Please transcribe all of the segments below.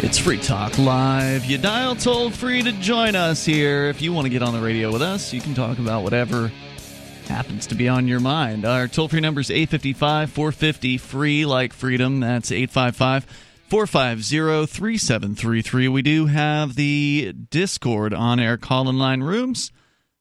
It's Free Talk Live. You dial toll free to join us here. If you want to get on the radio with us, you can talk about whatever happens to be on your mind. Our toll free number is 855-450-FREE, like freedom. That's 855-450-3733. We do have the Discord on air call in line rooms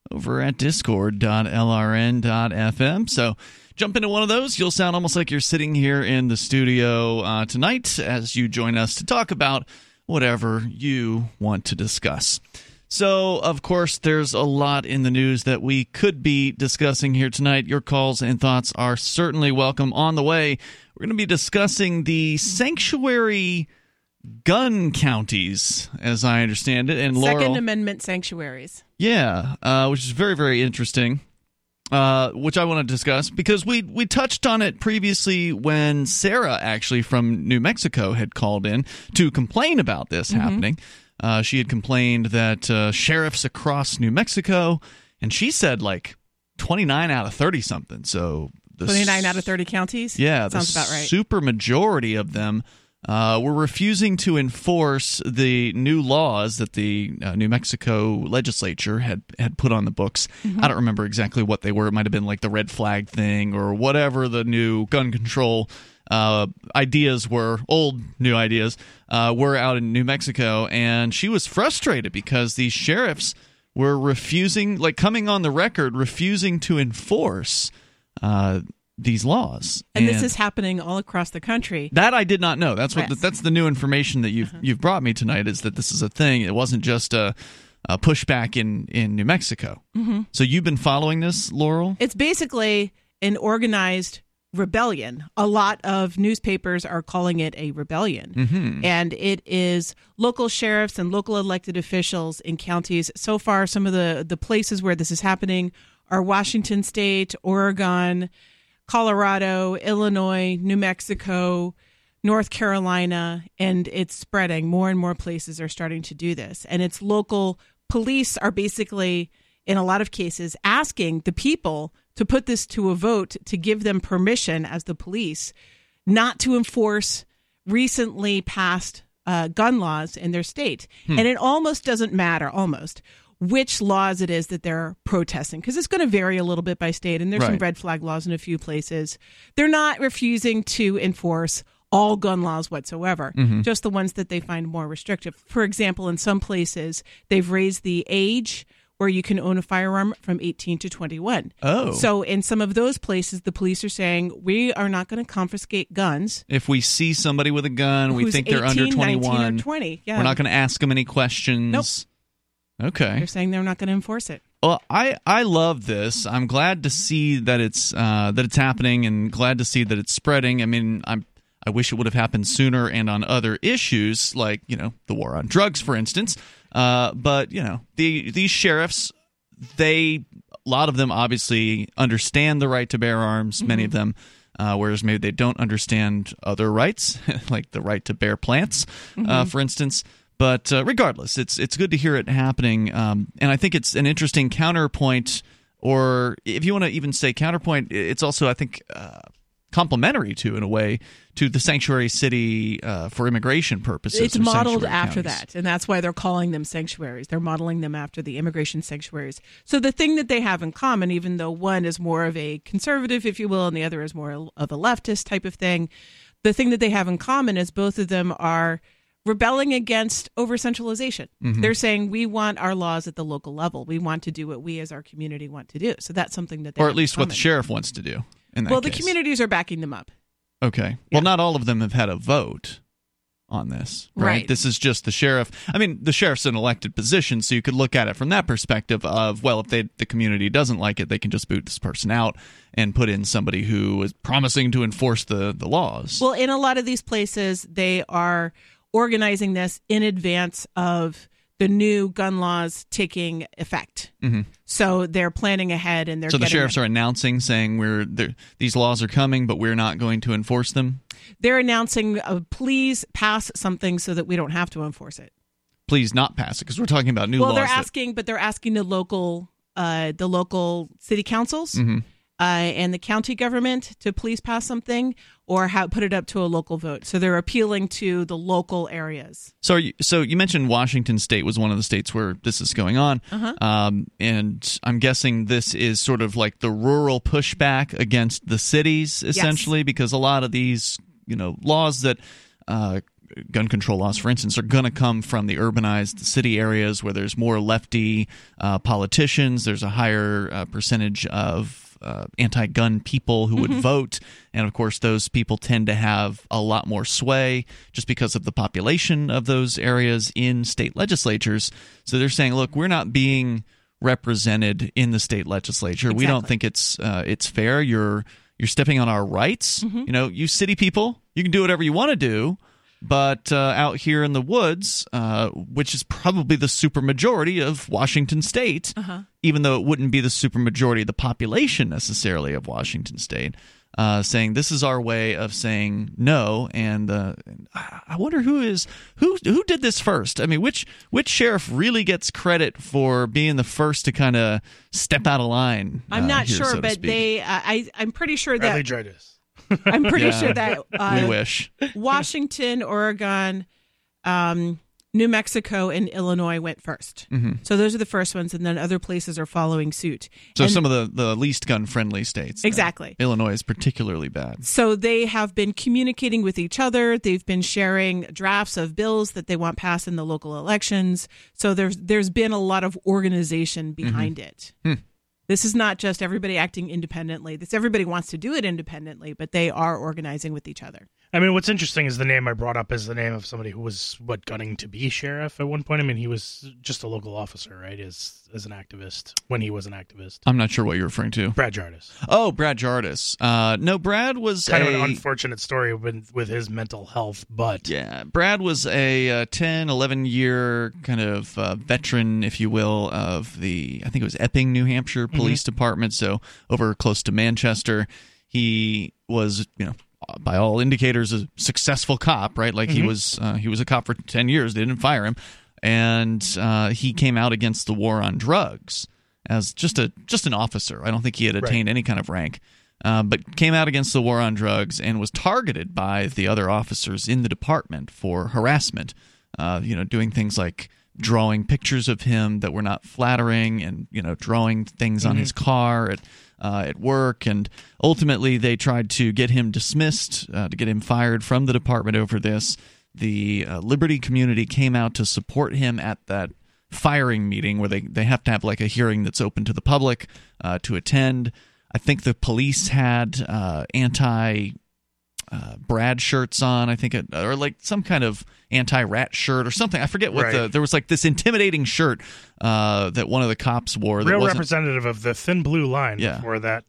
over at discord.lrn.fm. So jump into one of those. You'll sound almost like you're sitting here in the studio tonight as you join us to talk about whatever you want to discuss. So, of course, there's a lot in the news that we could be discussing here tonight. Your calls and thoughts are certainly welcome. On the way, we're going to be discussing the sanctuary gun counties, as I understand it. And Laurel, Second Amendment sanctuaries. Yeah, which is very, very interesting. Which I want to discuss because we touched on it previously when Sarah, actually from New Mexico, had called in to complain about this happening. She had complained that sheriffs across New Mexico, and she said like 29 out of 30 something. So 29 out of 30 counties? Yeah. Sounds about right. Super majority of them were refusing to enforce the new laws that the New Mexico legislature had put on the books. I don't remember exactly what they were. It might have been like the red flag thing or whatever the new gun control ideas were, old new ideas, were out in New Mexico. And she was frustrated because these sheriffs were refusing, like coming on the record, refusing to enforce these laws. And this is happening all across the country. That I did not know. That's what that's the new information that you've brought me tonight, is that this is a thing. It wasn't just a pushback in New Mexico. So you've been following this, Laurel? It's basically an organized rebellion. A lot of newspapers are calling it a rebellion. And it is local sheriffs and local elected officials in counties. So far, some of the places where this is happening are Washington State, Oregon, Colorado, Illinois, New Mexico, North Carolina, and it's spreading. More and more places are starting to do this. And it's local police are basically, in a lot of cases, asking the people to put this to a vote to give them permission as the police not to enforce recently passed gun laws in their state. And it almost doesn't matter, which laws it is that they're protesting, because it's going to vary a little bit by state, and there's some red flag laws in a few places. They're not refusing to enforce all gun laws whatsoever, just the ones that they find more restrictive. For example, in some places, they've raised the age where you can own a firearm from 18 to 21. So in some of those places, the police are saying, we are not going to confiscate guns. If we see somebody with a gun, we think they're 18, under 21. 19 or 20. We're not going to ask them any questions. Okay. They're saying they're not going to enforce it. Well, I love this. I'm glad to see that it's happening, and glad to see that it's spreading. I mean, I wish it would have happened sooner and on other issues like, you know, the war on drugs, for instance. But, you know, these sheriffs, a lot of them obviously understand the right to bear arms, many of them. Whereas maybe they don't understand other rights, like the right to bear plants, for instance. But regardless, it's good to hear it happening, and I think it's an interesting counterpoint, or if you want to even say counterpoint, it's also, I think, complementary to, in a way, to the sanctuary city for immigration purposes. It's modeled after that, and that's why they're calling them sanctuaries. They're modeling them after the immigration sanctuaries. So the thing that they have in common, even though one is more of a conservative, if you will, and the other is more of a leftist type of thing, the thing that they have in common is both of them are rebelling against over-centralization. They're saying, we want our laws at the local level. We want to do what we as our community want to do. So that's something that they Or at least what the sheriff wants to do in that case. The communities are backing them up. Well, not all of them have had a vote on this, right? This is just the sheriff. I mean, the sheriff's an elected position, so you could look at it from that perspective of, well, if the community doesn't like it, they can just boot this person out and put in somebody who is promising to enforce the laws. Well, in a lot of these places, they are organizing this in advance of the new gun laws taking effect. So they're planning ahead, and they're so the sheriffs are announcing, saying these laws are coming, but we're not going to enforce them. They're announcing, please pass something so that we don't have to enforce it. Please not pass it, because we're talking about new laws. Well, they're asking the local city councils and the county government to please pass something, or put it up to a local vote. So they're appealing to the local areas. So you mentioned Washington State was one of the states where this is going on. Uh-huh. And I'm guessing this is sort of like the rural pushback against the cities, essentially, yes. Because a lot of these, laws that gun control laws, for instance, are going to come from the urbanized city areas where there's more lefty politicians. There's a higher percentage of anti-gun people who would mm-hmm. vote, and of course those people tend to have a lot more sway just because of the population of those areas in state legislatures. So they're saying, look, we're not being represented in the state legislature. Exactly. We don't think it's fair. You're stepping on our rights. Mm-hmm. You city people, you can do whatever you want to do. But out here in the woods, which is probably the supermajority of Washington State, uh-huh. even though it wouldn't be the supermajority of the population necessarily of Washington State, saying this is our way of saying no. And I wonder who did this first. I mean, which sheriff really gets credit for being the first to kind of step out of line? I'm not sure, so but they. I'm pretty sure that Bradley Jardis. I'm pretty sure that we wish. Washington, Oregon, New Mexico, and Illinois went first. Mm-hmm. So those are the first ones, and then other places are following suit. So some of the least gun-friendly states. Exactly. Illinois is particularly bad. So they have been communicating with each other. They've been sharing drafts of bills that they want passed in the local elections. So there's been a lot of organization behind mm-hmm. it. Hmm. This is not just everybody acting independently. Everybody wants to do it independently, but they are organizing with each other. I mean, what's interesting is the name I brought up is the name of somebody who was gunning to be sheriff at one point. I mean, he was just a local officer, right? As an activist when he was an activist. I'm not sure what you're referring to. Brad Jardis. Oh, Brad Jardis. No, Brad was kind of an unfortunate story with his mental health, but yeah, Brad was a 10, 11 year kind of veteran, if you will, of I think it was Epping, New Hampshire Police mm-hmm. Department. So over close to Manchester, he was, by all indicators, a successful cop, right? Like mm-hmm. he was a cop for 10 years. They didn't fire him. And he came out against the war on drugs as just an officer. I don't think he had attained right. any kind of rank, but came out against the war on drugs and was targeted by the other officers in the department for harassment, doing things like drawing pictures of him that were not flattering and, drawing things mm-hmm. on his car at work. And ultimately, they tried to get him dismissed, to get him fired from the department over this. The Liberty community came out to support him at that firing meeting where they have to have like a hearing that's open to the public to attend. I think the police had anti-Brad shirts on, I think, or like some kind of anti-rat shirt or something. I forget what right. There was like this intimidating shirt that one of the cops wore. That real wasn't, representative of the thin blue line yeah. before that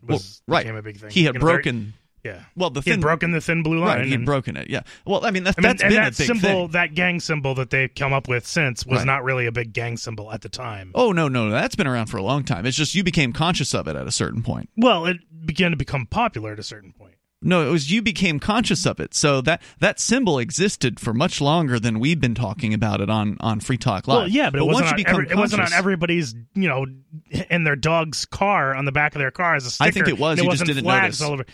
became a big thing. He had broken... Yeah. Well, he'd broken the thin blue line. Right, he'd broken it, yeah. Well, I mean, that's been a big thing. That gang symbol that they've come up with since was right. not really a big gang symbol at the time. Oh, no. That's been around for a long time. It's just you became conscious of it at a certain point. Well, it began to become popular at a certain point. No, it was you became conscious of it. So that symbol existed for much longer than we've been talking about it on Free Talk Live. Well, yeah, but it wasn't on everybody's, in their dog's car, on the back of their car as a sticker. I think it was. You just didn't notice. All over.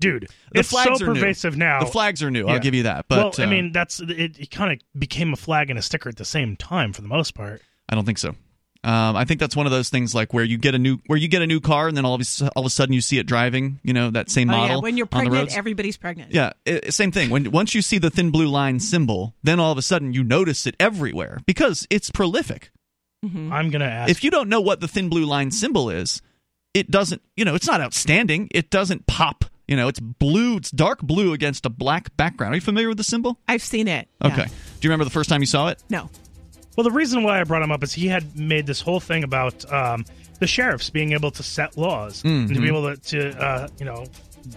Dude, it's so pervasive now. The flags are new. Yeah. I'll give you that. But, well, I mean, that's it. It kind of became a flag and a sticker at the same time, for the most part. I don't think so. I think that's one of those things like where you get a new car and then all of a sudden you see it driving. That same model. Oh, yeah. When you're pregnant, everybody's pregnant. Yeah, same thing. Once you see the thin blue line symbol, then all of a sudden you notice it everywhere because it's prolific. Mm-hmm. I'm gonna ask if you don't know what the thin blue line symbol is. It doesn't. It's not outstanding. It doesn't pop. It's blue. It's dark blue against a black background. Are you familiar with the symbol? I've seen it. Okay. Yeah. Do you remember the first time you saw it? No. Well, the reason why I brought him up is he had made this whole thing about the sheriffs being able to set laws mm-hmm. and to be able to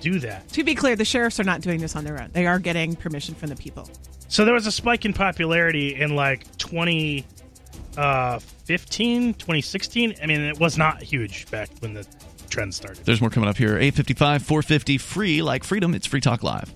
do that. To be clear, the sheriffs are not doing this on their own. They are getting permission from the people. So there was a spike in popularity in like 2015, 2016. I mean, it was not huge back when the trend started. There's more coming up here. 855, 450, free like freedom. It's Free Talk Live.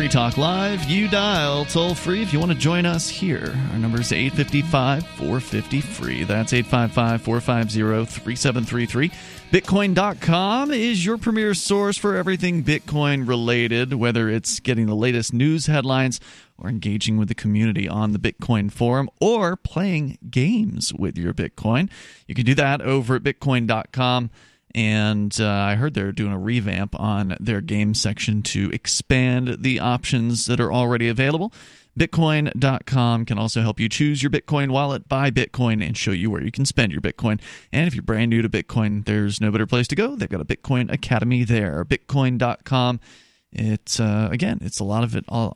Free Talk Live. You dial toll-free if you want to join us here. Our number is 855-450-FREE. That's 855-450-3733. Bitcoin.com is your premier source for everything Bitcoin-related, whether it's getting the latest news headlines or engaging with the community on the Bitcoin forum or playing games with your Bitcoin. You can do that over at Bitcoin.com. And I heard they're doing a revamp on their game section to expand the options that are already available. Bitcoin.com can also help you choose your Bitcoin wallet, buy Bitcoin, and show you where you can spend your Bitcoin. And if you're brand new to Bitcoin, there's no better place to go. They've got a Bitcoin Academy there. Bitcoin.com. It's again, it's a lot of it. I'm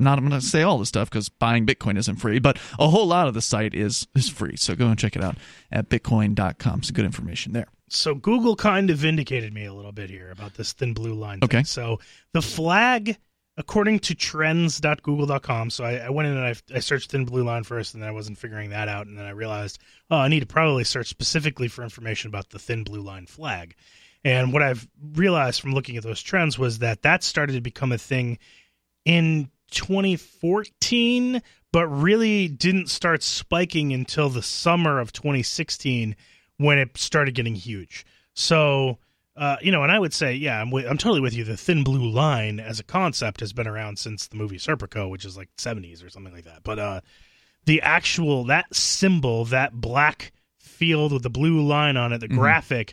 going to say all the stuff because buying Bitcoin isn't free, but a whole lot of the site is free. So go and check it out at Bitcoin.com. Some good information there. So Google kind of vindicated me a little bit here about this thin blue line thing. Okay. So the flag, according to trends.google.com, so I went in and I searched thin blue line first, and then I wasn't figuring that out, and then I realized, oh, I need to probably search specifically for information about the thin blue line flag. And what I've realized from looking at those trends was that started to become a thing in 2014, but really didn't start spiking until the summer of 2016, when it started getting huge. So, and I would say, yeah, I'm totally with you. The thin blue line as a concept has been around since the movie Serpico, which is like 70s or something like that. But the actual, that symbol, that black field with the blue line on it, the graphic,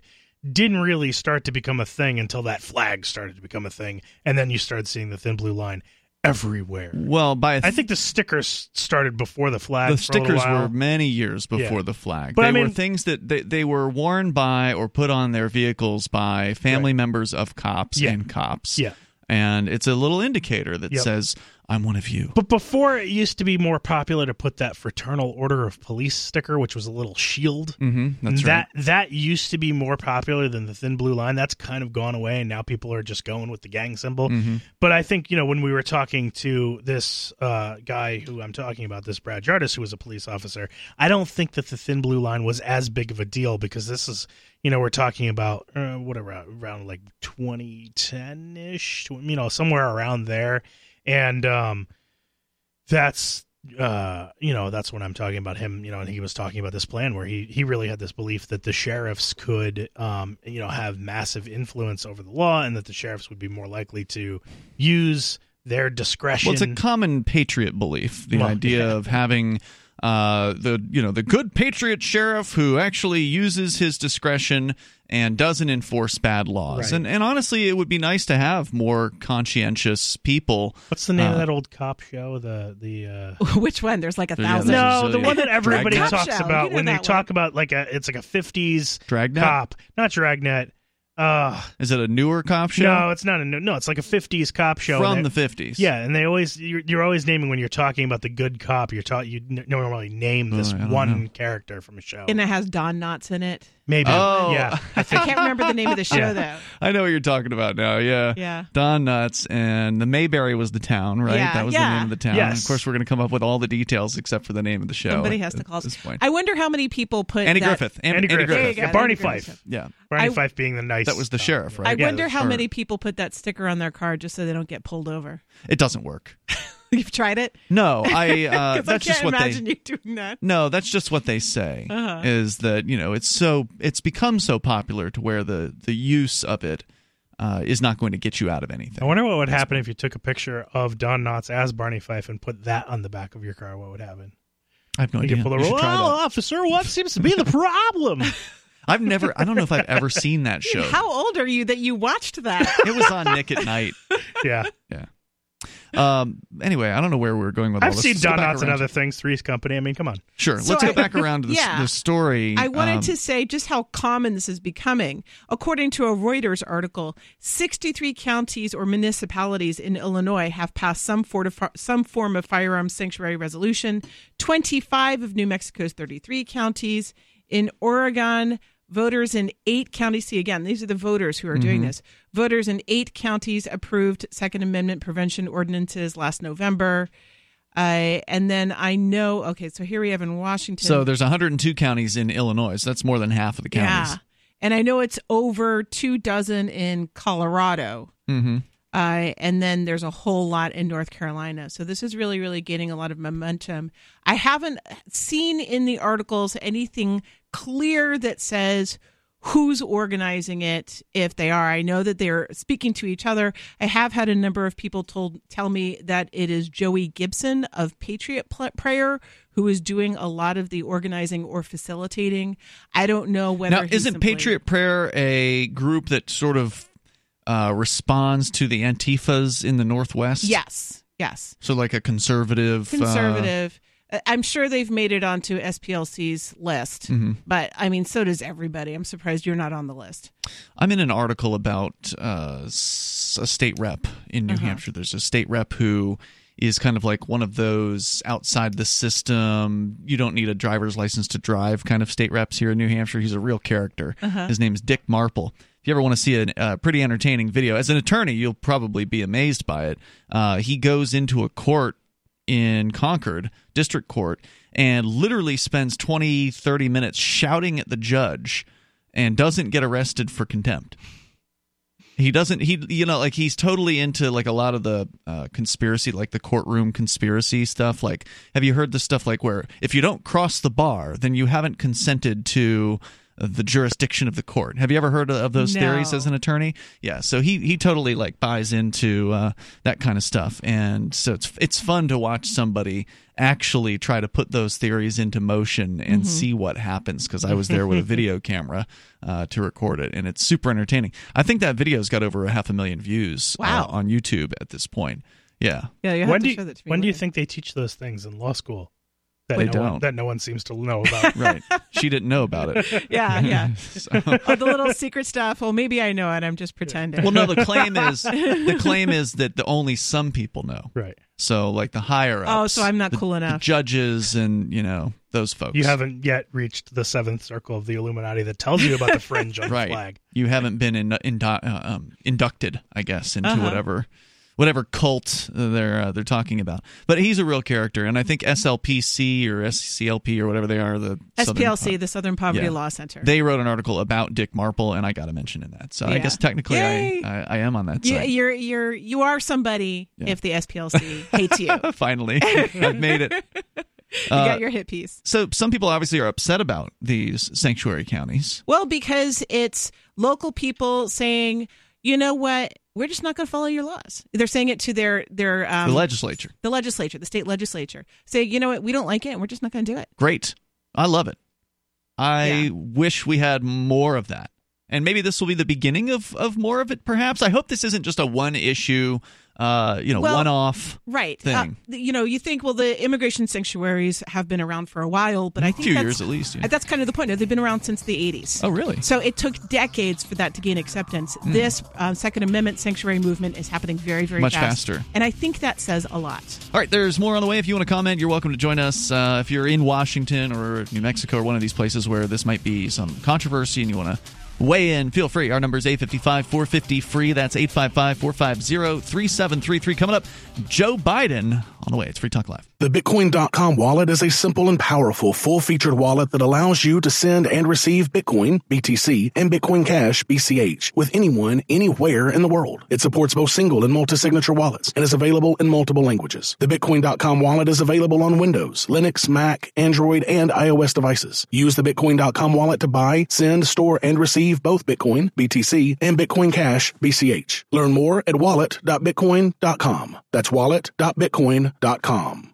didn't really start to become a thing until that flag started to become a thing. And then you started seeing the thin blue line everywhere. Well, I think the stickers started before the flag. The stickers were many years before the flag. But they were things that they were worn by or put on their vehicles by family members of cops and cops. Yeah. And it's a little indicator that says, I'm one of you. But before, it used to be more popular to put that Fraternal Order of Police sticker, which was a little shield. Mm-hmm, that's right. That used to be more popular than the thin blue line. That's kind of gone away, and now people are just going with the gang symbol. Mm-hmm. But I think, when we were talking to this guy who I'm talking about, this Brad Jardis, who was a police officer, I don't think that the thin blue line was as big of a deal, because this is, we're talking about, around like 2010-ish, somewhere around there. And that's that's when I'm talking about him, and he was talking about this plan where he really had this belief that the sheriffs could have massive influence over the law, and that the sheriffs would be more likely to use their discretion. Well, it's a common patriot belief, the idea of having the good patriot sheriff who actually uses his discretion and doesn't enforce bad laws. Right. And honestly, it would be nice to have more conscientious people. What's the name of that old cop show? Which one? There's like 1,000. No, the one that everybody talks about when they talk about it's like a 50s Dragnet? Cop. Not Dragnet. Is it a newer cop show? No, it's not it's like a 50s cop show from the 50s. Yeah, and they always you're always naming, when you're talking about the good cop, you normally name this one character from a show. And it has Don Knotts in it. Maybe. Oh. Yeah. I can't remember the name of the show though. I know what you're talking about now. Yeah. Yeah. Don Knotts, and the Mayberry was the town, right? Yeah. That was the name of the town. Yes. And of course, we're going to come up with all the details except for the name of the show. Somebody has to call us. I wonder how many people put Andy Griffith. Yeah, Barney Fife. Yeah. Barney Fife being the nice. That was the sheriff, right? I wonder how many people put that sticker on their car just so they don't get pulled over. It doesn't work. You've tried it? No, that's just what they. I can't imagine you doing that. No, that's just what they say. Uh-huh. Is that it's become so popular to where the use of it is not going to get you out of anything. I wonder what would happen if you took a picture of Don Knotts as Barney Fife and put that on the back of your car. What would happen? I have no idea. Officer, what seems to be the problem? I don't know if I've ever seen that show. How old are you that you watched that? It was on Nick at Night. Yeah. Yeah. Anyway, I don't know where we were going with all this. I've seen Don Knotts and other things, Three's Company. I mean, come on. Sure. So let's go back around to the story. I wanted to say just how common this is becoming. According to a Reuters article, 63 counties or municipalities in Illinois have passed some form of firearms sanctuary resolution. 25 of New Mexico's 33 counties. In Oregon, voters in 8 counties, see again, these are the voters who are doing this. Voters in 8 counties approved Second Amendment prevention ordinances last November. And then so here we have in Washington. So there's 102 counties in Illinois. So that's more than half of the counties. Yeah. And I know it's over 24 in Colorado. Mm-hmm. And then there's a whole lot in North Carolina. So this is really, really getting a lot of momentum. I haven't seen in the articles anything clear that says who's organizing it, if they are. I know that they're speaking to each other. I have had a number of people tell me that it is Joey Gibson of Patriot Prayer who is doing a lot of the organizing or facilitating. I don't know whether now, isn't Patriot Prayer a group that sort of responds to the Antifas in the Northwest? Yes, yes. So like a conservative. I'm sure they've made it onto SPLC's list, mm-hmm. but I mean, so does everybody. I'm surprised you're not on the list. I'm in an article about a state rep in New Hampshire. There's a state rep who is kind of like one of those outside the system, you don't need a driver's license to drive kind of state reps here in New Hampshire. He's a real character. His name is Dick Marple. If you ever want to see a pretty entertaining video, as an attorney, you'll probably be amazed by it. He goes into a court in Concord District Court and literally spends 20-30 minutes shouting at the judge and doesn't get arrested for contempt. He's totally into like a lot of the conspiracy, like the courtroom conspiracy stuff. Like, have you heard the stuff like where if you don't cross the bar, then you haven't consented to the jurisdiction of the court? Have you ever heard of those theories as an attorney? Yeah, so he totally like buys into that kind of stuff, and so it's fun to watch somebody actually try to put those theories into motion and see what happens, because I was there with a video camera to record it, and it's super entertaining. I think that video's got over 500,000 views on YouTube at this point. Yeah. When do you think they teach those things in law school? That no one seems to know about. Right. She didn't know about it. Yeah. So. Oh, the little secret stuff. Well, maybe I know it. I'm just pretending. Well, no, the claim is that only some people know. Right. So like the higher ups. Oh, so I'm not cool enough. The judges and, those folks. You haven't yet reached the seventh circle of the Illuminati that tells you about the fringe on the flag. You haven't been inducted, I guess, into whatever cult they're talking about. But he's a real character, and I think SLPC or SCLP or whatever they are, the SPLC, the Southern Poverty Law Center. They wrote an article about Dick Marple, and I got a mention in that. So I guess technically I am on that side. You are somebody if the SPLC hates you. Finally. I've made it. You got your hit piece. So some people obviously are upset about these sanctuary counties. Well, because it's local people saying, you know what? We're just not going to follow your laws. They're saying it to their the state legislature. Say, you know what? We don't like it, and we're just not going to do it. Great. I love it. I wish we had more of that. And maybe this will be the beginning of more of it, perhaps. I hope this isn't just a one-issue, one-off thing. You think, well, the immigration sanctuaries have been around for a while, but I think a few years at least. Yeah. That's kind of the point. They've been around since the 80s. Oh, really? So it took decades for that to gain acceptance. Mm. This Second Amendment sanctuary movement is happening very, very much faster. And I think that says a lot. All right, there's more on the way. If you want to comment, you're welcome to join us. If you're in Washington or New Mexico or one of these places where this might be some controversy and you want to weigh in, feel free. Our number is 855-450-FREE. That's 855-450-3733. Coming up, Joe Biden on the way. It's Free Talk Live. The Bitcoin.com wallet is a simple and powerful full-featured wallet that allows you to send and receive Bitcoin, BTC, and Bitcoin Cash, BCH, with anyone, anywhere in the world. It supports both single and multi-signature wallets and is available in multiple languages. The Bitcoin.com wallet is available on Windows, Linux, Mac, Android, and iOS devices. Use the Bitcoin.com wallet to buy, send, store, and receive both Bitcoin, BTC, and Bitcoin Cash, BCH. Learn more at wallet.bitcoin.com. That's wallet.bitcoin.com.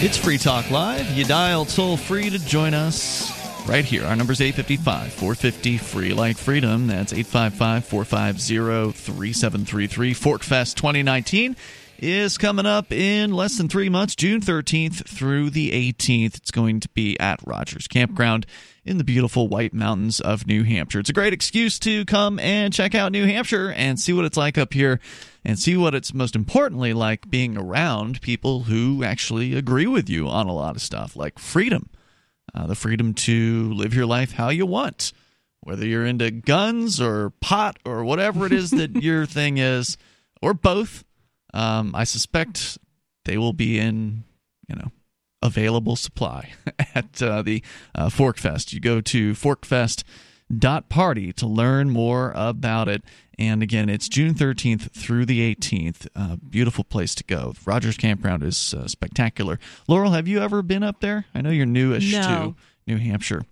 It's Free Talk Live. You dial toll-free to join us right here. Our number's 855-450-FREE. Like freedom, that's 855-450-3733. Fork Fest 2019 is coming up in less than 3 months, June 13th through the 18th. It's going to be at Rogers Campground in the beautiful White Mountains of New Hampshire. It's a great excuse to come and check out New Hampshire and see what it's like up here, and see what it's most importantly like being around people who actually agree with you on a lot of stuff, like freedom, the freedom to live your life how you want, whether you're into guns or pot or whatever it is that your thing is, or both. I suspect they will be in, available supply at the Forkfest. You go to forkfest.party to learn more about it. And again, it's June 13th through the 18th. Beautiful place to go. Rogers Campground is spectacular. Laurel, have you ever been up there? I know you're newish to New Hampshire.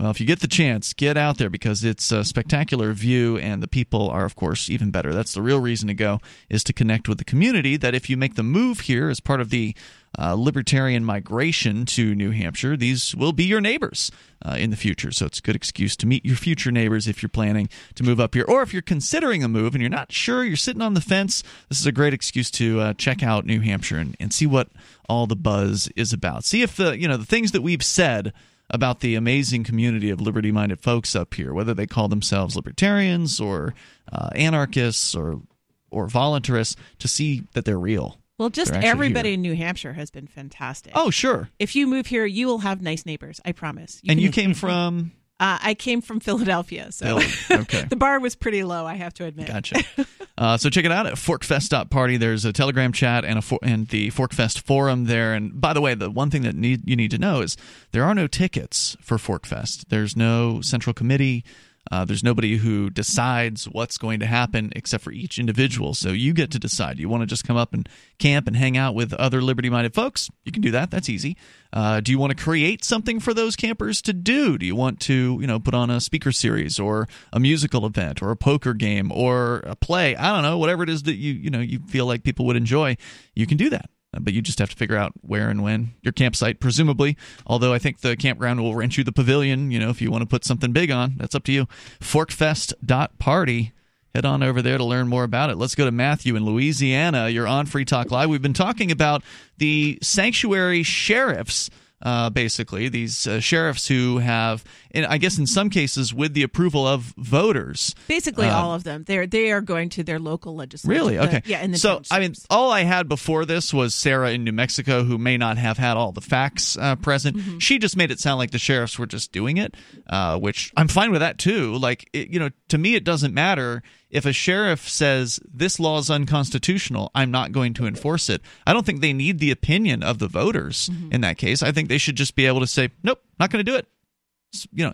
Well, if you get the chance, get out there because it's a spectacular view and the people are, of course, even better. That's the real reason to go, is to connect with the community that if you make the move here as part of the libertarian migration to New Hampshire, these will be your neighbors in the future. So it's a good excuse to meet your future neighbors if you're planning to move up here. Or if you're considering a move and you're not sure, you're sitting on the fence, this is a great excuse to check out New Hampshire and see what all the buzz is about. See if the, you know, the things that we've said about the amazing community of liberty-minded folks up here, whether they call themselves libertarians or anarchists or voluntarists, to see that they're real. Well, just everybody in New Hampshire has been fantastic. Oh, sure. If you move here, you will have nice neighbors, I promise. And you came from? I came from Philadelphia, so okay. The bar was pretty low, I have to admit. Gotcha. So check it out at forkfest.party. There's a Telegram chat and the Forkfest forum there. And by the way, the one thing that you need to know is there are no tickets for Forkfest. There's no central committee. There's nobody who decides what's going to happen except for each individual. So you get to decide. You want to just come up and camp and hang out with other liberty-minded folks? You can do that. That's easy. Do you want to create something for those campers to do? Do you want to, you know, put on a speaker series or a musical event or a poker game or a play? I don't know. Whatever it is that you feel like people would enjoy, you can do that. But you just have to figure out where and when. Your campsite, presumably. Although I think the campground will rent you the pavilion, you know, if you want to put something big on. That's up to you. Forkfest.party. Head on over there to learn more about it. Let's go to Matthew in Louisiana. You're on Free Talk Live. We've been talking about the sanctuary sheriffs, basically. These sheriffs who have, and I guess in some cases, with the approval of voters. Basically all of them. They are going to their local legislature. Really? Okay. In the townships. I mean, all I had before this was Sarah in New Mexico, who may not have had all the facts present. Mm-hmm. She just made it sound like the sheriffs were just doing it, which I'm fine with that, too. Like, to me, it doesn't matter. If a sheriff says this law is unconstitutional, I'm not going to enforce it. I don't think they need the opinion of the voters in that case. I think they should just be able to say, nope, not going to do it.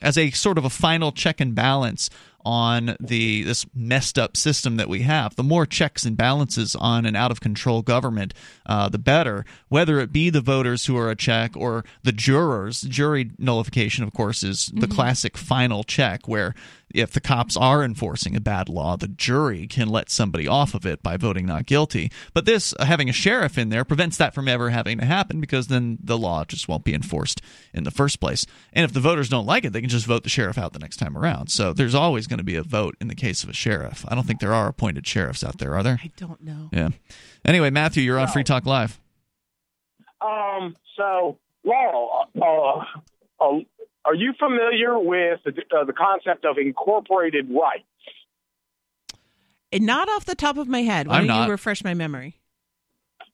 As a sort of a final check and balance on this messed up system that we have. The more checks and balances on an out of control government, the better, whether it be the voters who are a check or the jurors. Jury nullification, of course, is the classic final check where if the cops are enforcing a bad law, the jury can let somebody off of it by voting not guilty. But this, having a sheriff in there, prevents that from ever having to happen because then the law just won't be enforced in the first place. And if the voters don't like it, they can just vote the sheriff out the next time around. So there's always going to be a vote in the case of a sheriff. I don't think there are appointed sheriffs out there, are there? I don't know. Yeah. Anyway, Matthew, you're on Free Talk Live. So, Laurel, are you familiar with the concept of incorporated rights? Not off the top of my head. Why don't you refresh my memory?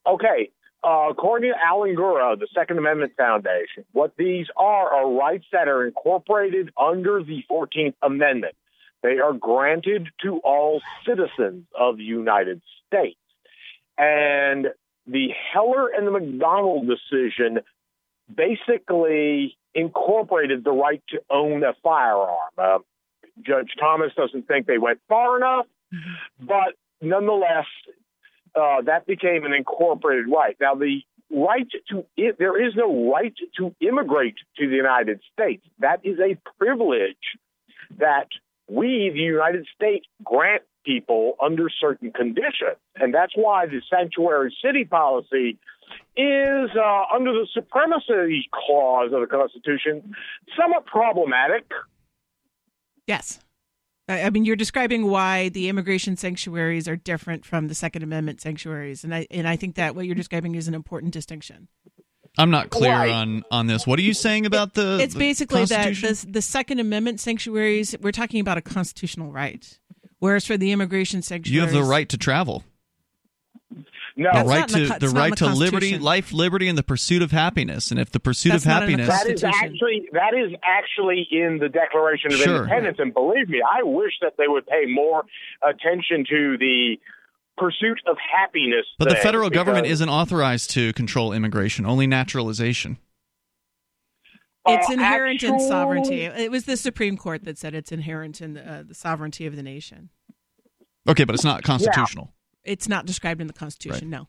Okay. According to Alan Gura, the Second Amendment Foundation, what these are rights that are incorporated under the 14th Amendment. They are granted to all citizens of the United States. And the Heller and the McDonald decision basically incorporated the right to own a firearm. Judge Thomas doesn't think they went far enough, but nonetheless, that became an incorporated right. Now, the right there is no right to immigrate to the United States. That is a privilege that we, the United States, grant people under certain conditions. And that's why the sanctuary city policy is, under the supremacy clause of the Constitution, somewhat problematic. Yes. I mean, you're describing why the immigration sanctuaries are different from the Second Amendment sanctuaries. And I think that what you're describing is an important distinction. I'm not clear on this. What are you saying about the It's basically that the Second Amendment sanctuaries, we're talking about a constitutional right, whereas for the immigration sanctuaries... You have the right to travel. No, the right to liberty, life, liberty, and the pursuit of happiness. And if the pursuit of happiness, that is actually in the Declaration of Independence. And believe me, I wish that they would pay more attention to the pursuit of happiness. But the federal government isn't authorized to control immigration, only naturalization. It's inherent in sovereignty. It was the Supreme Court that said it's inherent in the sovereignty of the nation. Okay, but it's not constitutional. Yeah. It's not described in the Constitution, right. No.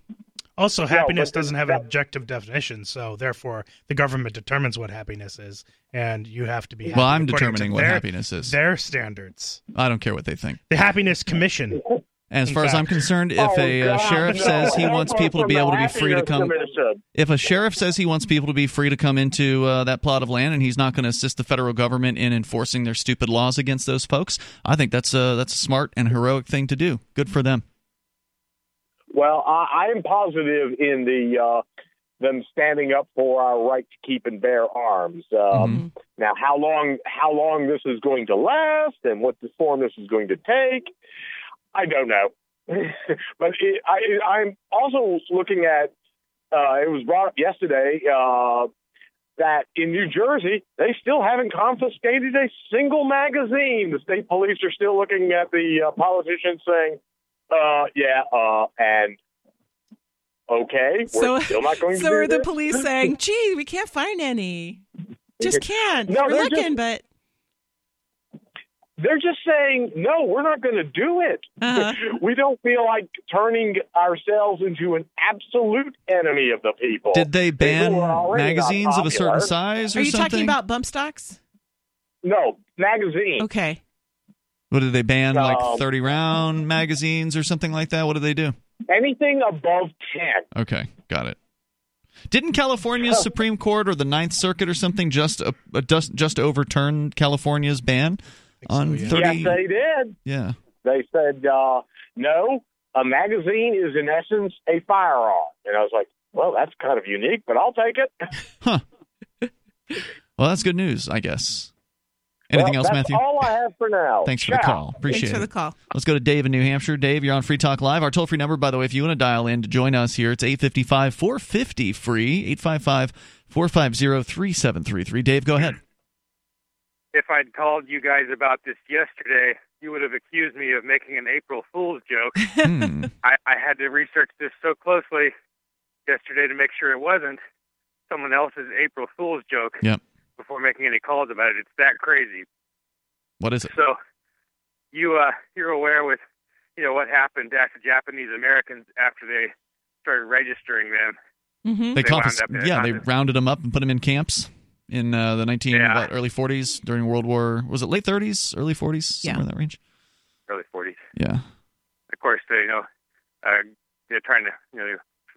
Also, happiness doesn't have an objective definition, so therefore the government determines what happiness is, and you have to be happy. Well, I'm determining what happiness is. Their standards. I don't care what they think. The Happiness Commission. As far as I'm concerned, if a sheriff says he wants people to be able to be free to come, if a sheriff says he wants people to be free to come into that plot of land, and he's not going to assist the federal government in enforcing their stupid laws against those folks, I think that's a smart and heroic thing to do. Good for them. Well, I am positive in them standing up for our right to keep and bear arms. Now, how long this is going to last and what the form this is going to take, I don't know. But I'm also looking at, it was brought up yesterday, that in New Jersey, they still haven't confiscated a single magazine. The state police are still looking at the politicians saying, and okay, we're still not going to do this. The police saying, gee, we can't find any. Just can't. No, we're looking, but... They're just saying, no, we're not going to do it. Uh-huh. We don't feel like turning ourselves into an absolute enemy of the people. Did they ban magazines of a certain size or something? Are you talking about bump stocks? No, magazines. Okay. What did they ban, like 30-round magazines or something like that? What did they do? Anything above 10. Okay, got it. Didn't California's Supreme Court or the Ninth Circuit or something just overturn California's ban? On 30... Yes, they did. Yeah. They said, no, a magazine is in essence a firearm. And I was like, well, that's kind of unique, but I'll take it. Huh. Well, that's good news, I guess. Anything else, Matthew? That's all I have for now. Thanks for the call. Appreciate it. Thanks for the call. Let's go to Dave in New Hampshire. Dave, you're on Free Talk Live. Our toll-free number, by the way, if you want to dial in to join us here, it's 855-450-FREE, 855-450-3733. Dave, go ahead. If I'd called you guys about this yesterday, you would have accused me of making an April Fool's joke. I had to research this so closely yesterday to make sure it wasn't someone else's April Fool's joke before making any calls about it. It's that crazy. What is it? So you're aware with what happened after Japanese Americans after they started registering them. Mm-hmm. They rounded them up and put them in camps. In the early 40s during World War, was it late 30s, early 40s, somewhere in that range? Early 40s. Yeah. Of course, they they're trying to they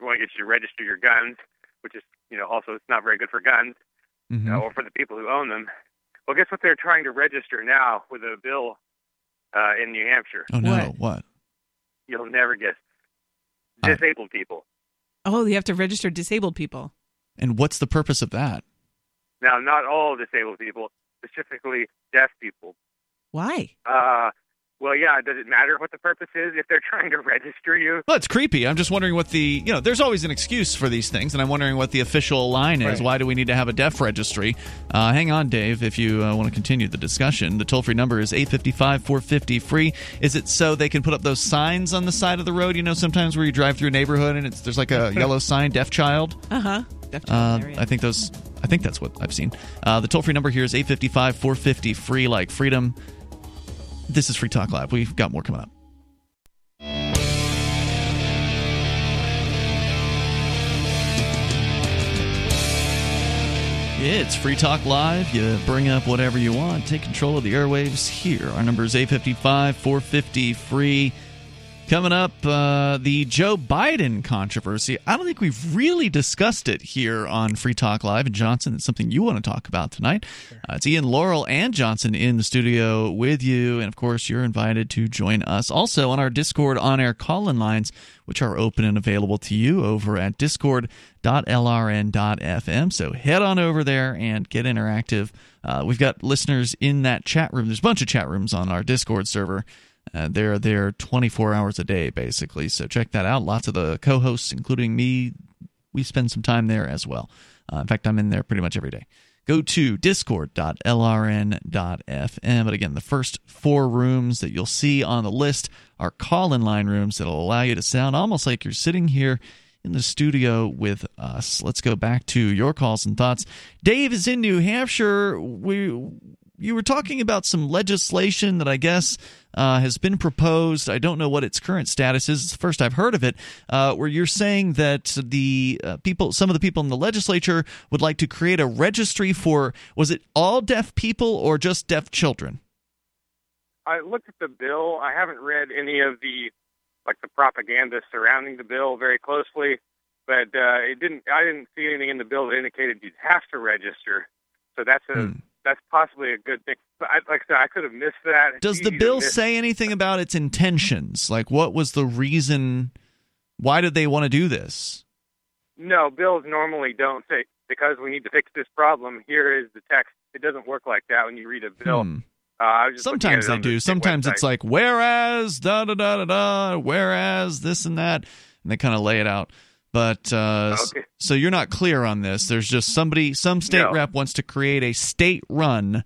want to get you to register your guns, which is also it's not very good for guns, or for the people who own them. Well, guess what they're trying to register now with a bill in New Hampshire. Oh no! What? You'll never guess. Disabled people. Oh, you have to register disabled people. And what's the purpose of that? Now, not all disabled people, specifically deaf people. Why? Does it matter what the purpose is if they're trying to register you? Well, it's creepy. I'm just wondering what the, there's always an excuse for these things, and I'm wondering what the official line is. Why do we need to have a deaf registry? Hang on, Dave, if you want to continue the discussion. The toll-free number is 855-450-FREE. Is it so they can put up those signs on the side of the road? Sometimes where you drive through a neighborhood and there's like a yellow sign, deaf child? Uh-huh. I think that's what I've seen. The toll-free number here is 855-450-FREE, like freedom. This is Free Talk Live. We've got more coming up. It's Free Talk Live. You bring up whatever you want. Take control of the airwaves here. Our number is 855-450-FREE. Coming up, the Joe Biden controversy. I don't think we've really discussed it here on Free Talk Live. And Johnson, it's something you want to talk about tonight. It's Ian Laurel and Johnson in the studio with you. And, of course, you're invited to join us also on our Discord on-air call-in lines, which are open and available to you over at discord.lrn.fm. So head on over there and get interactive. We've got listeners in that chat room. There's a bunch of chat rooms on our Discord server. They're there 24 hours a day, basically. So check that out. Lots of the co-hosts, including me, we spend some time there as well. In fact, I'm in there pretty much every day. go to discord.lrn.fm. But again, the first four rooms that you'll see on the list are call-in line rooms that'll allow you to sound almost like you're sitting here in the studio with us. Let's go back to your calls and thoughts. Dave is in New Hampshire. You were talking about some legislation that I guess has been proposed. I don't know what its current status is. It's the first I've heard of it, where you're saying that the people, some of the people in the legislature would like to create a registry for, was it all deaf people or just deaf children? I looked at the bill. I haven't read any of the the propaganda surrounding the bill very closely, but I didn't see anything in the bill that indicated you'd have to register. So that's that's possibly a good thing. But I could have missed that. Does the bill say anything about its intentions? Like, what was the reason? Why did they want to do this? No, bills normally don't say, because we need to fix this problem, here is the text. It doesn't work like that when you read a bill. Sometimes they do. Sometimes it's like, whereas, da-da-da-da-da, whereas, this and that, and they kind of lay it out. But so you're not clear on this. There's just some state rep wants to create a state-run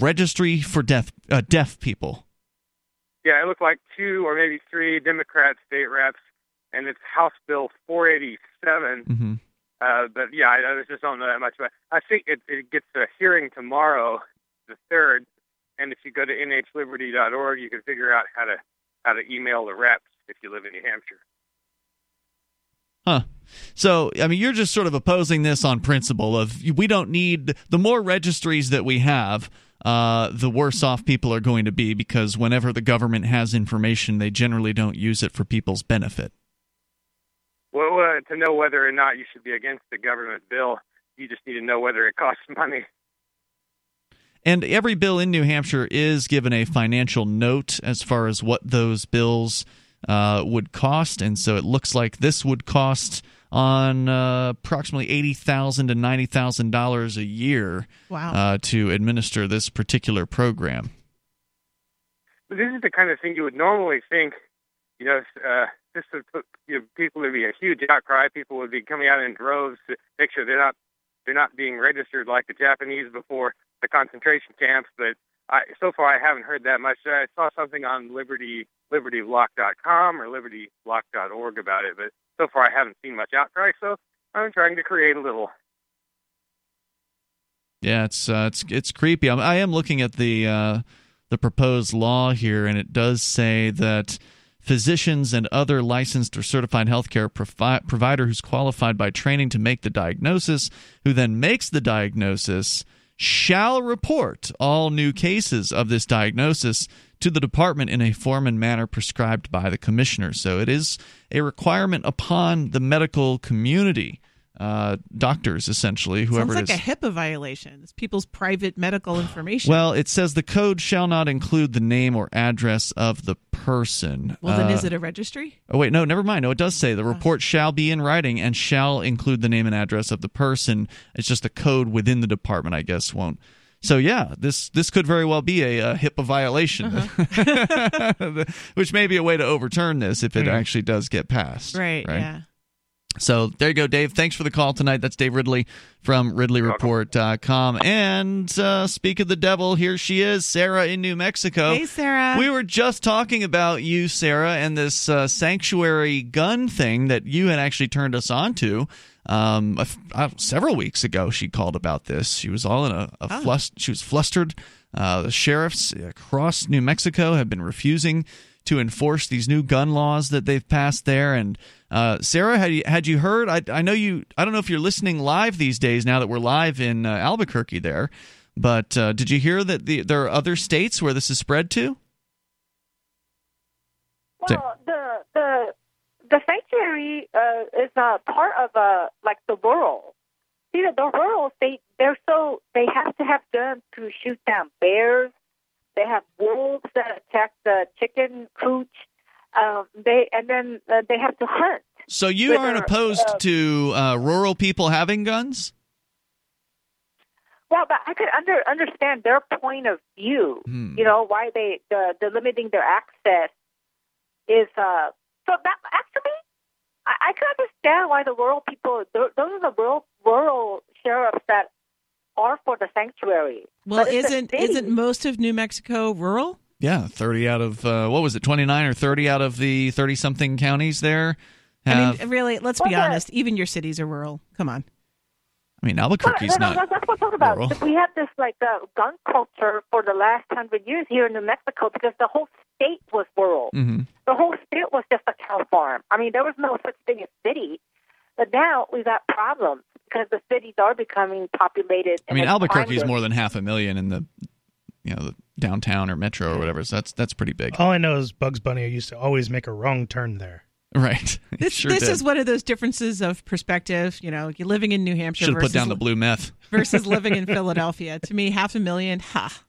registry for deaf people. Yeah, it looked like 2 or maybe 3 Democrat state reps, and it's House Bill 487. Mm-hmm. But yeah, I just don't know that much about it. I think it gets a hearing tomorrow, the 3rd. And if you go to nhliberty.org, you can figure out how to email the reps if you live in New Hampshire. Huh. So, I mean, you're just sort of opposing this on principle of we don't need – the more registries that we have, the worse off people are going to be, because whenever the government has information, they generally don't use it for people's benefit. Well, to know whether or not you should be against the government bill, you just need to know whether it costs money. And every bill in New Hampshire is given a financial note as far as what those bills would cost. And so it looks like this would cost on approximately $80,000 to $90,000 a year. Wow. To administer this particular program. But this is the kind of thing you would normally think, this would put, people would be a huge outcry. People would be coming out in droves to make sure they're not being registered like the Japanese before the concentration camps, but so far I haven't heard that much. I saw something on libertyblock.com or libertyblock.org about it, but so far I haven't seen much outcry, so I'm trying to create a little. Yeah, it's creepy. I am looking at the proposed law here, and it does say that physicians and other licensed or certified healthcare provider who's qualified by training to make the diagnosis, who then makes the diagnosis, shall report all new cases of this diagnosis to the department in a form and manner prescribed by the commissioner. So it is a requirement upon the medical community, doctors essentially, whoever it is. Sounds like a HIPAA violation. It's people's private medical information. Well, it says the code shall not include the name or address of the person. Well, then is it a registry? Oh, wait, no, never mind. No, it does say the report shall be in writing and shall include the name and address of the person. It's just the code within the department, I guess, won't. So, yeah, this could very well be a HIPAA violation, which may be a way to overturn this if it actually does get passed. Right? Yeah. So there you go, Dave. Thanks for the call tonight. That's Dave Ridley from RidleyReport.com. And speak of the devil, here she is, Sarah in New Mexico. Hey, Sarah. We were just talking about you, Sarah, and this sanctuary gun thing that you had actually turned us on to. Several weeks ago, she called about this. She was all in she was flustered. The sheriffs across New Mexico have been refusing to enforce these new gun laws that they've passed there. And Sarah, had you heard? I know you. I don't know if you're listening live these days now that we're live in Albuquerque there, but did you hear that there are other states where this is spread to? Well, the sanctuary is a part of the rural. See, the rural state, they have to have guns to shoot down bears. They have wolves that attack the chicken cooch. Then they have to hunt. So you aren't opposed to rural people having guns? Well, but I could understand their point of view. Why the limiting their access is. So that actually, I could understand why the rural people. Those are the rural sheriffs that are for the sanctuary. Well, isn't most of New Mexico rural? Yeah, 30 out of, 29 or 30 out of the 30-something counties there have... I mean, really, let's be honest. Even your cities are rural. Come on. I mean, Albuquerque's not that's what I'm talking about. Rural. We have this, gun culture for the last 100 years here in New Mexico because the whole state was rural. Mm-hmm. The whole state was just a cow farm. I mean, there was no such thing as city. But now we got problems because the cities are becoming populated. I mean, Albuquerque is more than 500,000 in the... the downtown or metro or whatever. So that's pretty big. All I know is Bugs Bunny used to always make a wrong turn there. Right. This is one of those differences of perspective. You know, you're living in New Hampshire. Should have put down the blue meth. Versus living in Philadelphia. To me, 500,000, ha.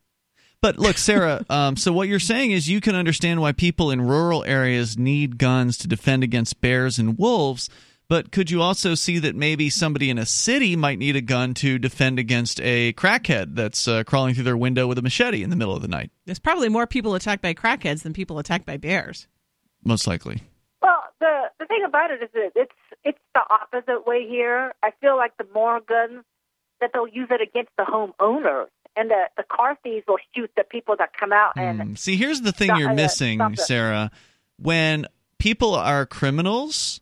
But look, Sarah, so what you're saying is you can understand why people in rural areas need guns to defend against bears and wolves. But could you also see that maybe somebody in a city might need a gun to defend against a crackhead that's crawling through their window with a machete in the middle of the night? There's probably more people attacked by crackheads than people attacked by bears. Most likely. Well, the thing about it is that it's the opposite way here. I feel like the more guns, that they'll use it against the homeowner. And the car thieves will shoot the people that come out. And see, here's the thing you're missing, Sarah. When people are criminals...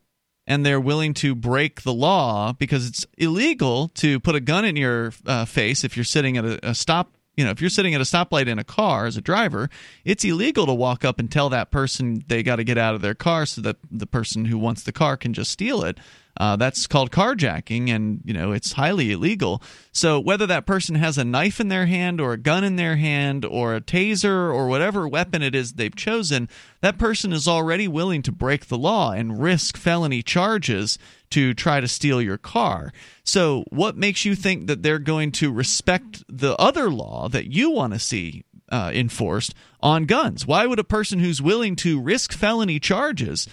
and they're willing to break the law because it's illegal to put a gun in your face if you're sitting at a stop. You know, if you're sitting at a stoplight in a car as a driver, it's illegal to walk up and tell that person they got to get out of their car so that the person who wants the car can just steal it. That's called carjacking, and it's highly illegal. So whether that person has a knife in their hand or a gun in their hand or a taser or whatever weapon it is they've chosen, that person is already willing to break the law and risk felony charges to try to steal your car. So what makes you think that they're going to respect the other law that you want to see enforced on guns? Why would a person who's willing to risk felony charges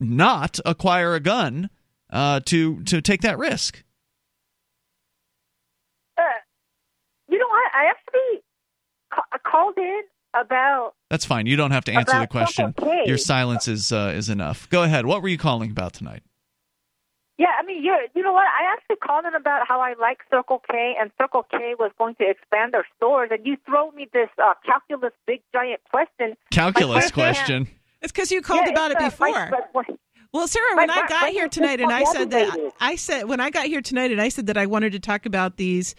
not acquire a gun to take that risk? I actually called in about... That's fine. You don't have to answer the question. Your silence is enough. Go ahead. What were you calling about tonight? Yeah, I mean, you know what? I actually called in about how I like Circle K, and Circle K was going to expand their stores, and you throw me this calculus big giant question. Calculus question? It's because you called about it before. Well, Sarah, when I got here tonight, and I said that I wanted to talk about these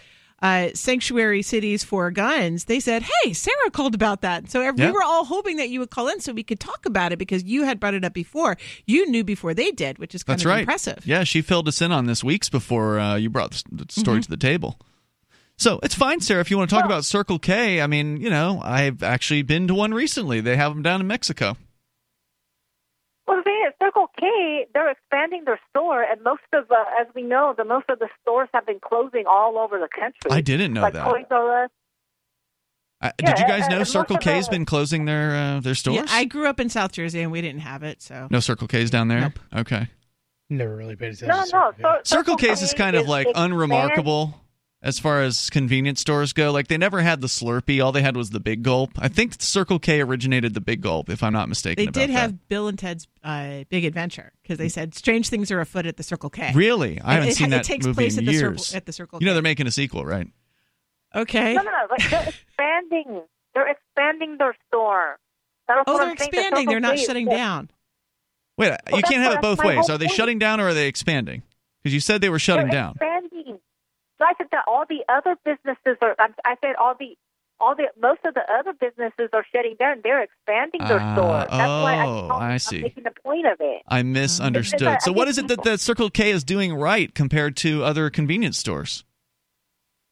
sanctuary cities for guns, they said, hey, Sarah called about that. So we were all hoping that you would call in so we could talk about it because you had brought it up before. You knew before they did, which is kind of impressive. Yeah, she filled us in on this weeks before you brought the story to the table. So it's fine, Sarah, if you want to talk about Circle K. I mean, I've actually been to one recently. They have them down in Mexico. Well, the thing is, Circle K, they're expanding their store, and as we know, most of the stores have been closing all over the country. I didn't know that. Toys R Us. Did you guys know Circle K's been closing their stores? Yeah, I grew up in South Jersey, and we didn't have it, so... No Circle K's down there? Nope. Okay. Never really paid attention to Circle K. Circle K's is kind of, unremarkable as far as convenience stores go. Like, they never had the Slurpee. All they had was the Big Gulp. I think Circle K originated the Big Gulp, if I'm not mistaken about that. They did have Bill and Ted's Big Adventure, because they said strange things are afoot at the Circle K. Really? I haven't seen that movie in years. At the Circle K. They're making a sequel, right? Okay. No. They're expanding. They're expanding their store. They're expanding. They're not shutting down. Wait, you can't have it both ways. Are they shutting down or are they expanding? Because you said they were shutting down. Expanding. So I said that all the other businesses are. I said most of the other businesses are shutting down. They're expanding their stores. That's why I'm making the point of it. I misunderstood. So what is it that the Circle K is doing right compared to other convenience stores?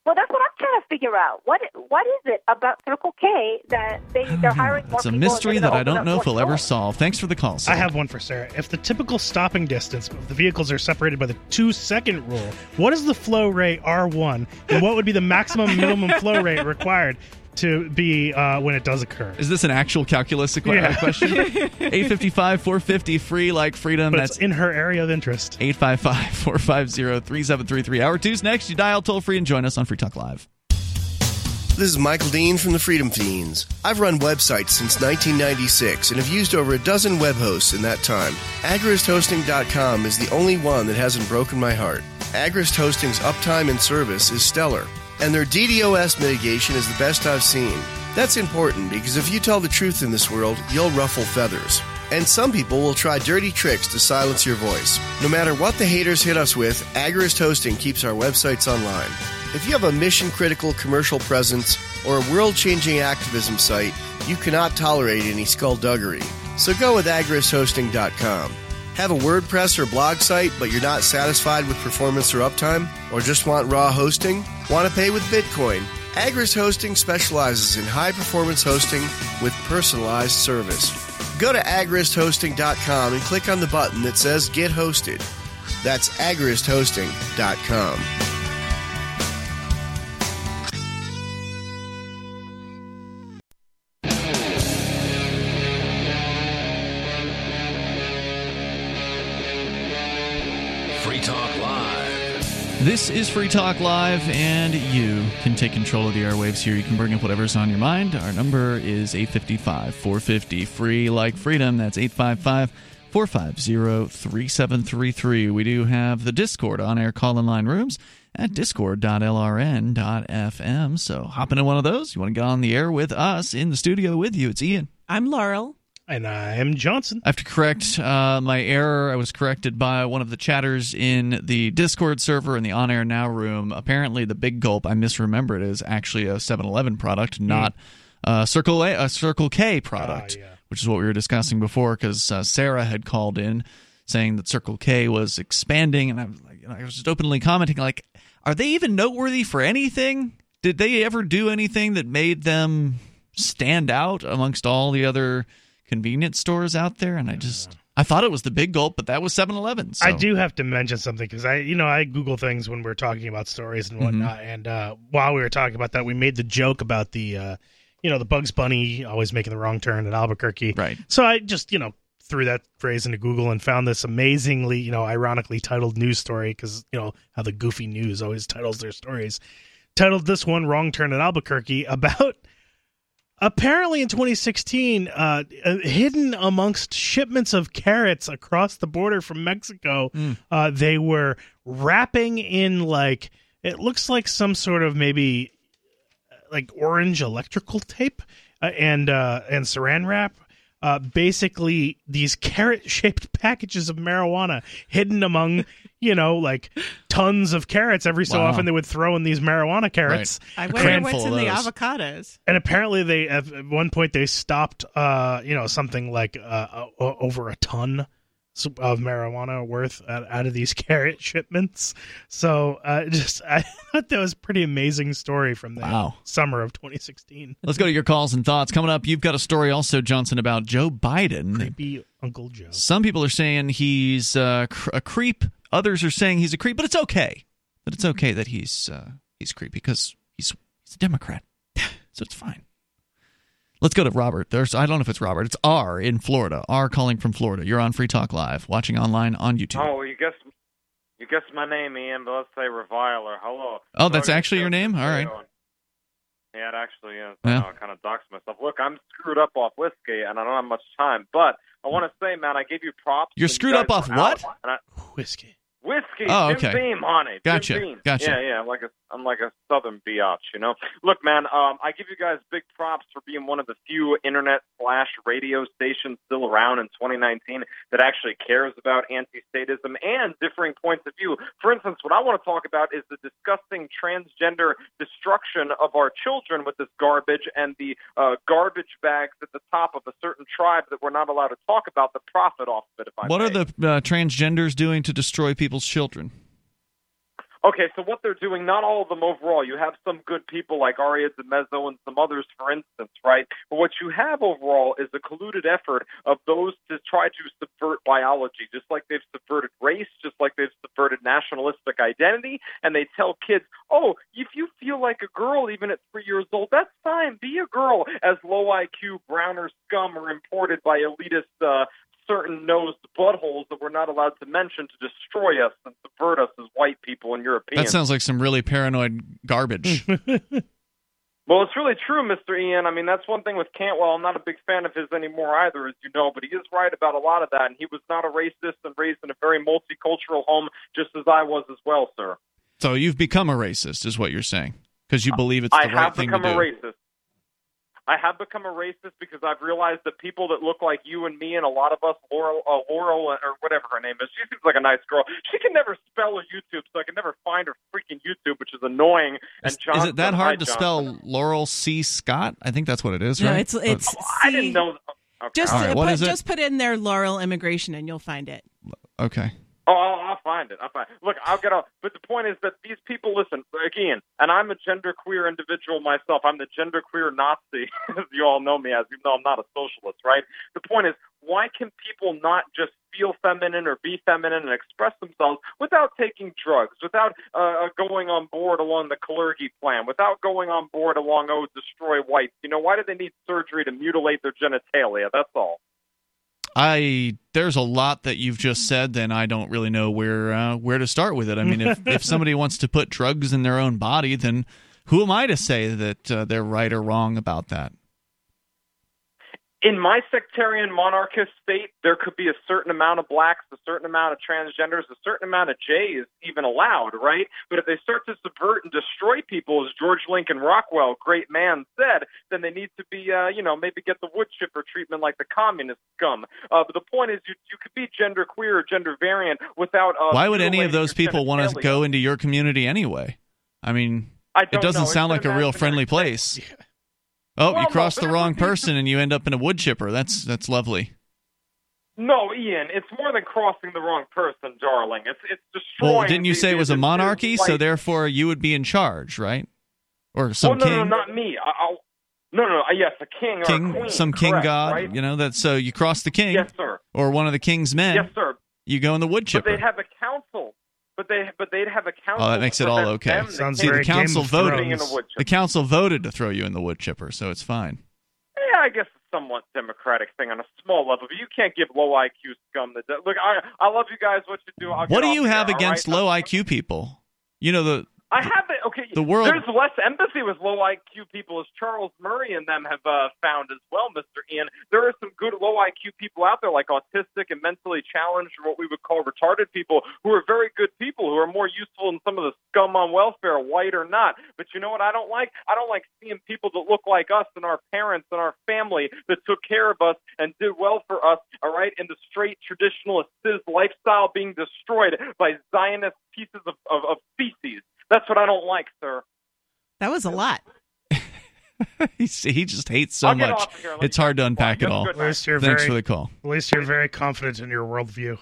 Well, that's what I'm trying to figure out. What is it about Circle K that they're hiring more people? It's a mystery that I don't know if we'll ever solve. Thanks for the call, Sarah. I have one for Sarah. If the typical stopping distance of the vehicles are separated by the 2-second rule, what is the flow rate R1, and what would be the maximum minimum flow rate required to be when it does occur? Is this an actual calculus question? 855-450 free like freedom. But that's in her area of interest. 855-450-3733. Hour 2's next. You dial toll free and join us on Free Talk Live. This is Michael Dean from the Freedom Fiends. I've run websites since 1996 and have used over a dozen web hosts in that time. AgoristHosting.com is the only one that hasn't broken my heart. Agorist Hosting's uptime and service is stellar. and their DDoS mitigation is the best I've seen. That's important because if you tell the truth in this world, you'll ruffle feathers. And some people will try dirty tricks to silence your voice. No matter what the haters hit us with, Agorist Hosting keeps our websites online. If you have a mission-critical commercial presence or a world-changing activism site, you cannot tolerate any skullduggery. So go with agoristhosting.com. Have a WordPress or blog site, but you're not satisfied with performance or uptime? Or just want raw hosting? Want to pay with Bitcoin? Agorist Hosting specializes in high-performance hosting with personalized service. Go to agoristhosting.com and click on the button that says Get Hosted. That's agoristhosting.com. This is Free Talk Live, and you can take control of the airwaves here. You can bring up whatever's on your mind. Our number is 855-450-FREE, like freedom. That's 855-450-3733. We do have the Discord on-air call-in-line rooms at discord.lrn.fm. So hop into one of those. You want to get on the air with us in the studio with you. It's Ian. I'm Laurel. And I'm Johnson. I have to correct my error. I was corrected by one of the chatters in the Discord server in the On Air Now room. Apparently, the Big Gulp, I misremembered, is actually a 7-Eleven product, not a Circle K product, which is what we were discussing before, because Sarah had called in saying that Circle K was expanding, and I was just openly commenting, like, are they even noteworthy for anything? Did they ever do anything that made them stand out amongst all the other convenience stores out there? And I thought it was the Big Gulp, but that was 7-Eleven. So I do have to mention something, because I Google things when we're talking about stories and whatnot. Mm-hmm. And while we were talking about that, we made the joke about the the Bugs Bunny always making the wrong turn at Albuquerque. Right. So I just threw that phrase into Google and found this amazingly ironically titled news story, because how the goofy news always titles their stories. Titled "This One Wrong Turn at Albuquerque" about. Apparently in 2016, hidden amongst shipments of carrots across the border from Mexico, they were wrapping in, like, it looks like some sort of maybe like orange electrical tape and saran wrap. Basically, these carrot-shaped packages of marijuana hidden among, like tons of carrots. Every so often, they would throw in these marijuana carrots. Right. I wonder what's in the avocados. And apparently, they at one point they stopped, something like over a ton of marijuana worth out of these carrot shipments. So I thought that was a pretty amazing story from the summer of 2016. Let's go to your calls and thoughts. Coming up, you've got a story also, Johnson, about Joe Biden. Creepy Uncle Joe. Some people are saying he's a creep. Others are saying he's a creep, but it's okay. But it's okay that he's creepy, because he's a Democrat. So it's fine. Let's go to Robert. I don't know if it's Robert. It's R in Florida. R calling from Florida. You're on Free Talk Live, watching online on YouTube. Oh, you guessed my name, Ian, but let's say Reviler. Hello. Oh, so that's actually your name? All right. Yeah, it actually is. Yeah. I kind of dox myself. Look, I'm screwed up off whiskey, and I don't have much time. But I want to say, man, I gave you props. You're screwed up off what? Whiskey. Whiskey, oh, okay. Jim Beam, honey. Gotcha, Jim Beam. Gotcha. Yeah, I'm like a Southern biatch, Look, man, I give you guys big props for being one of the few internet/radio stations still around in 2019 that actually cares about anti-statism and differing points of view. For instance, what I want to talk about is the disgusting transgender destruction of our children with this garbage and the garbage bags at the top of a certain tribe that we're not allowed to talk about the profit off of it. What are the transgenders doing to destroy people's children? Okay, so what they're doing, not all of them overall. You have some good people like Ariad Zamezo and some others, for instance, right? But what you have overall is a colluded effort of those to try to subvert biology, just like they've subverted race, just like they've subverted nationalistic identity, and they tell kids, oh, if you feel like a girl even at 3 years old, that's fine, be a girl, as low IQ, browner scum are imported by elitist certain nosed buttholes that we're not allowed to mention to destroy us and subvert us as white people and Europeans. That sounds like some really paranoid garbage. Well, it's really true, Mr. Ian. I mean, that's one thing with Cantwell. I'm not a big fan of his anymore either, as you know, but he is right about a lot of that, and he was not a racist and raised in a very multicultural home, just as I was as well, sir. So you've become a racist, is what you're saying. Because you believe it's the right thing to do. I have become a racist because I've realized that people that look like you and me and a lot of us, Laurel or whatever her name is, she seems like a nice girl. She can never spell a YouTube, so I can never find her freaking YouTube, which is annoying. And Johnson, is it that hard to spell Laurel C. Scott? I think that's what it is, right? No, it's I didn't know. Okay. Just put in there Laurel Immigration and you'll find it. Okay. Oh, I'll find it. Look, I'll get off. But the point is that these people, listen, again, and I'm a genderqueer individual myself. I'm the genderqueer Nazi, as you all know me as, even though I'm not a socialist, right? The point is, why can people not just feel feminine or be feminine and express themselves without taking drugs, without going on board along the Kalergi plan, without going on board along, destroy whites? You know, why do they need surgery to mutilate their genitalia? That's all. There's a lot that you've just said, and I don't really know where to start with it. I mean, if somebody wants to put drugs in their own body, then who am I to say that they're right or wrong about that? In my sectarian monarchist state, there could be a certain amount of blacks, a certain amount of transgenders, a certain amount of Jays even allowed, right? But if they start to subvert and destroy people, as George Lincoln Rockwell, great man, said, then they need to be, maybe get the wood chipper treatment like the communist scum. But the point is, you could be genderqueer or gender variant without... Why would any of those people want to go into your community anyway? I mean, it doesn't sound like a real friendly place. Yeah. Oh, you crossed the wrong person and you end up in a wood chipper. That's lovely. No, Ian, it's more than crossing the wrong person, darling. It's destroying... Well, didn't you say it was a monarchy, so therefore you would be in charge, right? Or some king? No, not me. Yes, a king or a queen. Some king, correct, god, right? You know, so you cross the king. Yes, sir. Or one of the king's men. Yes, sir. You go in the wood chipper. But they have a council. But they'd have a council. Oh, that makes it all okay. Sounds very Game of Thrones. The council voted to throw you in the wood chipper, so it's fine. Yeah, I guess it's a somewhat democratic thing on a small level, but you can't give low IQ scum the... Look, I love you guys. What you do? What do you have against low IQ people? You know the... I have it. Okay, the world. There's less empathy with low IQ people, as Charles Murray and them have found as well, Mr. Ian. There are some good low IQ people out there, like autistic and mentally challenged, or what we would call retarded people, who are very good people, who are more useful than some of the scum on welfare, white or not. But you know what I don't like? I don't like seeing people that look like us and our parents and our family that took care of us and did well for us, all right, and the straight traditionalist cis lifestyle being destroyed by Zionist pieces of feces. That's what I don't like, sir. That was a lot. He just hates so much. It's hard to unpack it all. Thanks for the call. At least you're very confident in your worldview.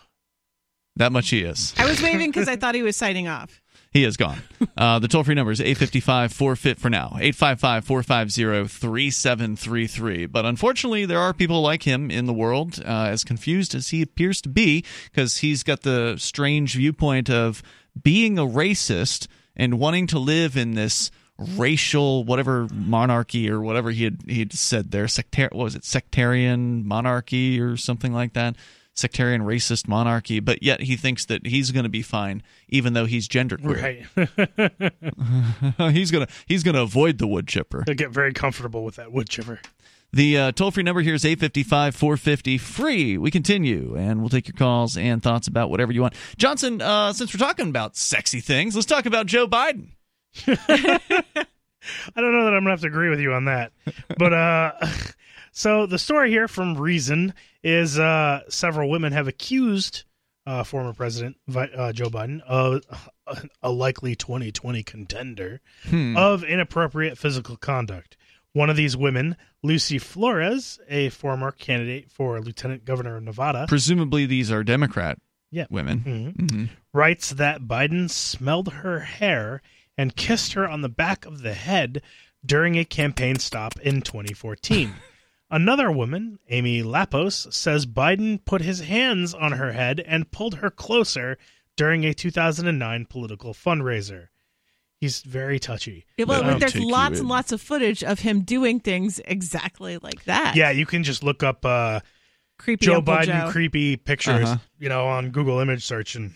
That much he is. I was waving because I thought he was signing off. He is gone. The toll-free number is 855-4FIT for now, 855-450-3733. But unfortunately, there are people like him in the world, as confused as he appears to be, because he's got the strange viewpoint of being a racist and wanting to live in this racial whatever monarchy or whatever he had said there. Sectarian monarchy or something like that. Sectarian racist monarchy. But yet he thinks that he's going to be fine even though he's genderqueer. Right. he's going to avoid the wood chipper. He'll get very comfortable with that wood chipper. The toll-free number here is 855-450-FREE. We continue, and we'll take your calls and thoughts about whatever you want. Johnson, since we're talking about sexy things, let's talk about Joe Biden. I don't know that I'm going to have to agree with you on that. But so the story here from Reason is several women have accused former President Joe Biden, a likely 2020 contender, of inappropriate physical conduct. One of these women, Lucy Flores, a former candidate for lieutenant governor of Nevada. Presumably these are Democrat women. Mm-hmm. Mm-hmm. Writes that Biden smelled her hair and kissed her on the back of the head during a campaign stop in 2014. Another woman, Amy Lapos, says Biden put his hands on her head and pulled her closer during a 2009 political fundraiser. He's very touchy. Yeah, well, there's lots and lots of footage of him doing things exactly like that. Yeah, you can just look up creepy Joe Biden creepy pictures, on Google image search, and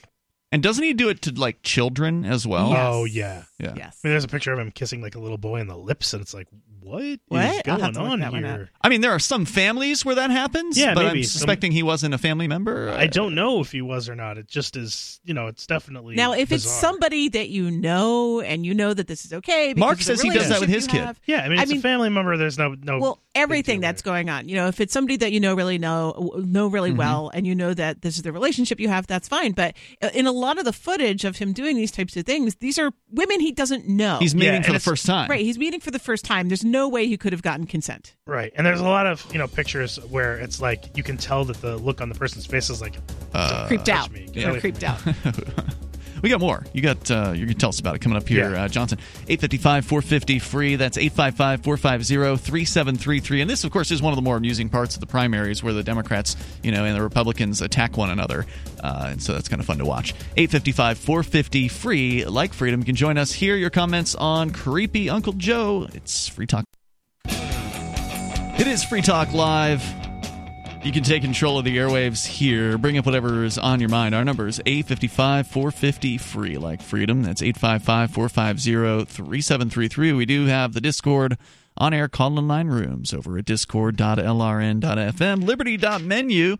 And doesn't he do it to, like, children as well? Yes. Oh, yeah. Yeah. Yes. I mean, there's a picture of him kissing, like, a little boy on the lips, and it's like, what is going on here? I mean, there are some families where that happens, yeah, but maybe. I'm suspecting he wasn't a family member. I don't know if he was or not. It just is, you know, it's definitely Now, if bizarre. It's somebody that you know, and you know that this is okay. Mark says he does that with his kid. Yeah, I mean, it's a family member. There's no Well, everything that's going on. You know, if it's somebody that you know really well, and you know that this is the relationship you have, that's fine. But in a lot of the footage of him doing these types of things, these are women he doesn't know. He's meeting for the first time. Right, he's meeting for the first time. There's no way he could have gotten consent. Right, and there's a lot of, you know, pictures where it's like you can tell that the look on the person's face is like creeped out. We got more. You got you can tell us about it coming up here, Johnson. 855-450-FREE. That's 855-450-3733. And this, of course, is one of the more amusing parts of the primaries, where the Democrats, you know, and the Republicans attack one another. And so that's kind of fun to watch. 855-450-FREE. Like Freedom, you can join us here. Your comments on Creepy Uncle Joe. It's Free Talk. It is Free Talk Live. You can take control of the airwaves here. Bring up whatever is on your mind. Our number is 855-450-FREE, like Freedom. That's 855-450-3733. We do have the Discord on-air call-in-line rooms over at discord.lrn.fm. Liberty.menu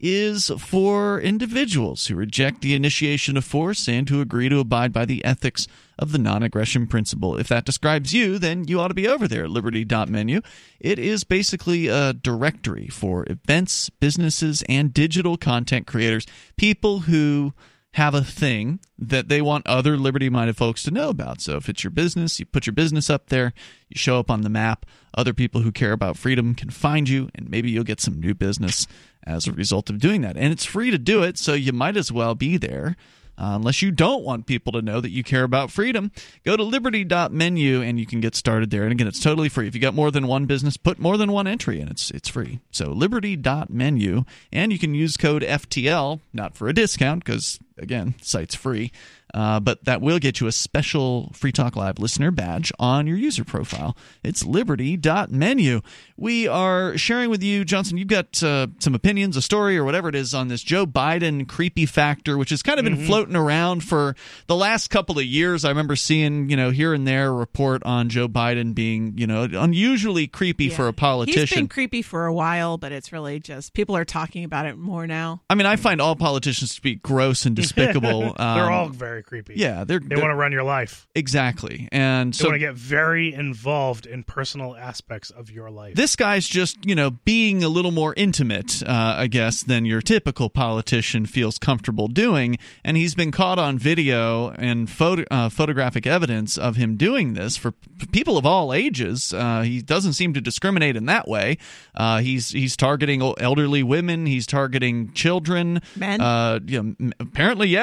is for individuals who reject the initiation of force and who agree to abide by the ethics of the non-aggression principle. If that describes you, then you ought to be over there at liberty.menu. It is basically a directory for events, businesses, and digital content creators, people who have a thing that they want other liberty-minded folks to know about. So if it's your business, you put your business up there, you show up on the map, other people who care about freedom can find you, and maybe you'll get some new business as a result of doing that. And it's free to do it, so you might as well be there. Unless you don't want people to know that you care about freedom, go to liberty.menu and you can get started there. And again, it's totally free. If you got more than one business, put more than one entry in. It's free. So liberty.menu. And you can use code FTL, not for a discount because, again, site's free. But that will get you a special Free Talk Live listener badge on your user profile. It's liberty.menu. We are sharing with you, Johnson, you've got some opinions, a story, or whatever it is on this Joe Biden creepy factor, which has kind of been floating around for the last couple of years. I remember seeing, you know, here and there a report on Joe Biden being, you know, unusually creepy for a politician. He's been creepy for a while, but it's really just people are talking about it more now. I mean, I find all politicians to be gross and despicable. They're all very creepy. Yeah, they want to run your life. Exactly. And so they want to get very involved in personal aspects of your life. This guy's just, you know, being a little more intimate, I guess, than your typical politician feels comfortable doing. And he's been caught on video and photographic evidence of him doing this for people of all ages. He doesn't seem to discriminate in that way. He's targeting elderly women. He's targeting children. Men. You know, apparently,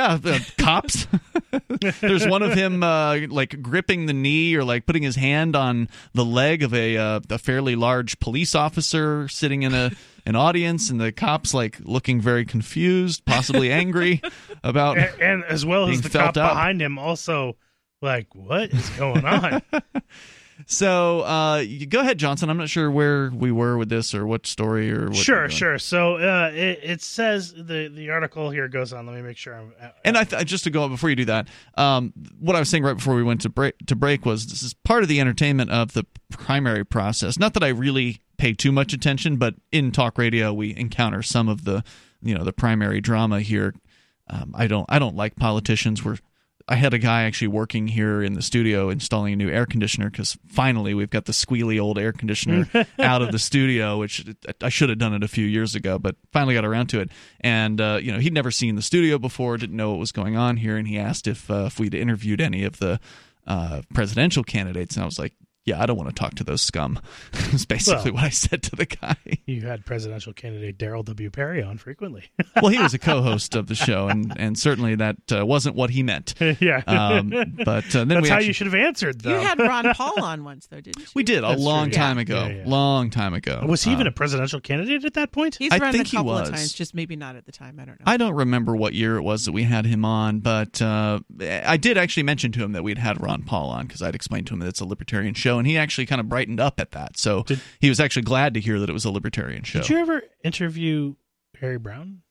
cops. There's one of him like gripping the knee or like putting his hand on the leg of a fairly large police officer sitting in an audience, and the cops like looking very confused, possibly angry about and as well as the cop behind him also like, what is going on? So go ahead, Johnson. I'm not sure where we were with this or what story or what. Sure. So it says the article here goes on. Let me make sure. And just to go on before you do that, what I was saying right before we went to break was this is part of the entertainment of the primary process. Not that I really pay too much attention, but in talk radio we encounter some of the, you know, the primary drama here. I don't like politicians. I had a guy actually working here in the studio installing a new air conditioner because finally we've got the squealy old air conditioner out of the studio, which I should have done it a few years ago, but finally got around to it. And, you know, he'd never seen the studio before, didn't know what was going on here, and he asked if we'd interviewed any of the presidential candidates, and I was like, yeah, I don't want to talk to those scum. That's basically what I said to the guy. You had presidential candidate Darryl W. Perry on frequently. Well, he was a co-host of the show, and certainly that wasn't what he meant. Yeah. But then that's how you should have answered, though. You had Ron Paul on once, though, didn't you? We did, a long time ago. Yeah. Long time ago. Was he even a presidential candidate at that point? He's run a couple of times, just maybe not at the time. I don't know. I don't remember what year it was that we had him on, but I did actually mention to him that we'd had Ron Paul on because I'd explained to him that it's a libertarian show. And he actually kind of brightened up at that. So he was actually glad to hear that it was a libertarian show. Did you ever interview Harry Brown?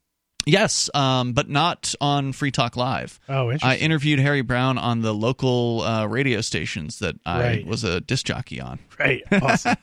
Yes, but not on Free Talk Live. Oh, interesting. I interviewed Harry Brown on the local radio stations that I was a disc jockey on. Right, awesome.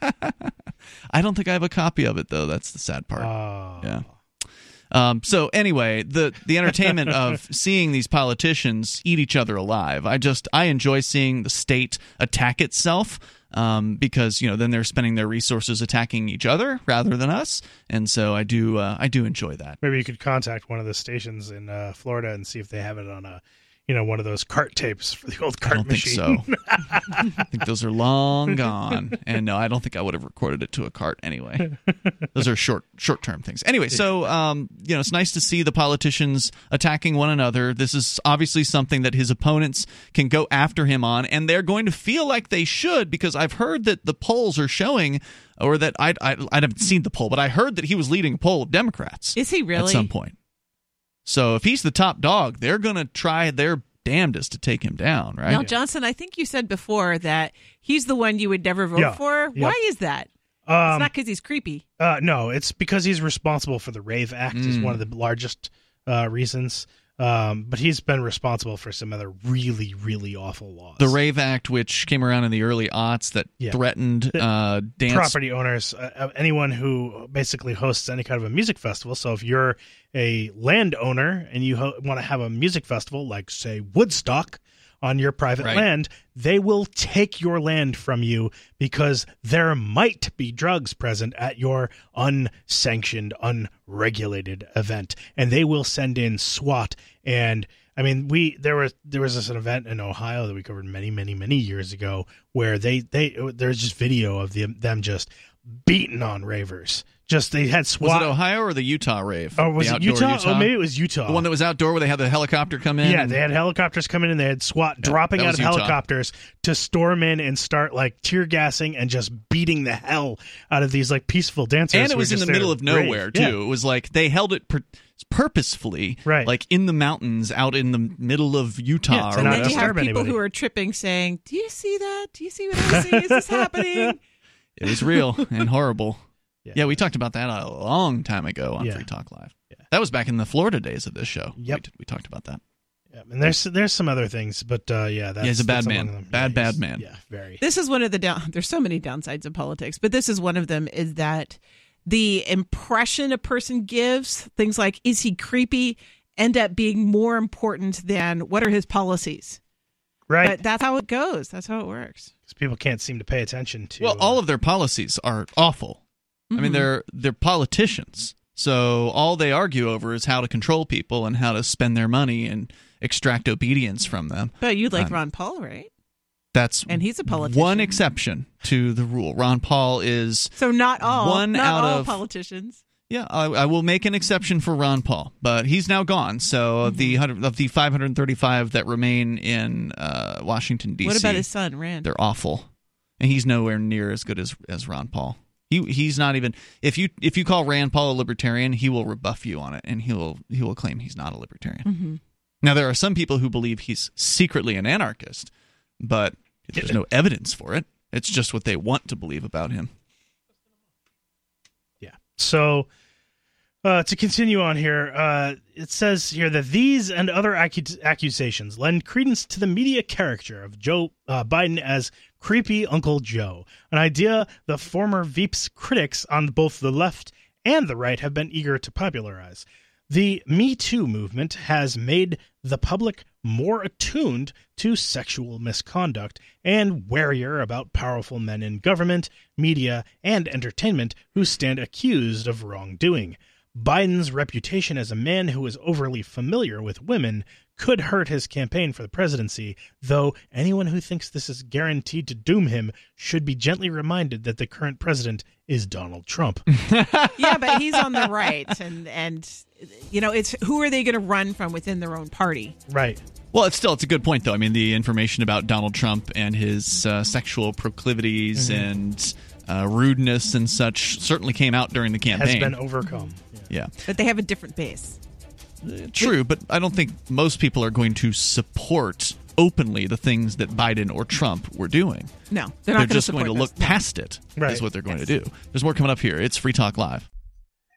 I don't think I have a copy of it, though. That's the sad part. Oh. Yeah. So anyway, the entertainment of seeing these politicians eat each other alive. I enjoy seeing the state attack itself. Because then they're spending their resources attacking each other rather than us, and so I do enjoy that. Maybe you could contact one of the stations in Florida and see if they have it on a, one of those cart tapes for the old cart machine. I don't think so. I think those are long gone, and no, I don't think I would have recorded it to a cart anyway. Those are short-term things. Anyway, so it's nice to see the politicians attacking one another. This is obviously something that his opponents can go after him on, and they're going to feel like they should, because I've heard that the polls are showing, or that I haven't seen the poll, but I heard that he was leading a poll of Democrats. Is he really? At some point. So if he's the top dog, they're going to try their damnedest to take him down, right? Now, Johnson, I think you said before that he's the one you would never vote for. Yeah. Why is that? It's not because he's creepy. No, it's because he's responsible for the Rave Act is one of the largest reasons. But he's been responsible for some other really, really awful laws. The Rave Act, which came around in the early aughts, that threatened dance property owners, anyone who basically hosts any kind of a music festival. So if you're a landowner and you want to have a music festival, like say Woodstock, on your private land, they will take your land from you because there might be drugs present at your unsanctioned, unregulated event, and they will send in SWAT. And I mean, there was this event in Ohio that we covered many, many, many years ago where there's just video of them just beating on ravers. Just they had SWAT. Was it Ohio or the Utah rave? Oh, was it Utah? Oh, maybe it was Utah. The one that was outdoor where they had the helicopter come in? Yeah, they had helicopters come in and they had SWAT dropping out of helicopters to storm in and start like tear gassing and just beating the hell out of these like peaceful dancers. And it was in the middle of nowhere too. Yeah. It was like they held it purposefully, like in the mountains out in the middle of Utah. And then you have people who are tripping saying, "Do you see that? Do you see what I see? Is this happening?" It was real and horrible. Yeah, we talked about that a long time ago on Free Talk Live. Yeah. That was back in the Florida days of this show. Yep. We talked about that. Yeah, and there's some other things, but he's a bad man. Bad man. Yeah, very. This is one of the there's so many downsides of politics, but this is one of them, is that the impression a person gives, things like, is he creepy, end up being more important than what are his policies. Right. But that's how it goes. That's how it works. Because people can't seem to pay attention to. Well, all of their policies are awful. I mean, they're politicians, so all they argue over is how to control people and how to spend their money and extract obedience from them. But you like Ron Paul, right? And he's a politician. One exception to the rule. Ron Paul is not all politicians. Yeah, I will make an exception for Ron Paul, but he's now gone. So of the 535 that remain in Washington D.C., what about his son, Rand? They're awful, and he's nowhere near as good as Ron Paul. He's not even – if you call Rand Paul a libertarian, he will rebuff you on it, and he will claim he's not a libertarian. Mm-hmm. Now, there are some people who believe he's secretly an anarchist, but there's no evidence for it. It's just what they want to believe about him. Yeah. So to continue on here, it says here that these and other accusations lend credence to the media caricature of Joe Biden as – Creepy Uncle Joe, an idea the former Veep's critics on both the left and the right have been eager to popularize. The Me Too movement has made the public more attuned to sexual misconduct and warier about powerful men in government, media, and entertainment who stand accused of wrongdoing. Biden's reputation as a man who is overly familiar with women could hurt his campaign for the presidency, though anyone who thinks this is guaranteed to doom him should be gently reminded that the current president is Donald Trump. Yeah, but he's on the right, and it's who are they going to run from within their own party? Right. Well, it's a good point, though. I mean, the information about Donald Trump and his sexual proclivities and rudeness and such certainly came out during the campaign. Has been overcome. Yeah. But they have a different base. True, but I don't think most people are going to support openly the things that Biden or Trump were doing. No, they're not just going to look past it, is what they're going to do. There's more coming up here. It's Free Talk Live.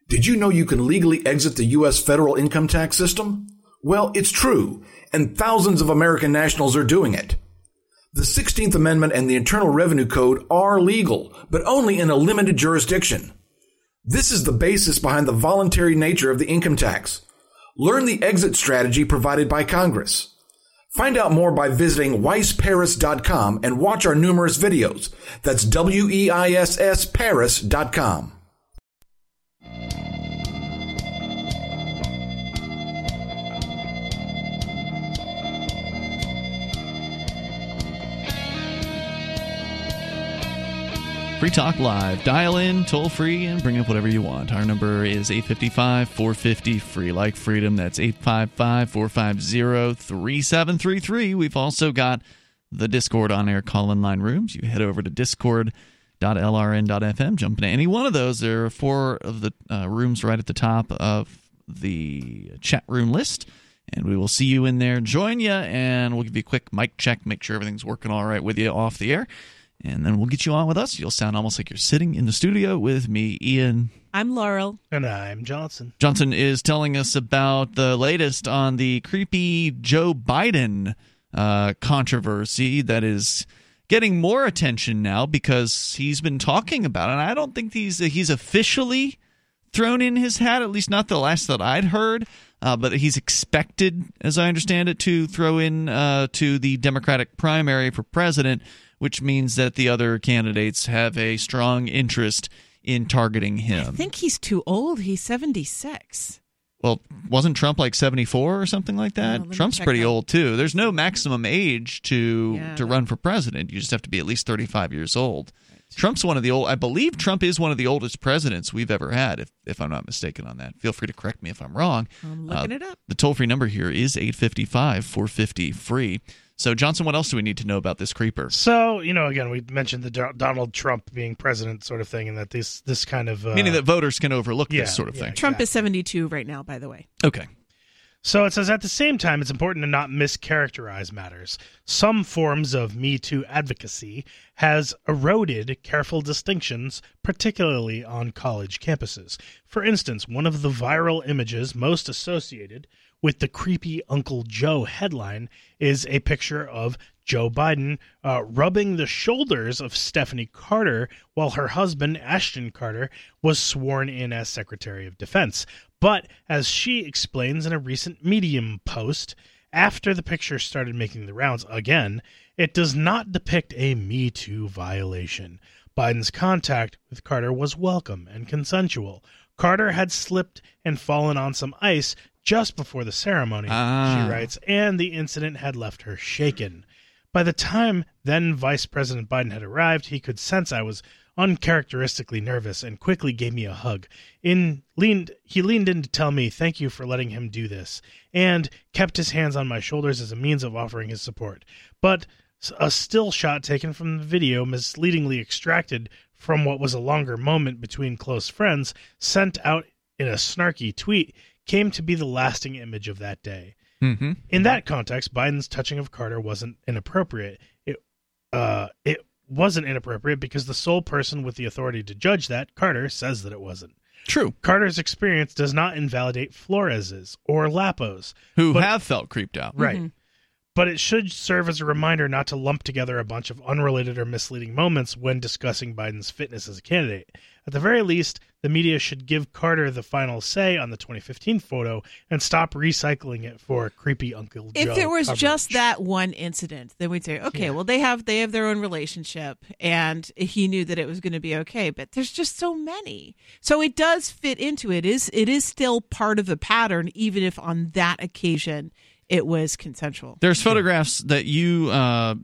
Did you know you can legally exit the U.S. federal income tax system? Well, it's true, and thousands of American nationals are doing it. The 16th Amendment and the Internal Revenue Code are legal, but only in a limited jurisdiction. This is the basis behind the voluntary nature of the income tax. Learn the exit strategy provided by Congress. Find out more by visiting weissparis.com and watch our numerous videos. That's weissparis.com. Free Talk Live. Dial in, toll free, and bring up whatever you want. Our number is 855-450-FREE. Like freedom, that's 855-450-3733. We've also got the Discord on-air call-in line rooms. You head over to discord.lrn.fm. Jump into any one of those. There are four of the rooms right at the top of the chat room list. And we will see you in there. Join you, and we'll give you a quick mic check. Make sure everything's working all right with you off the air. And then we'll get you on with us. You'll sound almost like you're sitting in the studio with me, Ian. I'm Laurel. And I'm Johnson. Johnson is telling us about the latest on the creepy Joe Biden controversy that is getting more attention now because he's been talking about it. And I don't think he's officially thrown in his hat, at least not the last that I'd heard. But he's expected, as I understand it, to throw in to the Democratic primary for president, which means that the other candidates have a strong interest in targeting him. I think he's too old. He's 76. Well, wasn't Trump like 74 or something like that? Oh, Trump's pretty old, too. There's no maximum age to run for president. You just have to be at least 35 years old. Right. Trump's one of the old. I believe Trump is one of the oldest presidents we've ever had, if I'm not mistaken on that. Feel free to correct me if I'm wrong. I'm looking it up. The toll-free number here is 855-450-FREE. So, Johnson, what else do we need to know about this creeper? So, again, we mentioned the Donald Trump being president sort of thing, and that this kind of... meaning that voters can overlook this sort of thing. Trump is 72 right now, by the way. Okay. So it says, at the same time, it's important to not mischaracterize matters. Some forms of Me Too advocacy has eroded careful distinctions, particularly on college campuses. For instance, one of the viral images most associated with the creepy Uncle Joe headline is a picture of Joe Biden rubbing the shoulders of Stephanie Carter while her husband, Ashton Carter, was sworn in as Secretary of Defense. But as she explains in a recent Medium post, after the picture started making the rounds again, it does not depict a Me Too violation. Biden's contact with Carter was welcome and consensual. Carter had slipped and fallen on some ice just before the ceremony, she writes, and the incident had left her shaken. By the time then Vice President Biden had arrived, he could sense I was uncharacteristically nervous and quickly gave me a hug. He leaned in to tell me thank you for letting him do this, and kept his hands on my shoulders as a means of offering his support. But a still shot taken from the video, misleadingly extracted from what was a longer moment between close friends, sent out in a snarky tweet, came to be the lasting image of that day. Mm-hmm. In that context, Biden's touching of Carter wasn't inappropriate. It wasn't inappropriate because the sole person with the authority to judge that, Carter, says that it wasn't. True. Carter's experience does not invalidate Flores's or Lapo's. Who have felt creeped out. Right. Mm-hmm. But it should serve as a reminder not to lump together a bunch of unrelated or misleading moments when discussing Biden's fitness as a candidate. At the very least, the media should give Carter the final say on the 2015 photo and stop recycling it for creepy Uncle Joe. If it was coverage. Just that one incident, then we'd say, okay, well, they have their own relationship, and he knew that it was going to be okay. But there's just so many. So it does fit into it. It is still part of the pattern, even if on that occasion it was consensual. There's photographs that you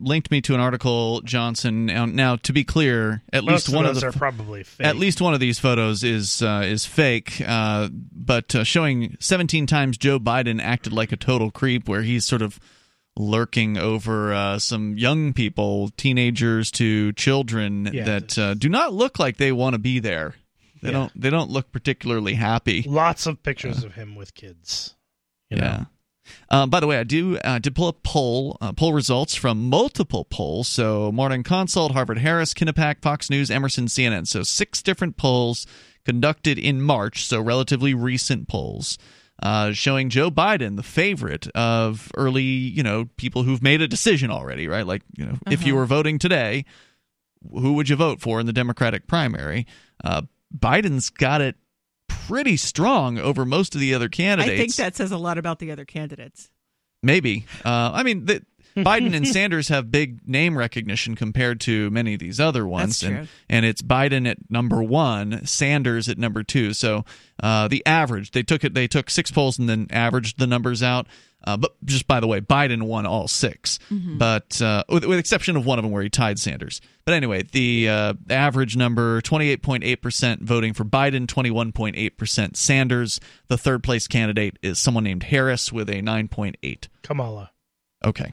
linked me to an article, Johnson. Now, to be clear, at least one of those are probably fake. At least one of these photos is fake, but showing 17 times Joe Biden acted like a total creep, where he's sort of lurking over some young people, teenagers to children that do not look like they want to be there. They don't look particularly happy. Lots of pictures of him with kids. You know? By the way, I did pull up poll results from multiple polls. So Morning Consult, Harvard Harris, Kinnapack, Fox News, Emerson, CNN. So 6 different polls conducted in March, so relatively recent polls, showing Joe Biden the favorite of early, people who've made a decision already, right? Like, if you were voting today, who would you vote for in the Democratic primary? Biden's got it pretty strong over most of the other candidates. I think that says a lot about the other candidates. Maybe. Biden and Sanders have big name recognition compared to many of these other ones. That's true. And it's Biden at number one, Sanders at number two. So the average, they took six polls and then averaged the numbers out. But just by the way, Biden won all six, but with the exception of one of them where he tied Sanders. But anyway, the average number, 28.8% voting for Biden, 21.8% Sanders. The third place candidate is someone named Harris with a 9.8. Kamala. Okay.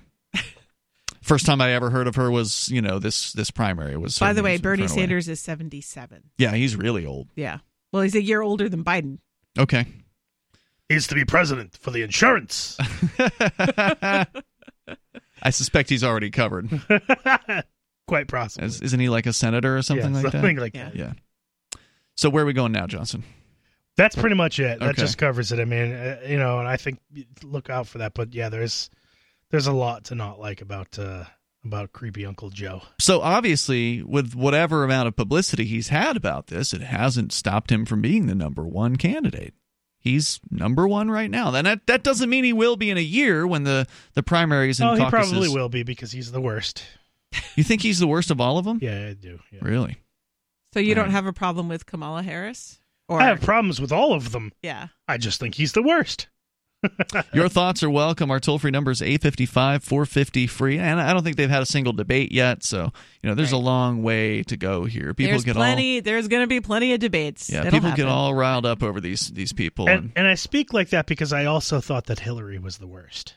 First time I ever heard of her was, this primary was. By the way, Bernie Sanders is 77. Yeah, he's really old. Yeah. Well, he's a year older than Biden. Okay. He's to be president for the insurance. I suspect he's already covered. Quite possibly. Isn't he like a senator or something like that? Something like that. Yeah. So where are we going now, Johnson? That's pretty much it. That just covers it. I mean, and I think look out for that. But yeah, there's a lot to not like about creepy Uncle Joe. So obviously, with whatever amount of publicity he's had about this, it hasn't stopped him from being the number one candidate. He's number one right now. And that doesn't mean he will be in a year when the primaries and caucuses. He probably will be because he's the worst. You think he's the worst of all of them? Yeah, I do. Yeah. Really? So you don't have a problem with Kamala Harris? Or... I have problems with all of them. Yeah. I just think he's the worst. Your thoughts are welcome. Our toll-free number is 855-450-FREE. And I don't think they've had a single debate yet. So, there's a long way to go here. People there's going to be plenty of debates. Yeah, people get all riled up over these people. And I speak like that because I also thought that Hillary was the worst.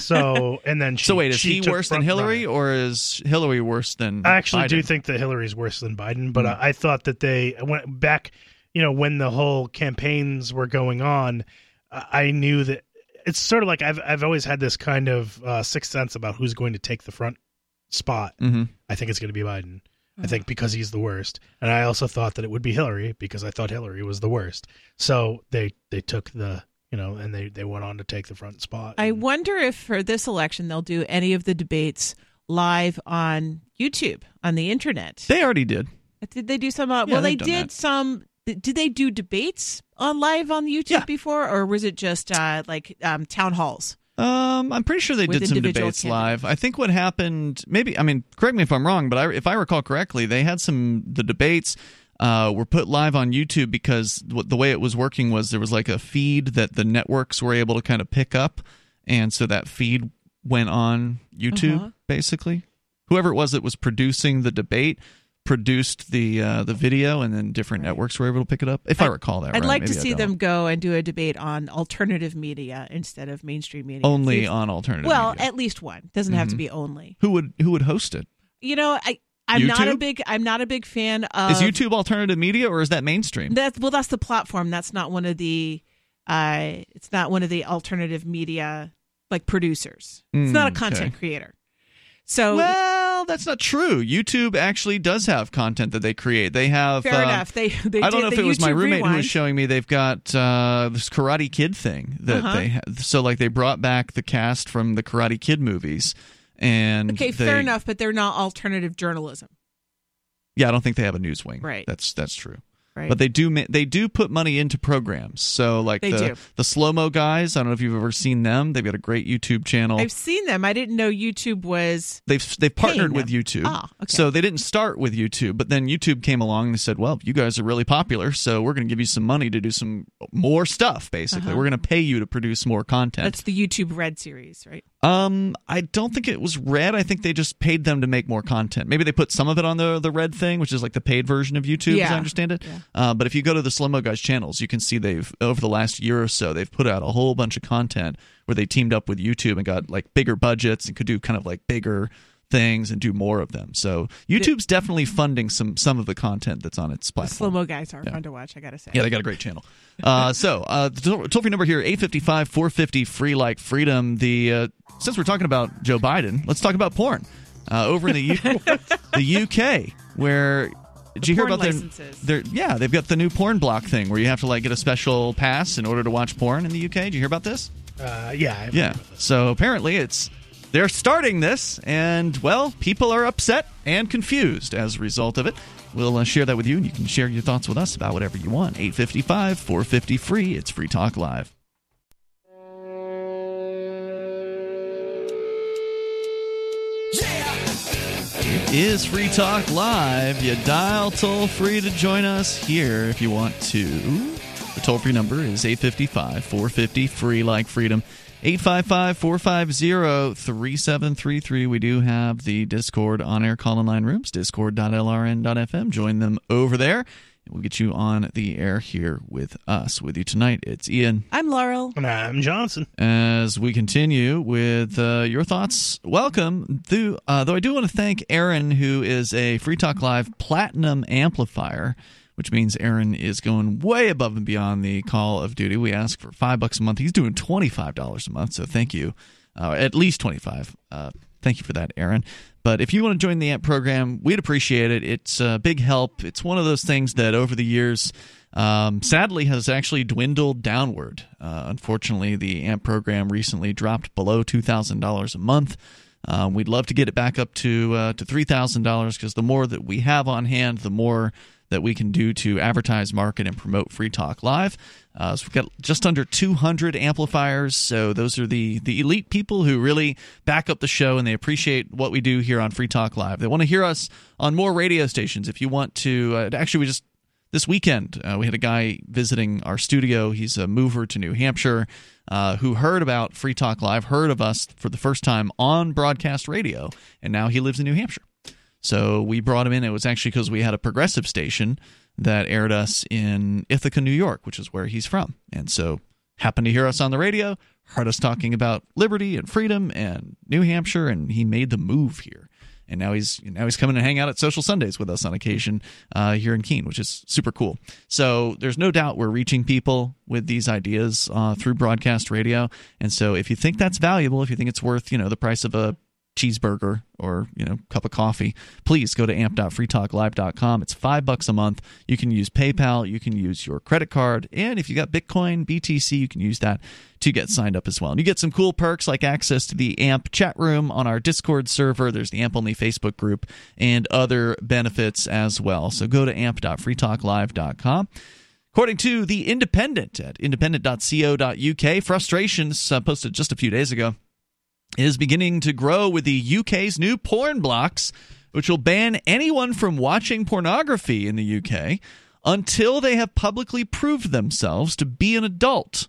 So, and then so wait, is he worse than Hillary or is Hillary worse than Biden? I actually do think that Hillary's worse than Biden, but I thought that they went back, when the whole campaigns were going on, I knew that it's sort of like I've always had this kind of sixth sense about who's going to take the front spot. Mm-hmm. I think it's going to be Biden. I think because he's the worst. And I also thought that it would be Hillary because I thought Hillary was the worst. So they took the, and they went on to take the front spot. I wonder if for this election they'll do any of the debates live on YouTube, on the internet. They already did. Did they do some? They did some. Did they do debates on live on YouTube before, or was it just town halls? I'm pretty sure they did some debates live. I think what happened, correct me if I'm wrong, but if I recall correctly, they had the debates were put live on YouTube because the way it was working was there was like a feed that the networks were able to kind of pick up, and so that feed went on YouTube basically. Whoever it was that was producing the debate produced the video, and then different networks were able to pick it up. If I recall that, I'd like to see them go and do a debate on alternative media instead of mainstream media. Only on alternative. Well, media. At least one doesn't have to be only. Who would host it? I'm YouTube? I'm not a big fan of. Is YouTube alternative media or is that mainstream? That's the platform. That's not one of the. It's not one of the alternative media like producers. It's not a content creator. So. Well, that's not true. YouTube actually does have content that they create. They have fair enough. They I don't know if it was my roommate who was showing me. They've got this Karate Kid thing that they have. So like they brought back the cast from the Karate Kid movies, and fair enough. But they're not alternative journalism. Yeah, I don't think they have a news wing. Right. That's true. Right. But they do put money into programs. So like the Slow Mo guys, I don't know if you've ever seen them. They've got a great YouTube channel. I've seen them. I didn't know YouTube was they've partnered with YouTube. Oh, okay. So they didn't start with YouTube, but then YouTube came along and they said, "Well, you guys are really popular, so we're going to give you some money to do some more stuff basically. We're going to pay you to produce more content." That's the YouTube Red series, right? I don't think it was Red. I think they just paid them to make more content. Maybe they put some of it on the Red thing, which is like the paid version of YouTube, as I understand it. Yeah. But if you go to the Slow Mo Guys channels, you can see they've over the last year or so, they've put out a whole bunch of content where they teamed up with YouTube and got like bigger budgets and could do kind of like bigger things and do more of them. So YouTube's definitely funding some of the content that's on its platform. The Slow Mo Guys are fun to watch, I gotta say. Yeah, they got a great channel. The toll free number here, 855-450-FREE like freedom. Since we're talking about Joe Biden, let's talk about porn over in the UK, where Did you hear about their yeah, they've got the new porn block thing where you have to like get a special pass in order to watch porn in the UK. Did you hear about this? Yeah. So apparently they're starting this, and well, people are upset and confused as a result of it. We'll share that with you, and you can share your thoughts with us about whatever you want. 855-450-FREE. It's Free Talk Live. It is Free Talk Live. You dial toll-free to join us here if you want to. The toll-free number is 855-450-FREE, like freedom. 855-450-3733. We do have the Discord on-air call-in-line rooms, discord.lrn.fm. Join them over there. We'll get you on the air here with us. With you tonight, it's Ian. I'm Laurel. And I'm Johnson. As we continue with your thoughts, welcome. Though I do want to thank Aaron, who is a Free Talk Live Platinum Amplifier, which means Aaron is going way above and beyond the call of duty. We ask for $5 a month. He's doing $25 a month, so thank you. At least $25. Thank you for that, Aaron. But if you want to join the AMP program, we'd appreciate it. It's a big help. It's one of those things that over the years, sadly, has actually dwindled downward. Unfortunately, the AMP program recently dropped below $2,000 a month. We'd love to get it back up to $3,000 because the more that we have on hand, the more that we can do to advertise, market, and promote Free Talk Live. So we've got just under 200 amplifiers, so those are the elite people who really back up the show, and they appreciate what we do here on Free Talk Live. They want to hear us on more radio stations. If you want to actually, we just this weekend, we had a guy visiting our studio. He's a mover to New Hampshire who heard about Free Talk Live, heard of us for the first time on broadcast radio, and now he lives in New Hampshire. So we brought him in. It was actually because we had a progressive station that aired us in Ithaca, New York, which is where he's from. And so happened to hear us on the radio, heard us talking about liberty and freedom and New Hampshire, and he made the move here. And now he's coming to hang out at Social Sundays with us on occasion here in Keene, which is super cool. So there's no doubt we're reaching people with these ideas through broadcast radio. And so if you think that's valuable, if you think it's worth, the price of a cheeseburger or cup of coffee, please go to amp.freetalklive.com. It's $5 a month. You can use PayPal, you can use your credit card, and if you got Bitcoin, BTC, you can use that to get signed up as well. And you get some cool perks like access to the AMP chat room on our Discord server. There's the AMP only Facebook group and other benefits as well. So go to amp.freetalklive.com. According to the Independent at independent.co.uk, frustrations posted just a few days ago is beginning to grow with the UK's new porn blocks, which will ban anyone from watching pornography in the UK until they have publicly proved themselves to be an adult.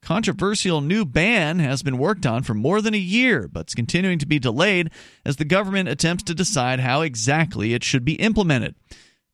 Controversial new ban has been worked on for more than a year, but it's continuing to be delayed as the government attempts to decide how exactly it should be implemented.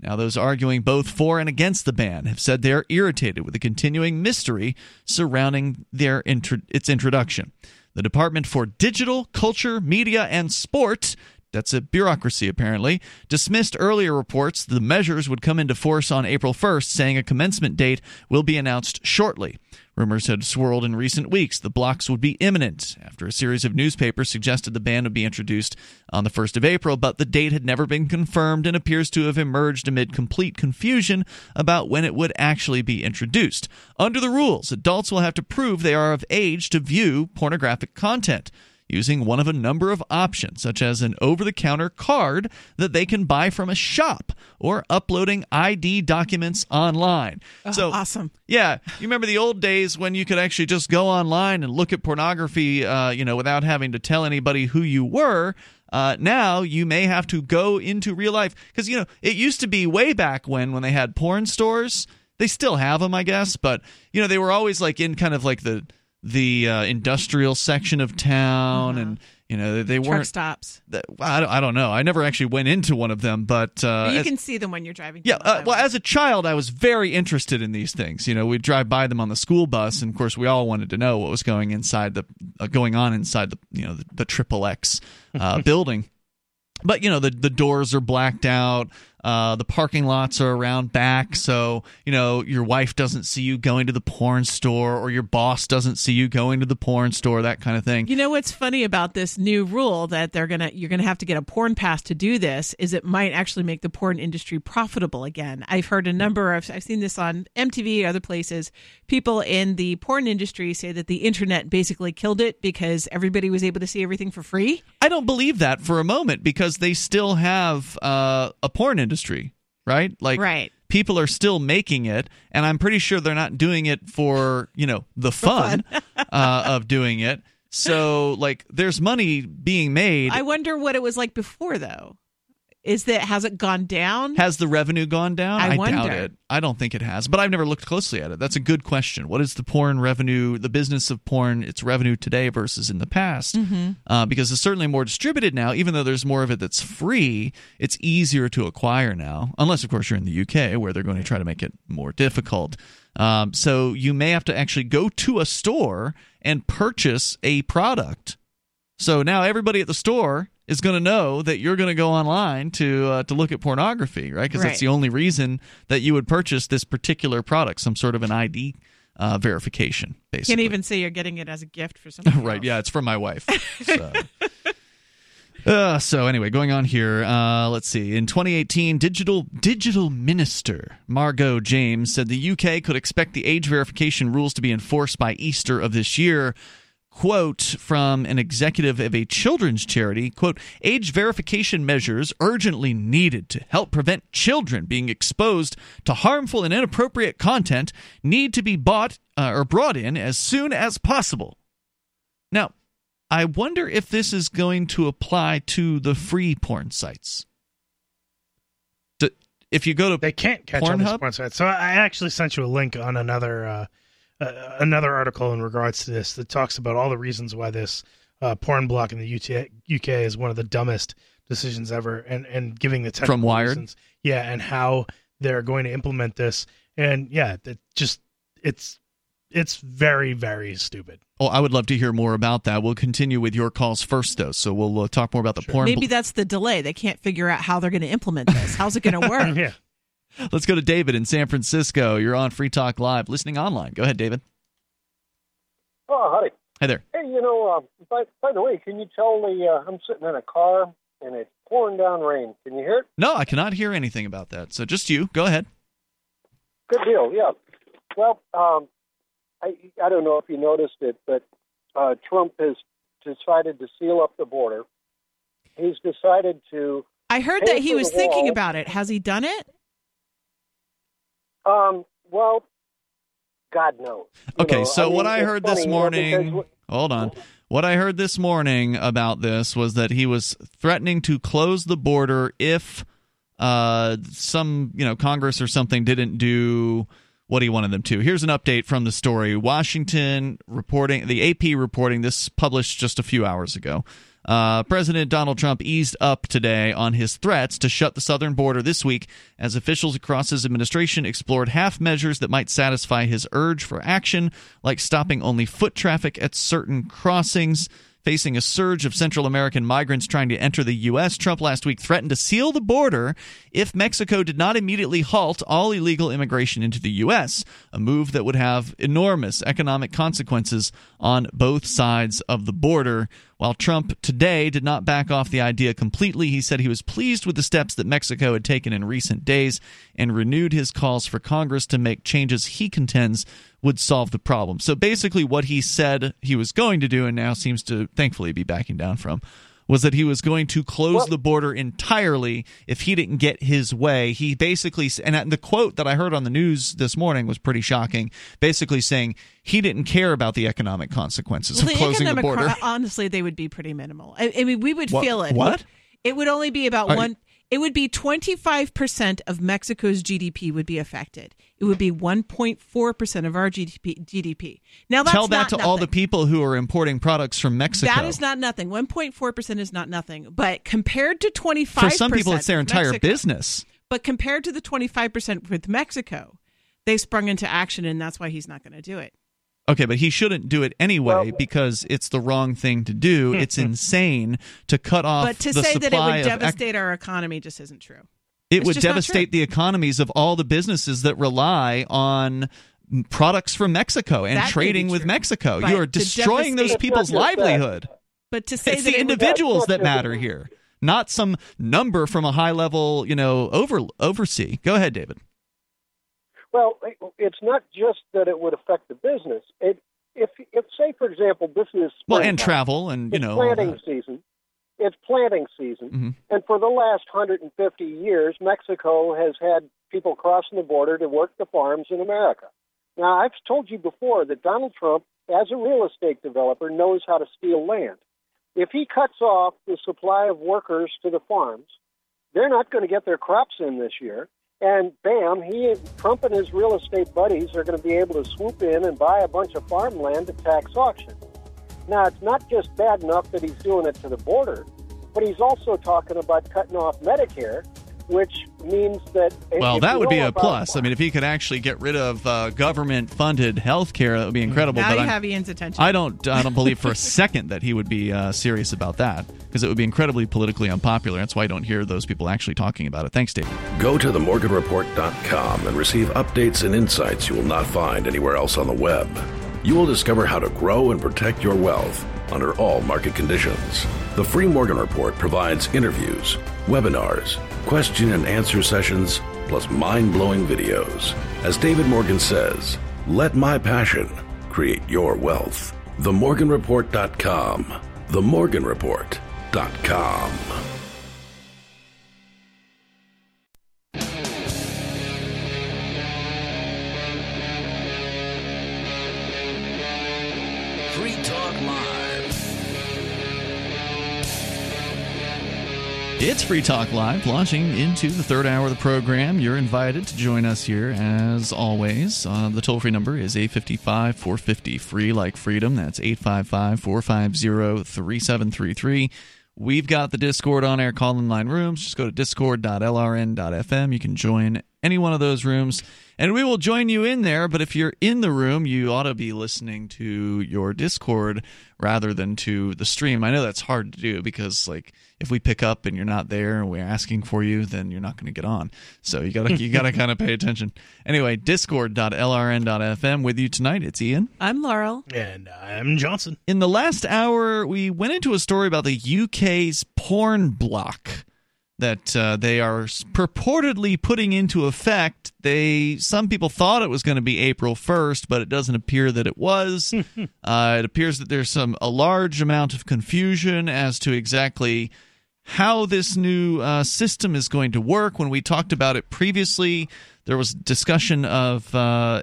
Now, those arguing both for and against the ban have said they are irritated with the continuing mystery surrounding its introduction. The Department for Digital, Culture, Media, and Sport, that's a bureaucracy apparently, dismissed earlier reports the measures would come into force on April 1st, saying a commencement date will be announced shortly. Rumors had swirled in recent weeks the blocks would be imminent after a series of newspapers suggested the ban would be introduced on the 1st of April, but the date had never been confirmed and appears to have emerged amid complete confusion about when it would actually be introduced. Under the rules, adults will have to prove they are of age to view pornographic content, using one of a number of options, such as an over-the-counter card that they can buy from a shop or uploading ID documents online. Oh, so awesome. Yeah. You remember the old days when you could actually just go online and look at pornography without having to tell anybody who you were. Now you may have to go into real life because, it used to be way back when they had porn stores. They still have them, I guess. But, they were always like in kind of like the industrial section of town, uh-huh. And they weren't truck stops. I don't know. I never actually went into one of them, but you can see them when you're driving. Yeah. As a child, I was very interested in these things. We'd drive by them on the school bus, and of course, we all wanted to know what was going on inside the the XXX building. But the doors are blacked out. The parking lots are around back, so, you know, your wife doesn't see you going to the porn store, or your boss doesn't see you going to the porn store, that kind of thing. You know what's funny about this new rule that you're gonna have to get a porn pass to do this is it might actually make the porn industry profitable again. I've heard a number of, I've seen this on MTV, other places, people in the porn industry say that the internet basically killed it because everybody was able to see everything for free. I don't believe that for a moment, because they still have a porn industry, right? Like, right. People are still making it, and I'm pretty sure they're not doing it for, you know, the fun. Of doing it. So, like, there's money being made. I wonder what it was like before, though. Has it gone down? Has the revenue gone down? I doubt it. I don't think it has, but I've never looked closely at it. That's a good question. What is the porn revenue, the business of porn, its revenue today versus in the past? Mm-hmm. Because it's certainly more distributed now. Even though there's more of it that's free, it's easier to acquire now, unless, of course, you're in the UK, where they're going to try to make it more difficult. So you may have to actually go to a store and purchase a product. So now everybody at the store is going to know that you're going to go online to look at pornography, right? Because that's the only reason that you would purchase this particular product, some sort of an ID verification, basically. Can't even say you're getting it as a gift for something Right, else. Yeah, it's from my wife. So. So anyway, going on here, let's see. In 2018, digital minister Margot James said the UK could expect the age verification rules to be enforced by Easter of this year. Quote from an executive of a children's charity, quote, age verification measures urgently needed to help prevent children being exposed to harmful and inappropriate content need to be brought in as soon as possible. Now, I wonder if this is going to apply to the free porn sites. If you go to, they can't catch Pornhub, on these porn sites. So I actually sent you a link on another article in regards to this that talks about all the reasons why this porn block in the UK is one of the dumbest decisions ever, and giving the technical from Wired reasons, yeah, and how they're going to implement this, and yeah, it's very, very stupid. Oh, I would love to hear more about that. We'll continue with your calls first, though, so we'll talk more about the porn. Maybe that's the delay. They can't figure out how they're going to implement this. How's it going to work? Yeah. Let's go to David in San Francisco. You're on Free Talk Live, listening online. Go ahead, David. Oh, howdy. Hi there. Hey, you know, by the way, can you tell I'm sitting in a car and it's pouring down rain. Can you hear it? No, I cannot hear anything about that. So just you. Go ahead. Good deal, yeah. Well, I don't know if you noticed it, but Trump has decided to seal up the border. He's decided to... I heard that he was thinking about it. Has he done it? Well, God knows. Okay, so what I heard this morning, hold on. What I heard this morning about this was that he was threatening to close the border if some, you know, Congress or something didn't do what he wanted them to. Here's an update from the story. Washington reporting, the AP reporting, this published just a few hours ago. President Donald Trump eased up today on his threats to shut the southern border this week as officials across his administration explored half measures that might satisfy his urge for action, like stopping only foot traffic at certain crossings. Facing a surge of Central American migrants trying to enter the U.S., Trump last week threatened to seal the border if Mexico did not immediately halt all illegal immigration into the U.S., a move that would have enormous economic consequences on both sides of the border. While Trump today did not back off the idea completely, he said he was pleased with the steps that Mexico had taken in recent days and renewed his calls for Congress to make changes he contends would solve the problem. So basically what he said he was going to do, and now seems to thankfully be backing down from, was that he was going to close the border entirely if he didn't get his way. He basically, and the quote that I heard on the news this morning was pretty shocking, basically saying he didn't care about the economic consequences of closing the border. Honestly, they would be pretty minimal. I mean, we would feel it. What? It would only be about it would be 25% of Mexico's GDP would be affected. It would be 1.4% of our GDP. Now, that's tell that to nothing. All the people who are importing products from Mexico. That is not nothing. 1.4% is not nothing. But compared to 25%, for some people, it's their entire business. But compared to the 25% with Mexico, they sprung into action, and that's why he's not going to do it. Okay, but he shouldn't do it anyway because it's the wrong thing to do. It's insane to cut off the supply of... But to say that it would devastate our economy just isn't true. It would devastate the economies of all the businesses that rely on products from Mexico and that trading with Mexico. But you are destroying those people's livelihood. But to say it's that the individuals that matter here, not some number from a high level, you know, oversee. Go ahead, David. Well, it's not just that it would affect the business. If say, for example, this is travel and you know planting season. It's planting season, mm-hmm. and for the last 150 years, Mexico has had people crossing the border to work the farms in America. Now, I've told you before that Donald Trump, as a real estate developer, knows how to steal land. If he cuts off the supply of workers to the farms, they're not going to get their crops in this year, and bam, Trump and his real estate buddies are going to be able to swoop in and buy a bunch of farmland at tax auction. Now, it's not just bad enough that he's doing it to the border, but he's also talking about cutting off Medicare, which means that... Well, that would be a plus. I mean, if he could actually get rid of government-funded health care, that would be incredible. Now you have Ian's attention. I don't believe for a second that he would be serious about that, because it would be incredibly politically unpopular. That's why I don't hear those people actually talking about it. Thanks, Dave. Go to themorganreport.com and receive updates and insights you will not find anywhere else on the web. You will discover how to grow and protect your wealth under all market conditions. The Free Morgan Report provides interviews, webinars, question and answer sessions, plus mind-blowing videos. As David Morgan says, let my passion create your wealth. TheMorganReport.com. TheMorganReport.com. It's Free Talk Live, launching into the third hour of the program. You're invited to join us here, as always. The toll-free number is 855-450-FREE, like freedom. That's 855-450-3733. We've got the Discord on-air call-in line rooms. Just go to discord.lrn.fm. You can join any one of those rooms, and we will join you in there. But if you're in the room, you ought to be listening to your Discord rather than to the stream. I know that's hard to do because, like, if we pick up and you're not there and we're asking for you, then you're not going to get on. So you gotta kind of pay attention. Anyway, discord.lrn.fm with you tonight. It's Ian. I'm Laurel. And I'm Johnson. In the last hour, we went into a story about the UK's porn block that they are purportedly putting into effect. Some people thought it was going to be April 1st, but it doesn't appear that it was. It appears that there's a large amount of confusion as to exactly how this new system is going to work. When we talked about it previously, there was discussion of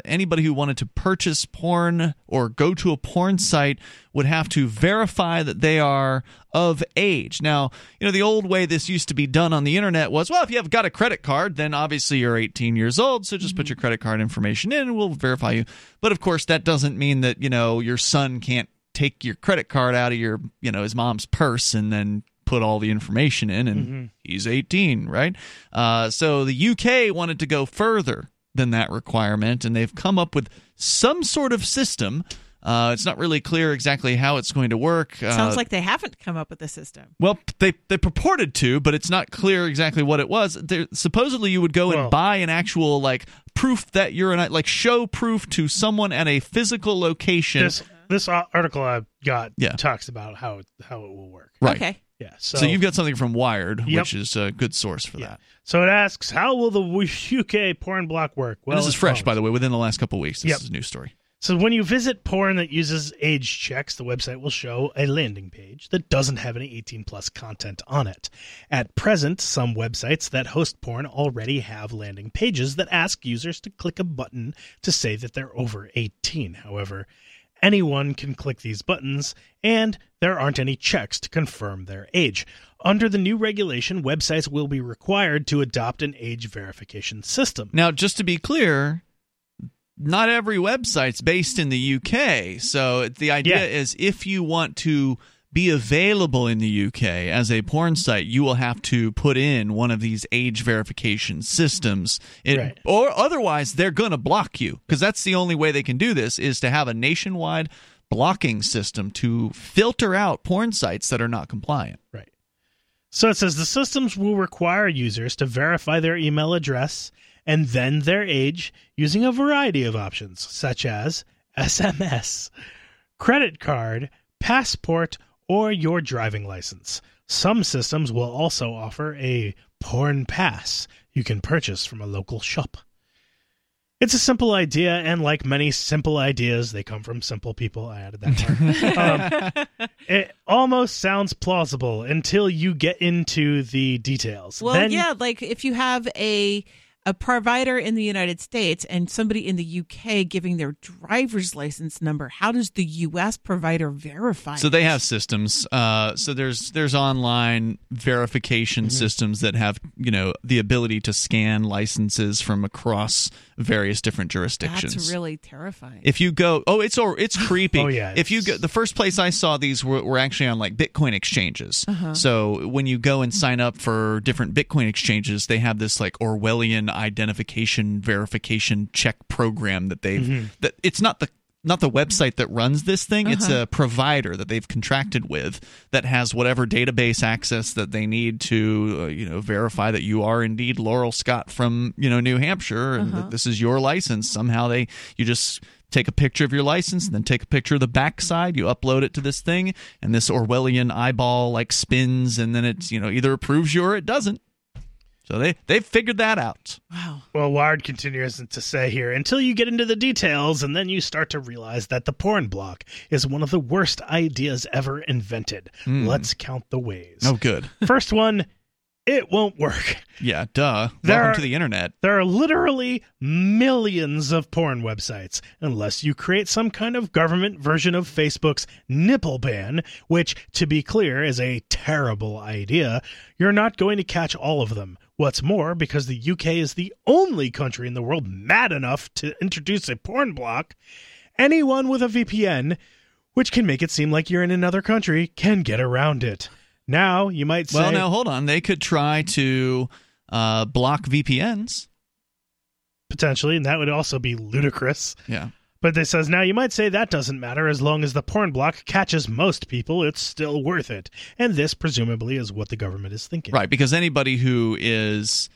anybody who wanted to purchase porn or go to a porn site would have to verify that they are of age. Now, you know, the old way this used to be done on the internet was, well, if you have got a credit card, then obviously you're 18 years old, so just put your credit card information in and we'll verify you. But, of course, that doesn't mean that, you know, your son can't take your credit card out of your, you know, his mom's purse and then put all the information in, and he's 18, right? So the UK wanted to go further than that requirement, and they've come up with some sort of system. It's not really clear exactly how it's going to work. Sounds like they haven't come up with a system. Well, they purported to, but it's not clear exactly what it was. Supposedly you would go and buy an actual, like, proof that you're an, like, show proof to someone at a physical location. This article I've got talks about how it will work. Right. Okay. Yeah, so you've got something from Wired, which is a good source for that. So it asks, how will the UK porn block work? Well, and this is fresh, by the way, within the last couple of weeks. This is a new story. So when you visit porn that uses age checks, the website will show a landing page that doesn't have any 18-plus content on it. At present, some websites that host porn already have landing pages that ask users to click a button to say that they're over 18. However, anyone can click these buttons, and there aren't any checks to confirm their age. Under the new regulation, websites will be required to adopt an age verification system. Now, just to be clear, not every website's based in the UK. So the idea is if you want to be available in the UK as a porn site, you will have to put in one of these age verification systems, or otherwise they're going to block you, because that's the only way they can do this, is to have a nationwide blocking system to filter out porn sites that are not compliant. Right. So it says the systems will require users to verify their email address and then their age using a variety of options, such as SMS, credit card, passport, or your driving license. Some systems will also offer a porn pass you can purchase from a local shop. It's a simple idea, and like many simple ideas, they come from simple people. I added that part. It almost sounds plausible until you get into the details. Well, then, yeah, like if you have a provider in the United States and somebody in the UK giving their driver's license number, how does the US provider verify? So they have systems. So there's online verification systems that have, you know, the ability to scan licenses from across various different jurisdictions. That's really terrifying. If you go, it's creepy. Oh, yeah. If you go, the first place I saw these were actually on like Bitcoin exchanges. Uh-huh. So when you go and sign up for different Bitcoin exchanges, they have this like Orwellian identification verification check program that they've that it's not the website that runs this thing, it's a provider that they've contracted with that has whatever database access that they need to verify that you are indeed Laurel Scott from New Hampshire and that this is your license. Somehow you just take a picture of your license and then take a picture of the backside. You upload it to this thing and this Orwellian eyeball like spins, and then it's either approves you or it doesn't. So they've figured that out. Wow. Well, Wired continues to say here, until you get into the details and then you start to realize that the porn block is one of the worst ideas ever invented. Let's count the ways. Oh, good. First one, it won't work. Yeah, duh. Welcome to the internet. There are literally millions of porn websites, unless you create some kind of government version of Facebook's nipple ban, which, to be clear, is a terrible idea. You're not going to catch all of them. What's more, because the UK is the only country in the world mad enough to introduce a porn block, anyone with a VPN, which can make it seem like you're in another country, can get around it. Now, you might say... Well, now, hold on. They could try to block VPNs. Potentially, and that would also be ludicrous. Yeah. But it says, now, you might say that doesn't matter. As long as the porn block catches most people, it's still worth it. And this, presumably, is what the government is thinking. Right, because anybody who is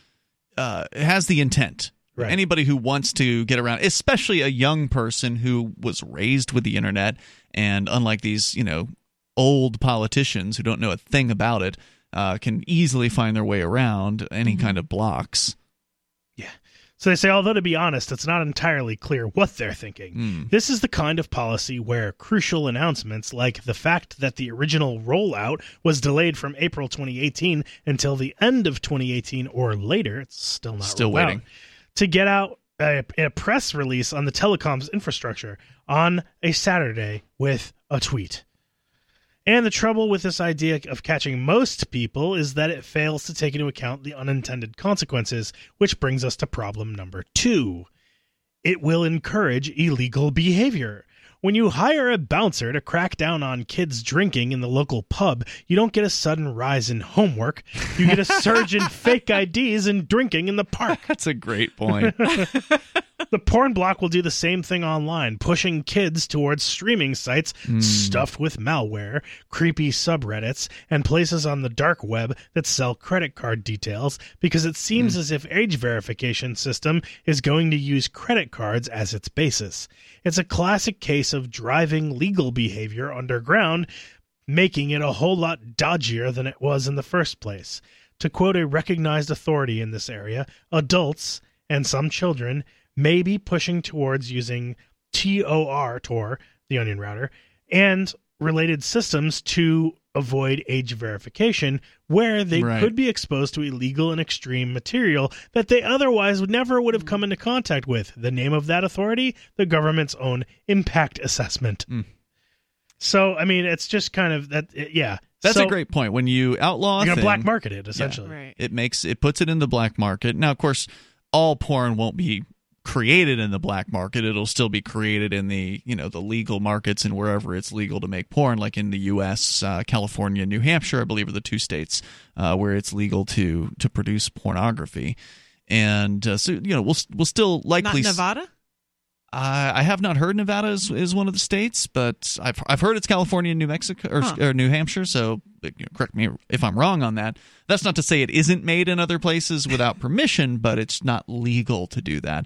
has the intent... Right. Anybody who wants to get around, especially a young person who was raised with the internet, and unlike these, old politicians who don't know a thing about it, can easily find their way around any kind of blocks. Yeah. So they say, although to be honest, it's not entirely clear what they're thinking. This is the kind of policy where crucial announcements like the fact that the original rollout was delayed from April 2018 until the end of 2018 or later, it's still not still waiting, to get out a press release on the telecom's infrastructure on a Saturday with a tweet. And the trouble with this idea of catching most people is that it fails to take into account the unintended consequences, which brings us to problem number 2. It will encourage illegal behavior. When you hire a bouncer to crack down on kids drinking in the local pub, you don't get a sudden rise in homework. You get a surge in fake IDs and drinking in the park. That's a great point. The porn block will do the same thing online, pushing kids towards streaming sites stuffed with malware, creepy subreddits, and places on the dark web that sell credit card details, because it seems as if age verification system is going to use credit cards as its basis. It's a classic case of driving legal behavior underground, making it a whole lot dodgier than it was in the first place. To quote a recognized authority in this area, adults, and some children, may be pushing towards using Tor, the onion router, and related systems to avoid age verification, where they could be exposed to illegal and extreme material that they otherwise would never have come into contact with. The name of that authority, the government's own impact assessment. So, I mean, it's just kind of that, yeah. That's a great point. When you outlaw, you're going to black market it, essentially. Yeah, right. It puts it in the black market. Now, of course, all porn won't be created in the black market. It'll still be created in the the legal markets and wherever it's legal to make porn, like in the U.S., California, New Hampshire, I believe, are the two states where it's legal to produce pornography. And so we'll still likely. Not Nevada? I have not heard Nevada is one of the states, but I've heard it's California and New Mexico or New Hampshire. So correct me if I'm wrong on that. That's not to say it isn't made in other places without permission, but it's not legal to do that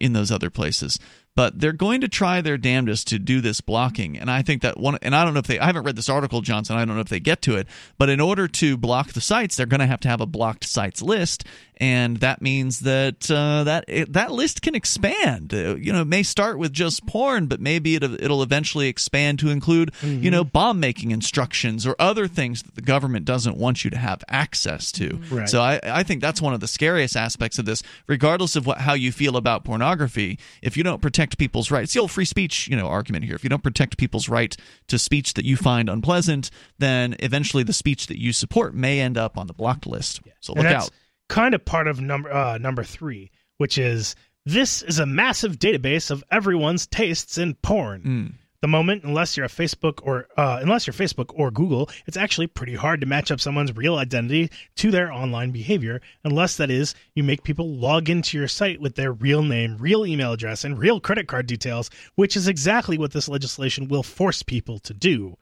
in those other places. But they're going to try their damnedest to do this blocking, and I think that one. And I don't know if I haven't read this article, Johnson. I don't know if they get to it. But in order to block the sites, they're going to have a blocked sites list, and that means that that list can expand. You know, it may start with just porn, but maybe it'll eventually expand to include you know, bomb making instructions or other things that the government doesn't want you to have access to. Right. So I think that's one of the scariest aspects of this. Regardless of how you feel about pornography, if you don't protect people's rights, it's the old free speech, you know, argument here. If you don't protect people's right to speech that you find unpleasant, then eventually the speech that you support may end up on the blocked list. So look out. Kind of part of number 3, which is this is a massive database of everyone's tastes in porn. The moment, unless you're Facebook or Google, it's actually pretty hard to match up someone's real identity to their online behavior, unless that is you make people log into your site with their real name, real email address, and real credit card details, which is exactly what this legislation will force people to do.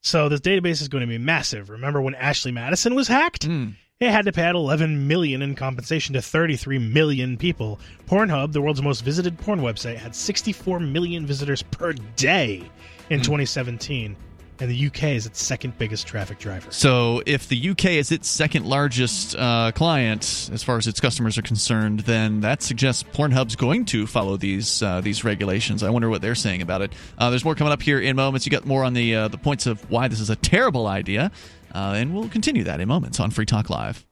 So this database is going to be massive. Remember when Ashley Madison was hacked? It had to pay out $11 million in compensation to 33 million people. Pornhub, the world's most visited porn website, had 64 million visitors per day in 2017. And the UK is its second biggest traffic driver. So if the UK is its second largest client, as far as its customers are concerned, then that suggests Pornhub's going to follow these regulations. I wonder what they're saying about it. There's more coming up here in moments. You got more on the points of why this is a terrible idea. And we'll continue that in moments on Free Talk Live.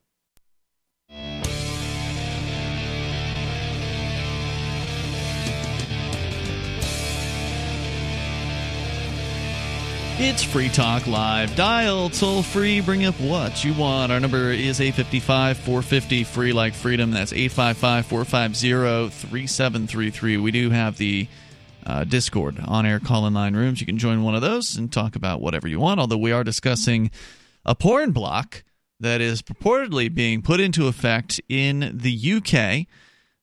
It's Free Talk Live. Dial toll free. Bring up what you want. Our number is 855-450-FREE like freedom. That's 855-450-3733. We do have the Discord on-air call-in line rooms. You can join one of those and talk about whatever you want, although we are discussing a porn block that is purportedly being put into effect in the UK.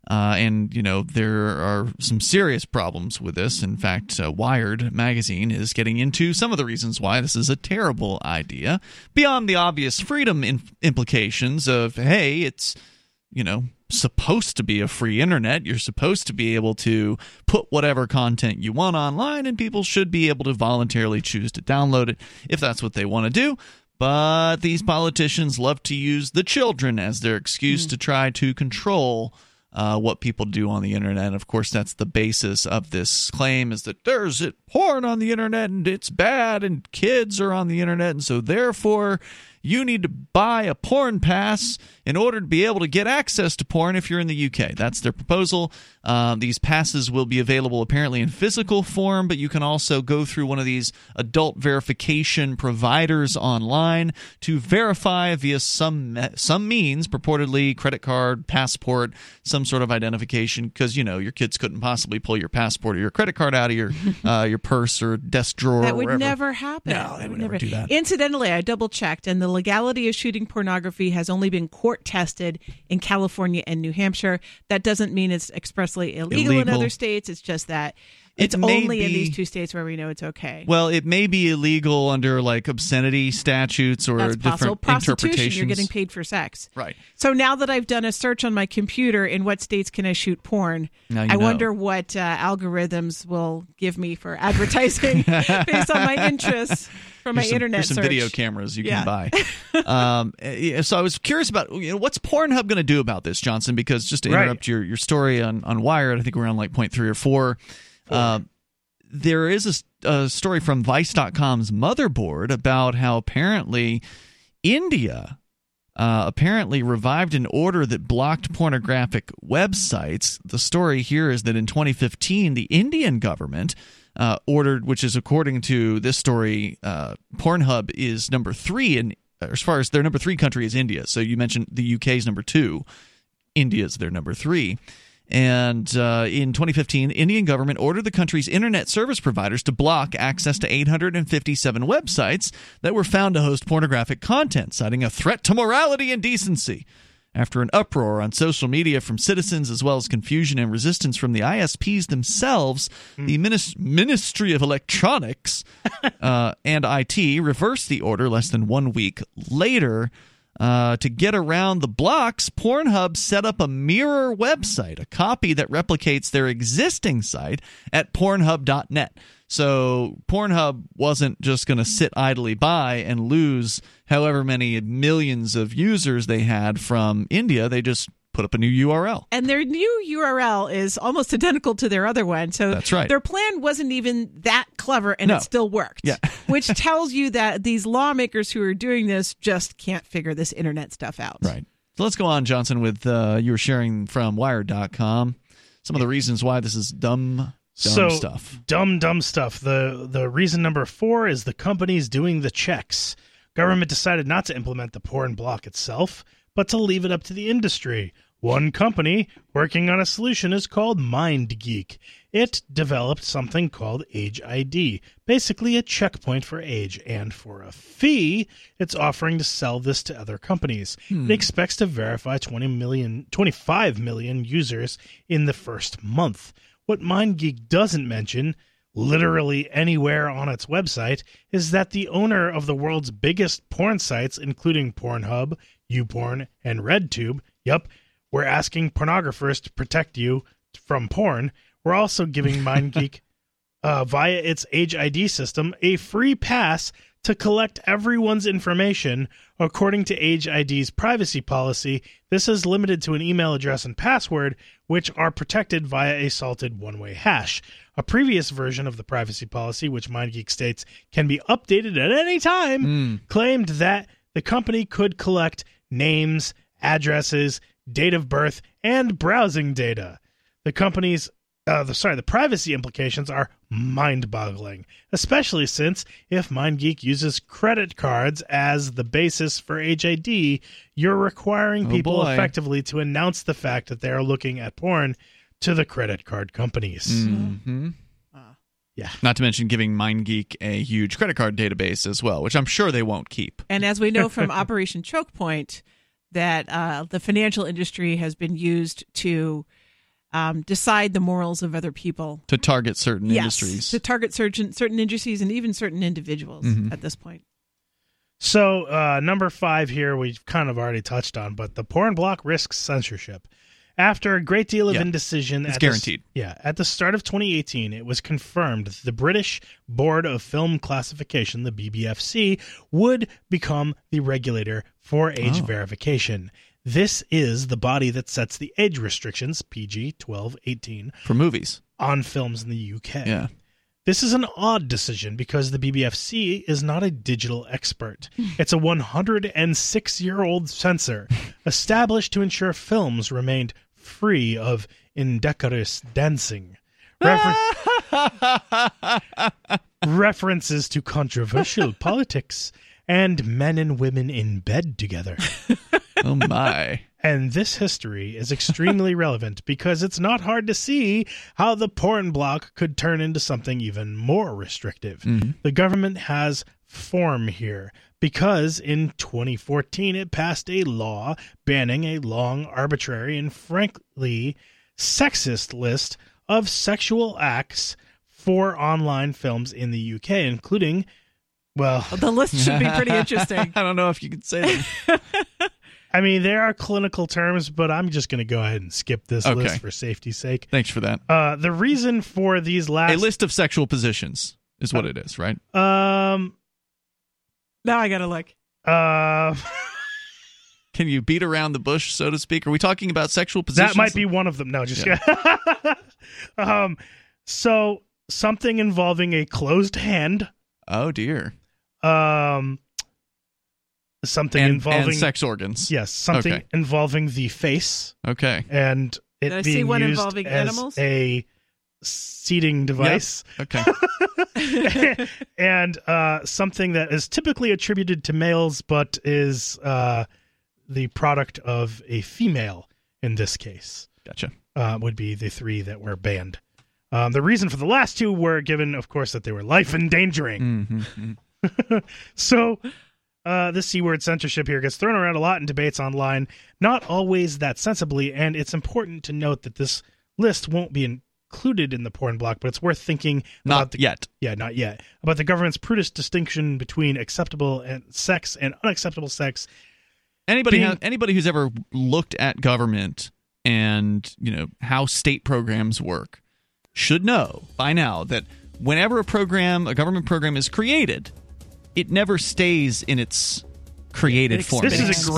And, you know, there are some serious problems with this. In fact, Wired magazine is getting into some of the reasons why this is a terrible idea, beyond the obvious freedom implications of, hey, it's, you know, supposed to be a free internet. You're supposed to be able to put whatever content you want online, and people should be able to voluntarily choose to download it if that's what they want to do. But these politicians love to use the children as their excuse to try to control what people do on the internet. Of course, that's the basis of this claim, is that there's porn on the internet and it's bad and kids are on the internet, and so therefore you need to buy a porn pass in order to be able to get access to porn if you're in the UK. That's their proposal. These passes will be available apparently in physical form, but you can also go through one of these adult verification providers online to verify via some means, purportedly credit card, passport, some sort of identification, because, you know, your kids couldn't possibly pull your passport or your credit card out of your purse or desk drawer. That would wherever. Never happen. No, they would never do that. Incidentally, I double-checked, and the legality of shooting pornography has only been court-tested in California and New Hampshire. That doesn't mean it's expressly illegal in other states. It's just that it's only in these two states where we know it's okay. Well, it may be illegal under, like, obscenity statutes or different interpretations. You're getting paid for sex. Right. So now that I've done a search on my computer, in what states can I shoot porn? I wonder what algorithms will give me for advertising based on my interests. Here's some video cameras you can buy. So I was curious about, you know, what's Pornhub going to do about this, Johnson? Because just to interrupt your story on Wired, I think we're on like 0.3 or 4. There is a story from Vice.com's Motherboard about how apparently India apparently revived an order that blocked pornographic websites. The story here is that in 2015, the Indian government ordered, which is according to this story, Pornhub is number 3, and as far as their number 3 country is India. So you mentioned the UK is number 2, India is their number 3. And in 2015, Indian government ordered the country's internet service providers to block access to 857 websites that were found to host pornographic content, citing a threat to morality and decency. after an uproar on social media from citizens as well as confusion and resistance from the ISPs themselves, the Ministry of Electronics and IT reversed the order less than 1 week later. To get around the blocks, Pornhub set up a mirror website, a copy that replicates their existing site at Pornhub.net. So Pornhub wasn't just going to sit idly by and lose however many millions of users they had from India. They just put up a new URL. And their new URL is almost identical to their other one. So that's right. Their plan wasn't even that clever, and it still worked. Yeah. Which tells you that these lawmakers who are doing this just can't figure this internet stuff out. Right. So let's go on, Johnson, with you were sharing from Wired.com some of the reasons why this is dumb stuff. Dumb stuff. The reason number 4 is the companies doing the checks. Government decided not to implement the porn block itself, but to leave it up to the industry. One company working on a solution is called MindGeek. It developed something called Age ID, basically a checkpoint for age. And for a fee, it's offering to sell this to other companies. It expects to verify 25 million users in the first month. What MindGeek doesn't mention, literally anywhere on its website, is that the owner of the world's biggest porn sites, including Pornhub, YouPorn, and RedTube, we're asking pornographers to protect you from porn. We're also giving MindGeek, via its Age ID system, a free pass to collect everyone's information. According to Age ID's privacy policy, this is limited to an email address and password, which are protected via a salted one-way hash. A previous version of the privacy policy, which MindGeek states can be updated at any time, claimed that the company could collect names, addresses, date of birth, and browsing data. The company's the privacy implications are mind-boggling, especially since if MindGeek uses credit cards as the basis for Age ID, you're requiring people effectively to announce the fact that they're looking at porn to the credit card companies. Mm-hmm. Yeah. Not to mention giving MindGeek a huge credit card database as well, which I'm sure they won't keep. And as we know from Operation Choke Point, that the financial industry has been used to decide the morals of other people. To target certain industries. To target certain industries and even certain individuals at this point. So number 5 here we've kind of already touched on, but the porn block risks censorship. After a great deal of indecision, it's guaranteed. At the start of 2018, it was confirmed that the British Board of Film Classification, the BBFC, would become the regulator for age verification. This is the body that sets the age restrictions, PG-12-18, for movies on films in the UK. Yeah. This is an odd decision because the BBFC is not a digital expert. It's a 106-year-old censor established to ensure films remained free of indecorous dancing. References to controversial politics and men and women in bed together. Oh, my. And this history is extremely relevant because it's not hard to see how the porn block could turn into something even more restrictive. Mm-hmm. The government has form here because in 2014 it passed a law banning a long, arbitrary, and frankly sexist list of sexual acts for online films in the UK, including, the list should be pretty interesting. I don't know if you could say that. I mean, there are clinical terms, but I'm just going to go ahead and skip this list for safety's sake. Thanks for that. The reason for these last... A list of sexual positions is what it is, right? Now I got to look. Can you beat around the bush, so to speak? Are we talking about sexual positions? That might be one of them. No, just kidding. So, something involving a closed hand. Oh, dear. Something involving sex organs. Yes, something involving the face. Okay, and it being used involving as animals? A seating device. Yep. Okay, and something that is typically attributed to males, but is the product of a female in this case. Gotcha. Would be the 3 that were banned. The reason for the last 2 were given, of course, that they were life endangering. Mm-hmm. So. This C-word censorship here gets thrown around a lot in debates online, not always that sensibly, and it's important to note that this list won't be included in the porn block, but it's worth thinking about about the government's prudish distinction between acceptable sex and unacceptable sex. Anybody who's ever looked at government and, you know, how state programs work should know by now that whenever a government program is created, it never stays in its created form. This is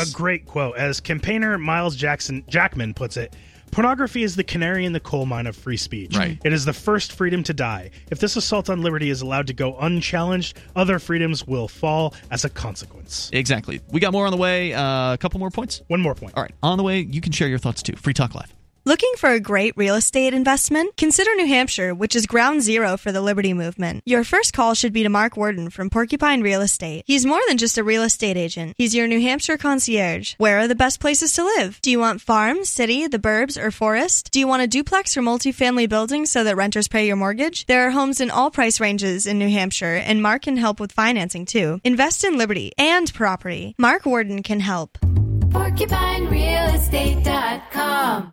a great quote. As campaigner Miles Jackman puts it, pornography is the canary in the coal mine of free speech. Right. It is the first freedom to die. If this assault on liberty is allowed to go unchallenged, other freedoms will fall as a consequence. Exactly. We got more on the way. A couple more points? One more point. All right. On the way, you can share your thoughts too. Free Talk Live. Looking for a great real estate investment? Consider New Hampshire, which is ground zero for the Liberty Movement. Your first call should be to Mark Worden from Porcupine Real Estate. He's more than just a real estate agent. He's your New Hampshire concierge. Where are the best places to live? Do you want farm, city, the burbs, or forest? Do you want a duplex or multifamily building so that renters pay your mortgage? There are homes in all price ranges in New Hampshire, and Mark can help with financing too. Invest in liberty and property. Mark Worden can help. PorcupineRealEstate.com.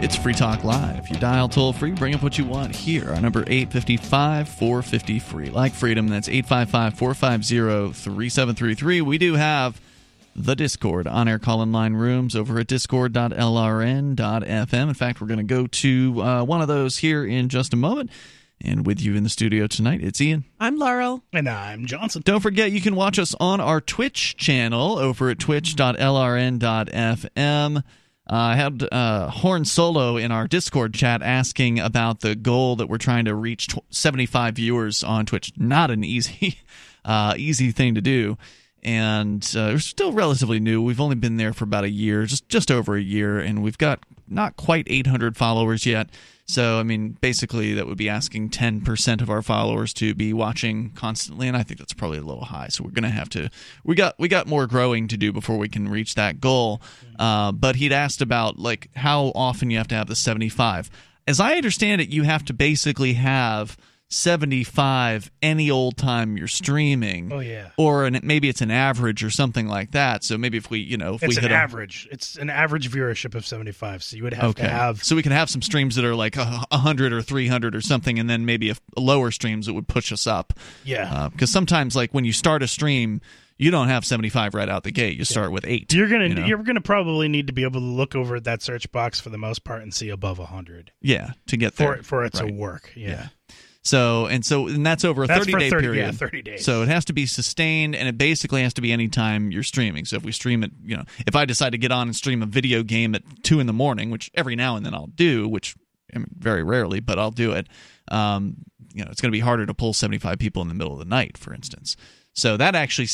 It's Free Talk Live. You dial toll-free, bring up what you want here. Our number 855-450-FREE. Like freedom, that's 855-450-3733. We do have the Discord on-air call-in line rooms over at discord.lrn.fm. In fact, we're going to go to one of those here in just a moment. And with you in the studio tonight, it's Ian. I'm Laurel. And I'm Johnson. Don't forget, you can watch us on our Twitch channel over at twitch.lrn.fm. I had Horn Solo in our Discord chat asking about the goal that we're trying to reach 75 viewers on Twitch. Not an easy thing to do. And we're still relatively new. We've only been there for about a year, just over a year. And we've got not quite 800 followers yet. So, I mean, basically that would be asking 10% of our followers to be watching constantly. And I think that's probably a little high. So we're going to have to – we got more growing to do before we can reach that goal. But he'd asked about, like, how often you have to have the 75. As I understand it, you have to basically have – 75 any old time you're streaming. Oh yeah. Or maybe it's an average or something like that. So maybe if we, you know, it's an average viewership of 75. So you would have to have. So we can have some streams that are like 100 or 300 or something, and then maybe if lower streams it would push us up. Yeah. Because sometimes, like when you start a stream, you don't have 75 right out the gate. You start with 8. You're gonna probably need to be able to look over at that search box for the most part and see above 100. Yeah. To get there for it to work. Yeah. So that's over a 30-day period. Yeah, 30 days. So it has to be sustained, and it basically has to be any time you're streaming. So if we stream it, you know, if I decide to get on and stream a video game at 2 in the morning, which every now and then I'll do, which I mean, very rarely, but I'll do it, you know, it's going to be harder to pull 75 people in the middle of the night, for instance. So that actually,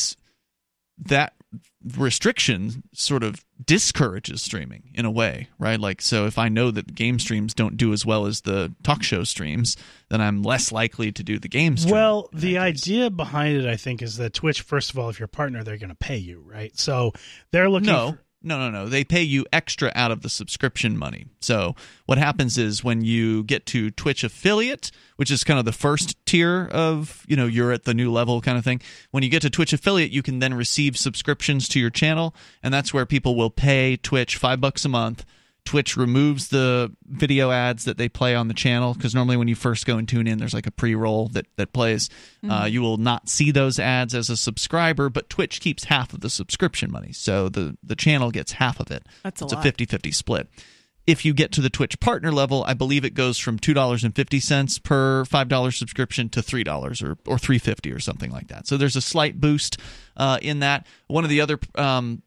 that restriction sort of discourages streaming in a way, right? Like, so if I know that game streams don't do as well as the talk show streams, then I'm less likely to do the game stream. Well, the idea behind it, I think, is that Twitch, first of all, if you're a partner, they're going to pay you, right? So they're looking No. They pay you extra out of the subscription money. So what happens is when you get to Twitch affiliate, which is kind of the first tier of, you know, you're at the new level kind of thing. When you get to Twitch affiliate, you can then receive subscriptions to your channel. And that's where people will pay Twitch $5 a month. Twitch removes the video ads that they play on the channel, because normally when you first go and tune in, there's like a pre-roll that plays. Mm-hmm. You will not see those ads as a subscriber, but Twitch keeps half of the subscription money. So the channel gets half of it. It's a 50-50 split. If you get to the Twitch partner level, I believe it goes from $2.50 per $5 subscription to $3 or $3.50 or something like that. So there's a slight boost in that. One of the other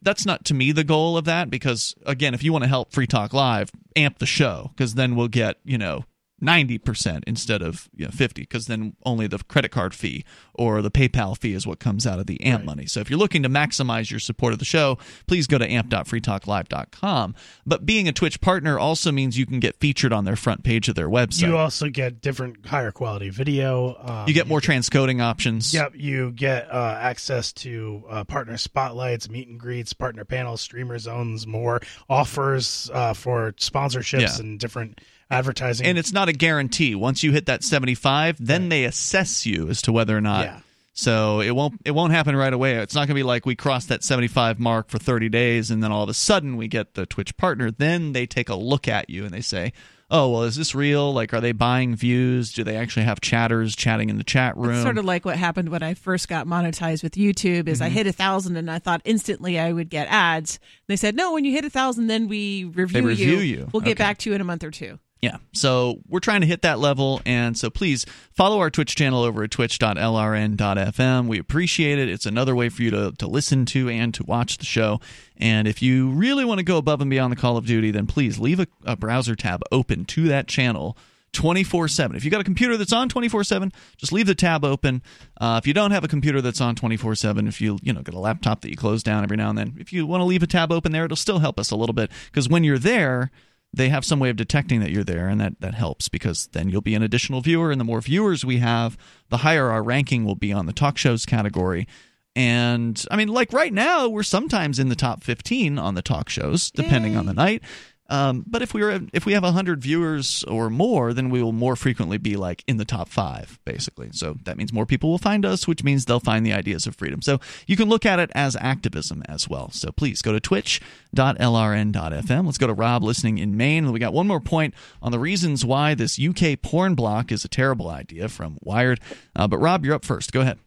that's not to me the goal of that, because again, if you want to help Free Talk Live, amp the show, because then we'll get, you know, 90% instead of 50, because then only the credit card fee or the PayPal fee is what comes out of the AMP money. So if you're looking to maximize your support of the show, please go to amp.freetalklive.com. But being a Twitch partner also means you can get featured on their front page of their website. You also get different, higher quality video. You get more transcoding options. Yep, you get access to partner spotlights, meet and greets, partner panels, streamer zones, more offers for sponsorships and different... advertising. And it's not a guarantee. Once you hit that 75, then they assess you as to whether or not. Yeah. So it won't happen right away. It's not going to be like we crossed that 75 mark for 30 days and then all of a sudden we get the Twitch partner. Then they take a look at you and they say, oh, well, is this real? Like, are they buying views? Do they actually have chatters chatting in the chat room? It's sort of like what happened when I first got monetized with YouTube is I hit 1,000 and I thought instantly I would get ads. They said, no, when you hit 1,000, then they review you. We'll get back to you in a month or two. Yeah, so we're trying to hit that level, and so please follow our Twitch channel over at twitch.lrn.fm. We appreciate it. It's another way for you to listen to and to watch the show. And if you really want to go above and beyond the Call of Duty, then please leave a browser tab open to that channel 24/7. If you've got a computer that's on 24/7, just leave the tab open. If you don't have a computer that's on 24/7, if you get a laptop that you close down every now and then, if you want to leave a tab open there, it'll still help us a little bit, because when you're there, they have some way of detecting that you're there, and that helps, because then you'll be an additional viewer, and the more viewers we have, the higher our ranking will be on the talk shows category. And, I mean, like right now, we're sometimes in the top 15 on the talk shows, depending on the night. But if we have 100 viewers or more, then we will more frequently be like in the top 5, basically. So that means more people will find us, which means they'll find the ideas of freedom. So you can look at it as activism as well. So please go to twitch.lrn.fm. Let's go to Rob listening in Maine. We got one more point on the reasons why this UK porn block is a terrible idea from Wired. But Rob, you're up first. Go ahead.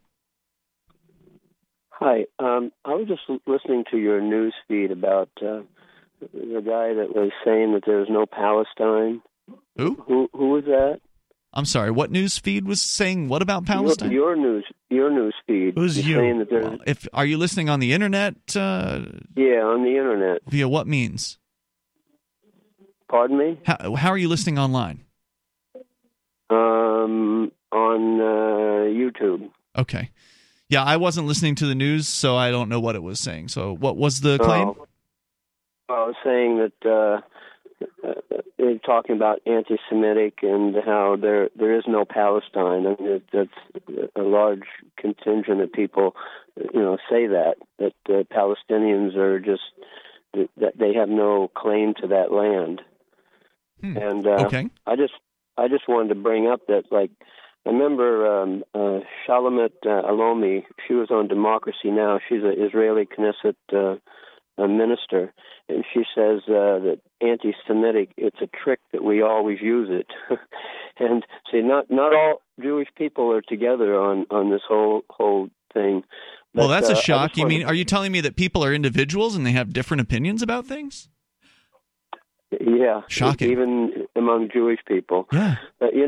Hi. I was just listening to your news feed about... the guy that was saying that there's no Palestine. Who was that? I'm sorry. What news feed was saying what about Palestine? Your news feed. Who's you? Saying that there's... Are you listening on the internet? Yeah, on the internet. Via what means? Pardon me? How are you listening online? On YouTube. Okay. Yeah, I wasn't listening to the news, so I don't know what it was saying. So what was the claim? I was saying that they're talking about anti-Semitic and how there is no Palestine. I mean, that's a large contingent of people, say that Palestinians are just that they have no claim to that land. And I just wanted to bring up that, like, I remember Shalomet Alomi. She was on Democracy Now. She's an Israeli Knesset. A minister, and she says that anti-Semitic, it's a trick that we always use it. And see, not all Jewish people are together on this whole thing. But, well, that's a shock. You mean, are you telling me that people are individuals and they have different opinions about things? Yeah. Shocking. Even among Jewish people. Yeah. But, the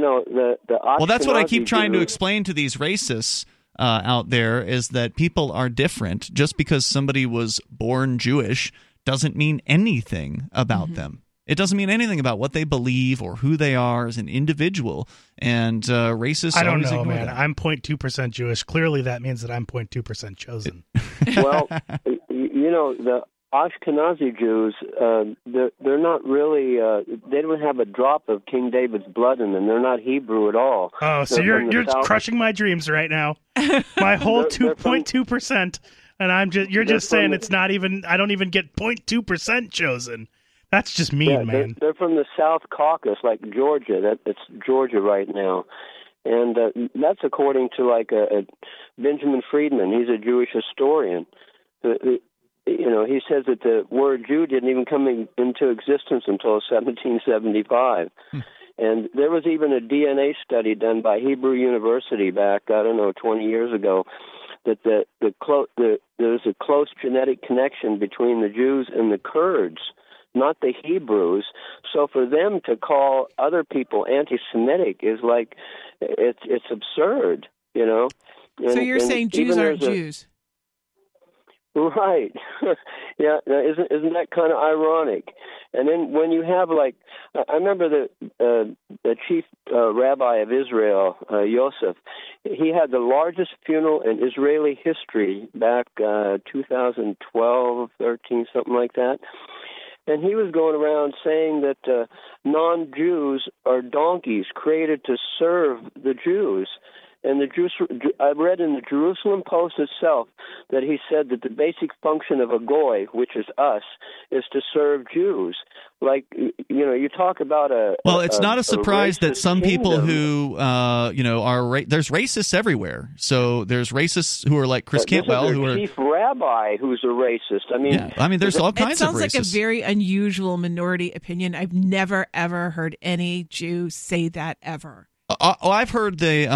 Ashkenazi, well, that's what I keep trying to explain to these racists out there, is that people are different. Just because somebody was born Jewish doesn't mean anything about them. It doesn't mean anything about what they believe or who they are as an individual. And racists, I don't know, man. That. I'm 0.2% Jewish. Clearly, that means that I'm 0.2% chosen. Well, the Ashkenazi Jews, they're not really. They don't have a drop of King David's blood in them. They're not Hebrew at all. Oh, so you're crushing my dreams right now. My whole 2.2%, and I'm just saying it's not even. I don't even get 0.2% chosen. That's just mean, man. They're from the South Caucasus, like Georgia. It's Georgia right now. And that's according to like a Benjamin Friedman. He's a Jewish historian. He says that the word Jew didn't even come into existence until 1775. And there was even a DNA study done by Hebrew University back, 20 years ago, that there's a close genetic connection between the Jews and the Kurds, not the Hebrews. So for them to call other people anti-Semitic is like, it's absurd, And, so you're saying Jews aren't Jews? Right. Yeah. Isn't that kind of ironic? And then when you have like, I remember the chief rabbi of Israel, Yosef. He had the largest funeral in Israeli history back 2012, 13, something like that. And he was going around saying that non-Jews are donkeys created to serve the Jews. And I read in the Jerusalem Post itself that he said that the basic function of a goy, which is us, is to serve Jews. Like, you talk about a well, it's not a surprise that some people who, there's racists everywhere. So there's racists who are like Chris Cantwell, who are chief rabbi who's a racist. I mean, there's all kinds of racists. It sounds like a very unusual minority opinion. I've never ever heard any Jew say that ever. I've heard the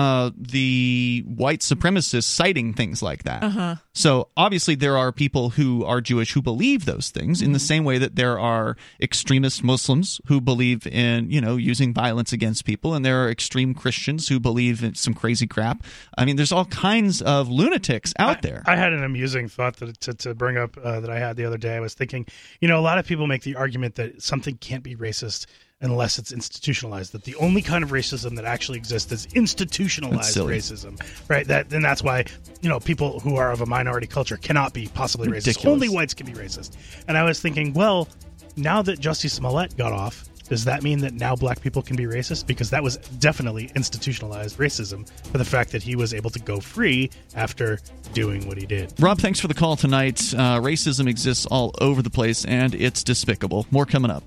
white supremacists citing things like that. Uh-huh. So obviously there are people who are Jewish who believe those things, mm-hmm. in the same way that there are extremist Muslims who believe in using violence against people, and there are extreme Christians who believe in some crazy crap. I mean, there's all kinds of lunatics out there. I had an amusing thought to bring up that I had the other day. I was thinking, a lot of people make the argument that something can't be racist unless it's institutionalized, that the only kind of racism that actually exists is institutionalized racism, right? And that's why, people who are of a minority culture cannot be possibly racist. Only whites can be racist. And I was thinking, well, now that Jussie Smollett got off, does that mean that now black people can be racist? Because that was definitely institutionalized racism for the fact that he was able to go free after doing what he did. Rob, thanks for the call tonight. Racism exists all over the place, and it's despicable. More coming up.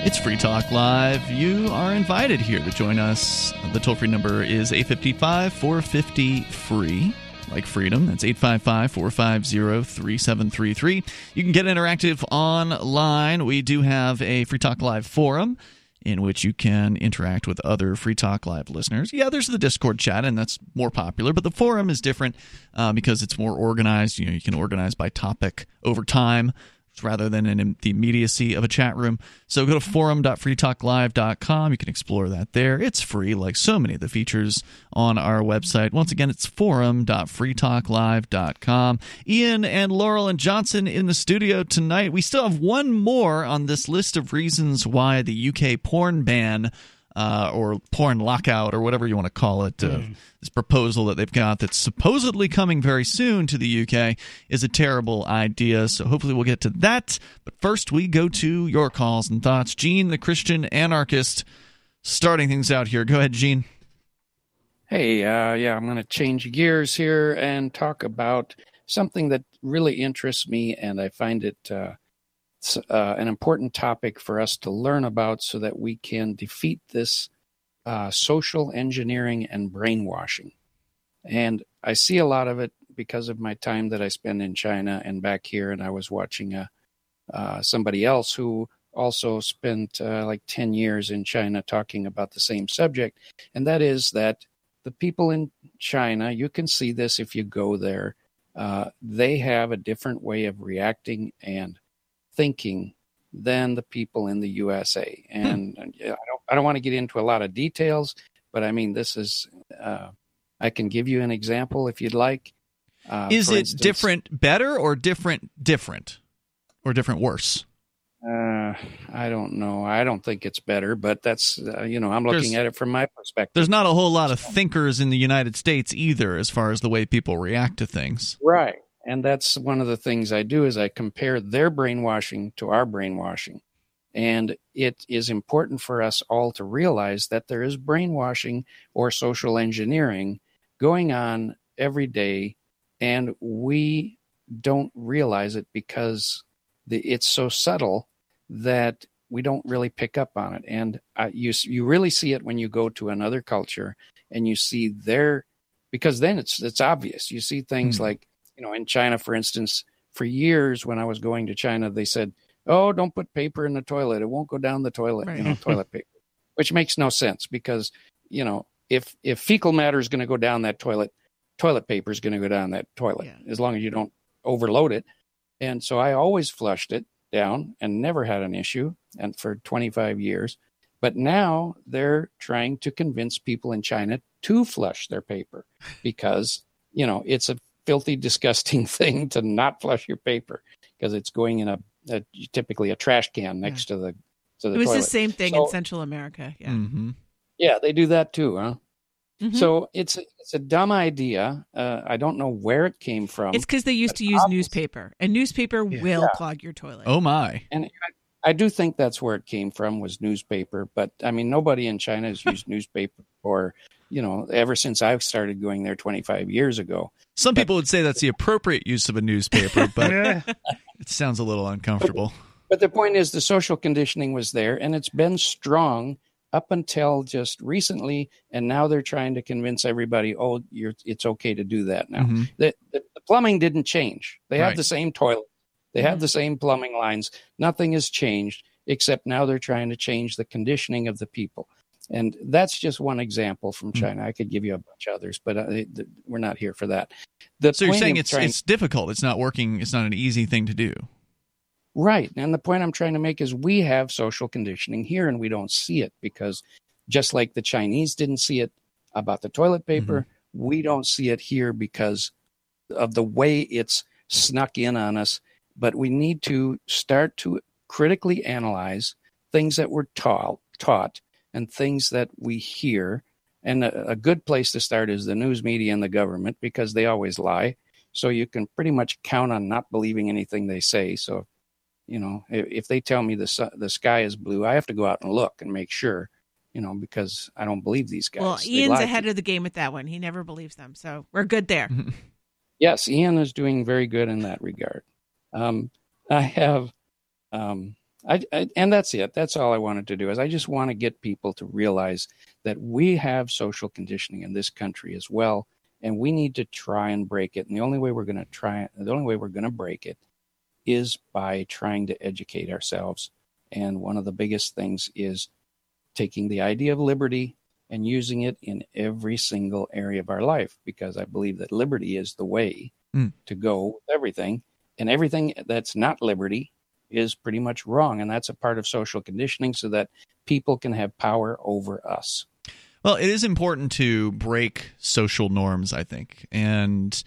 It's Free Talk Live. You are invited here to join us. The toll-free number is 855-450-FREE, like freedom. That's 855-450-3733. You can get interactive online. We do have a Free Talk Live forum in which you can interact with other Free Talk Live listeners. Yeah, there's the Discord chat, and that's more popular, but the forum is different because it's more organized. You can organize by topic over time, rather than in the immediacy of a chat room. So go to forum.freetalklive.com. You can explore that there. It's free, like so many of the features on our website. Once again, it's forum.freetalklive.com. Ian and Laurel and Johnson in the studio tonight. We still have one more on this list of reasons why the UK porn ban or porn lockout or whatever you want to call it, this proposal that they've got that's supposedly coming very soon to the UK is a terrible idea. So hopefully we'll get to that. But first we go to your calls and thoughts. Gene, the Christian anarchist, starting things out here. Go ahead, Gene. Hey, I'm going to change gears here and talk about something that really interests me, and I find it an important topic for us to learn about so that we can defeat this social engineering and brainwashing. And I see a lot of it because of my time that I spend in China and back here. And I was watching somebody else who also spent 10 years in China talking about the same subject. And that is that the people in China, you can see this if you go there, they have a different way of reacting and thinking than the people in the USA. And I don't want to get into a lot of details, but I mean, this is, I can give you an example if you'd like. Is it instance, different better or different or different worse? I don't know. I don't think it's better, but that's, I'm looking at it from my perspective. There's not a whole lot of thinkers in the United States either, as far as the way people react to things. Right. And that's one of the things I do is I compare their brainwashing to our brainwashing. And it is important for us all to realize that there is brainwashing or social engineering going on every day. And we don't realize it because it's so subtle that we don't really pick up on it. And you really see it when you go to another culture and you see because then it's obvious. You see things like, in China, for instance, for years when I was going to China, they said, "Oh, don't put paper in the toilet; it won't go down the toilet." Right. Toilet paper, which makes no sense because if fecal matter is going to go down that toilet, toilet paper is going to go down that toilet as long as you don't overload it. And so I always flushed it down and never had an issue, and for 25 years. But now they're trying to convince people in China to flush their paper because it's a filthy, disgusting thing to not flush your paper because it's going in a typically a trash can next to the toilet. It was the same thing in Central America. Yeah, they do that too, huh? Mm-hmm. So it's a dumb idea. I don't know where it came from. It's because they used to use newspaper, and newspaper will clog your toilet. Oh my! And I do think that's where it came from, was newspaper. But I mean, nobody in China has used newspaper for, you know, ever since I've started going there 25 years ago. Some people would say that's the appropriate use of a newspaper, but it sounds a little uncomfortable. But the point is, the social conditioning was there, and it's been strong up until just recently, and now they're trying to convince everybody, oh, it's okay to do that now. Mm-hmm. The plumbing didn't change. They have the same toilet. They have the same plumbing lines. Nothing has changed, except now they're trying to change the conditioning of the people. And that's just one example from China. I could give you a bunch of others, but we're not here for that. So you're saying it's difficult. It's not working. It's not an easy thing to do. Right. And the point I'm trying to make is we have social conditioning here and we don't see it, because just like the Chinese didn't see it about the toilet paper, we don't see it here because of the way it's snuck in on us. But we need to start to critically analyze things that we're taught and things that we hear. And a good place to start is the news media and the government, because they always lie. So you can pretty much count on not believing anything they say. So, you know, if they tell me the sky is blue, I have to go out and look and make sure, you know, because I don't believe these guys. Well, Ian's ahead of the game with that one. He never believes them. So we're good there. Yes, Ian is doing very good in that regard. And that's it. That's all I wanted to do, is I just want to get people to realize that we have social conditioning in this country as well. And we need to try and break it. And the only way we're going to break it is by trying to educate ourselves. And one of the biggest things is taking the idea of liberty and using it in every single area of our life, because I believe that liberty is the way to go with everything. And everything that's not liberty is pretty much wrong. And that's a part of social conditioning, so that people can have power over us. Well, it is important to break social norms, I think. And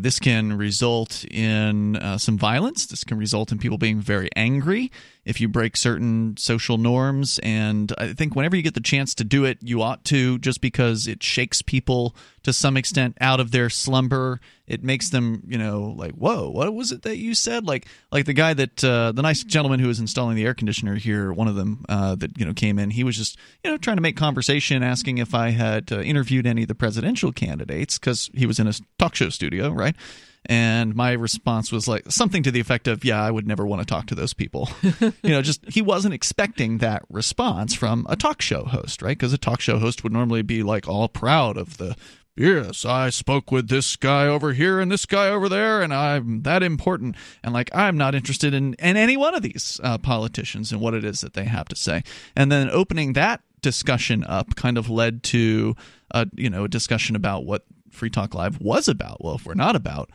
this can result in some violence. This can result in people being very angry if you break certain social norms. And I think whenever you get the chance to do it, you ought to, just because it shakes people to some extent out of their slumber. It makes them, you know, like, whoa, what was it that you said? Like the guy that the nice gentleman who was installing the air conditioner here, one of them that, you know, came in. He was just, you know, trying to make conversation, asking if I had interviewed any of the presidential candidates, because he was in a talk show studio, right? And my response was like something to the effect of, yeah, I would never want to talk to those people. You know, just he wasn't expecting that response from a talk show host, right? Because a talk show host would normally be like all proud of the, yes, I spoke with this guy over here and this guy over there, and I'm that important. And like, I'm not interested in any one of these politicians and what it is that they have to say. And then opening that discussion up kind of led to a discussion about what Free Talk Live was about. Well, if we're not about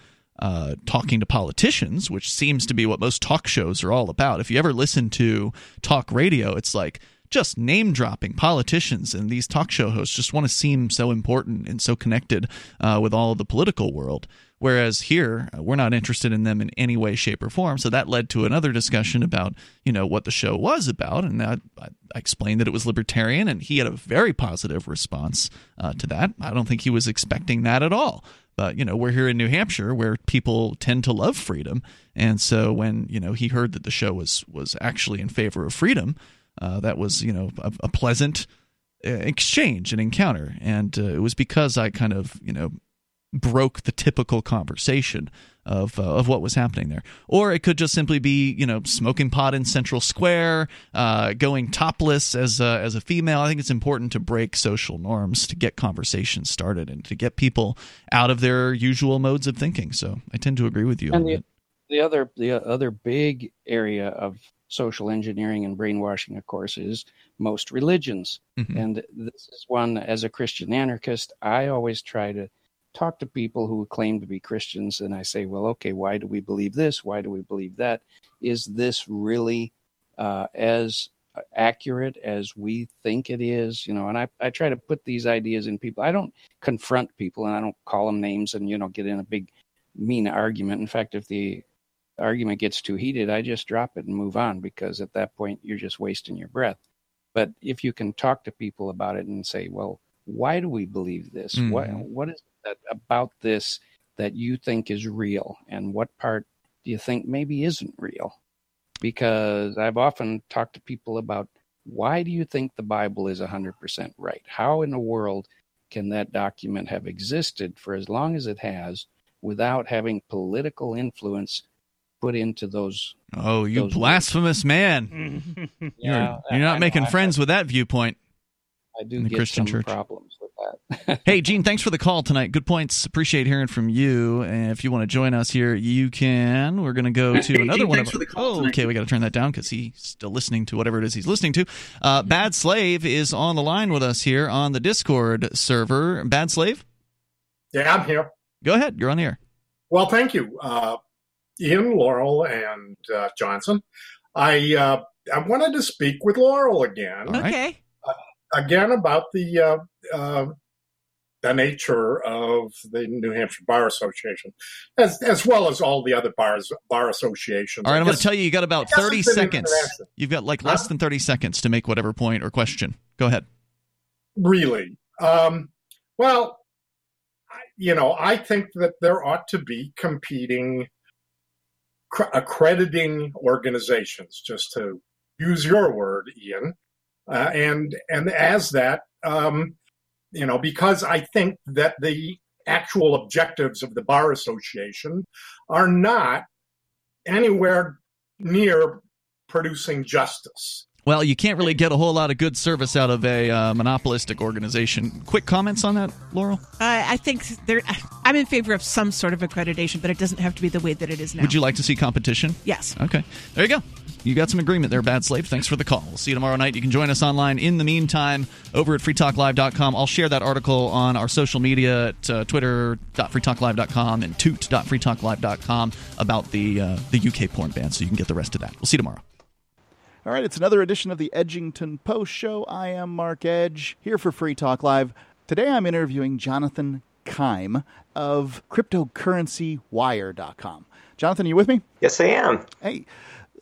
talking to politicians, which seems to be what most talk shows are all about. If you ever listen to talk radio, it's like just name dropping politicians, and these talk show hosts just want to seem so important and so connected with all of the political world. Whereas here, we're not interested in them in any way, shape, or form. So that led to another discussion about, you know, what the show was about. And I explained that it was libertarian, and he had a very positive response to that. I don't think he was expecting that at all. But, you know, we're here in New Hampshire where people tend to love freedom. And so when, you know, he heard that the show was actually in favor of freedom, that was, you know, a pleasant exchange and encounter. And it was because I kind of, you know, broke the typical conversation of what was happening there. Or it could just simply be, you know, smoking pot in Central Square, going topless as a female. I think it's important to break social norms to get conversations started and to get people out of their usual modes of thinking. So I tend to agree with you. And the other big area of social engineering and brainwashing, of course, is most religions. Mm-hmm. And this is one, as a Christian anarchist, I always try to talk to people who claim to be Christians, and I say, well, okay, why do we believe this? Why do we believe that? Is this really as accurate as we think it is? You know, and I try to put these ideas in people. I don't confront people, and I don't call them names and, you know, get in a big mean argument. In fact, if the argument gets too heated, I just drop it and move on, because at that point, you're just wasting your breath. But if you can talk to people about it and say, well, Why do we believe this? Mm-hmm. What is that about this that you think is real? And what part do you think maybe isn't real? Because I've often talked to people about, why do you think the Bible is 100% right? How in the world can that document have existed for as long as it has without having political influence put into those? Oh, you those blasphemous words. Man. You're not making friends with that viewpoint. I do get Christian some church. Problems with that. Hey, Gene, thanks for the call tonight. Good points. Appreciate hearing from you. And if you want to join us here, you can. We're going to go to another Gene, one of our. Oh, okay, we got to turn that down because he's still listening to whatever it is he's listening to. Bad Slave is on the line with us here on the Discord server. Bad Slave? Yeah, I'm here. Go ahead. You're on the air. Well, thank you, Ian, Laurel, and Johnson. I wanted to speak with Laurel again. All right. Okay. Again, about the nature of the New Hampshire Bar Association, as well as all the other bar associations. All right, I'm going to tell you, you got about 30 seconds. You've got less than 30 seconds to make whatever point or question. Go ahead. Really? Well, I think that there ought to be competing accrediting organizations, just to use your word, Ian. And as that, because I think that the actual objectives of the Bar Association are not anywhere near producing justice. Well, you can't really get a whole lot of good service out of a monopolistic organization. Quick comments on that, Laurel? I think I'm in favor of some sort of accreditation, but it doesn't have to be the way that it is now. Would you like to see competition? Yes. Okay. There you go. You got some agreement there, Bad Slave. Thanks for the call. We'll see you tomorrow night. You can join us online in the meantime over at freetalklive.com. I'll share that article on our social media at twitter.freetalklive.com and toot.freetalklive.com about the UK porn ban, so you can get the rest of that. We'll see you tomorrow. All right, it's another edition of the Edgington Post Show. I am Mark Edge, here for Free Talk Live. Today I'm interviewing Jonathan Keim of CryptocurrencyWire.com. Jonathan, are you with me? Yes, I am. Hey,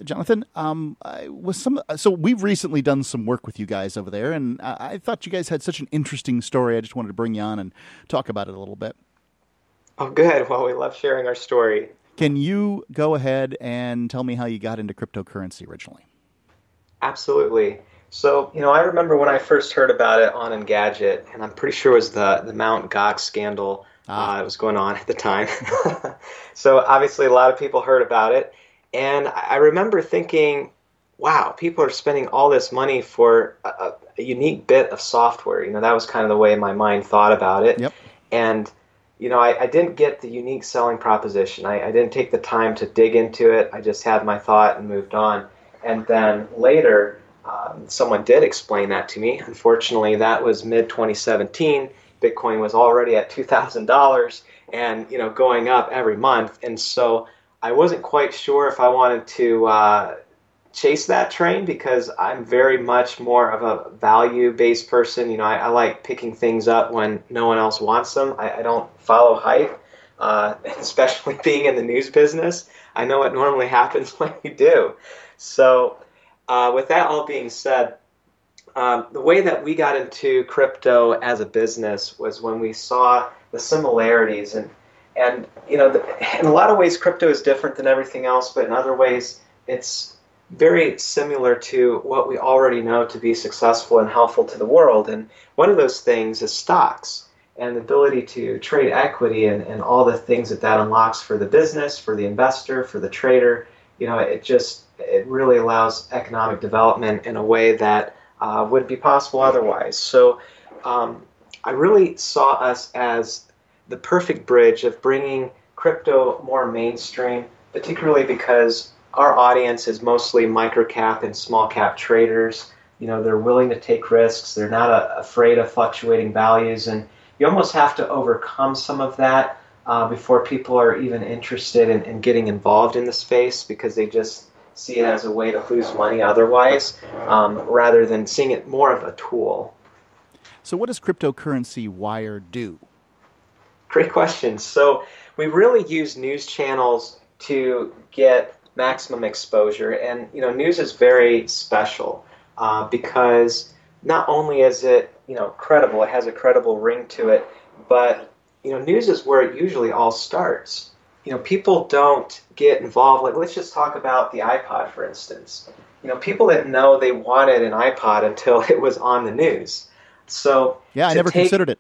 Jonathan, so we've recently done some work with you guys over there, and I thought you guys had such an interesting story. I just wanted to bring you on and talk about it a little bit. Oh, good. Well, we love sharing our story. Can you go ahead and tell me how you got into cryptocurrency originally? Absolutely. So, I remember when I first heard about it on Engadget, and I'm pretty sure it was the Mt. Gox scandal that was going on at the time. So obviously a lot of people heard about it. And I remember thinking, wow, people are spending all this money for a unique bit of software. That was kind of the way my mind thought about it. Yep. And, I didn't get the unique selling proposition. I didn't take the time to dig into it. I just had my thought and moved on. And then later, someone did explain that to me. Unfortunately, that was mid-2017. Bitcoin was already at $2,000 and, going up every month. And so I wasn't quite sure if I wanted to chase that train, because I'm very much more of a value-based person. I like picking things up when no one else wants them. I don't follow hype, especially being in the news business. I know what normally happens when you do. So with that all being said, the way that we got into crypto as a business was when we saw the similarities. And in a lot of ways, crypto is different than everything else. But in other ways, it's very similar to what we already know to be successful and helpful to the world. And one of those things is stocks and the ability to trade equity and all the things that unlocks for the business, for the investor, for the trader. It really allows economic development in a way that wouldn't be possible otherwise. So I really saw us as the perfect bridge of bringing crypto more mainstream, particularly because our audience is mostly micro-cap and small-cap traders. They're willing to take risks. They're not afraid of fluctuating values. And you almost have to overcome some of that before people are even interested in getting involved in the space, because they just see it as a way to lose money otherwise, rather than seeing it more of a tool. So what does Cryptocurrency Wire do? Great question. So we really use news channels to get maximum exposure. And, news is very special because not only is it, credible, it has a credible ring to it, but, news is where it usually all starts. People don't get involved. Like, let's just talk about the iPod, for instance. People didn't know they wanted an iPod until it was on the news. So yeah, I never considered it.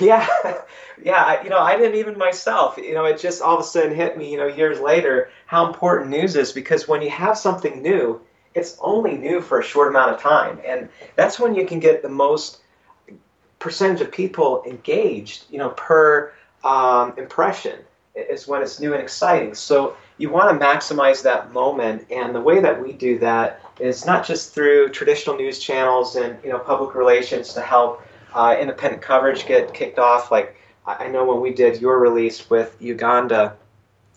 Yeah. I didn't even myself. It just all of a sudden hit me, years later, how important news is, because when you have something new, it's only new for a short amount of time. And that's when you can get the most percentage of people engaged, per impression, is when it's new and exciting. So you want to maximize that moment, and the way that we do that is not just through traditional news channels and public relations to help independent coverage get kicked off. Like, I know when we did your release with Uganda,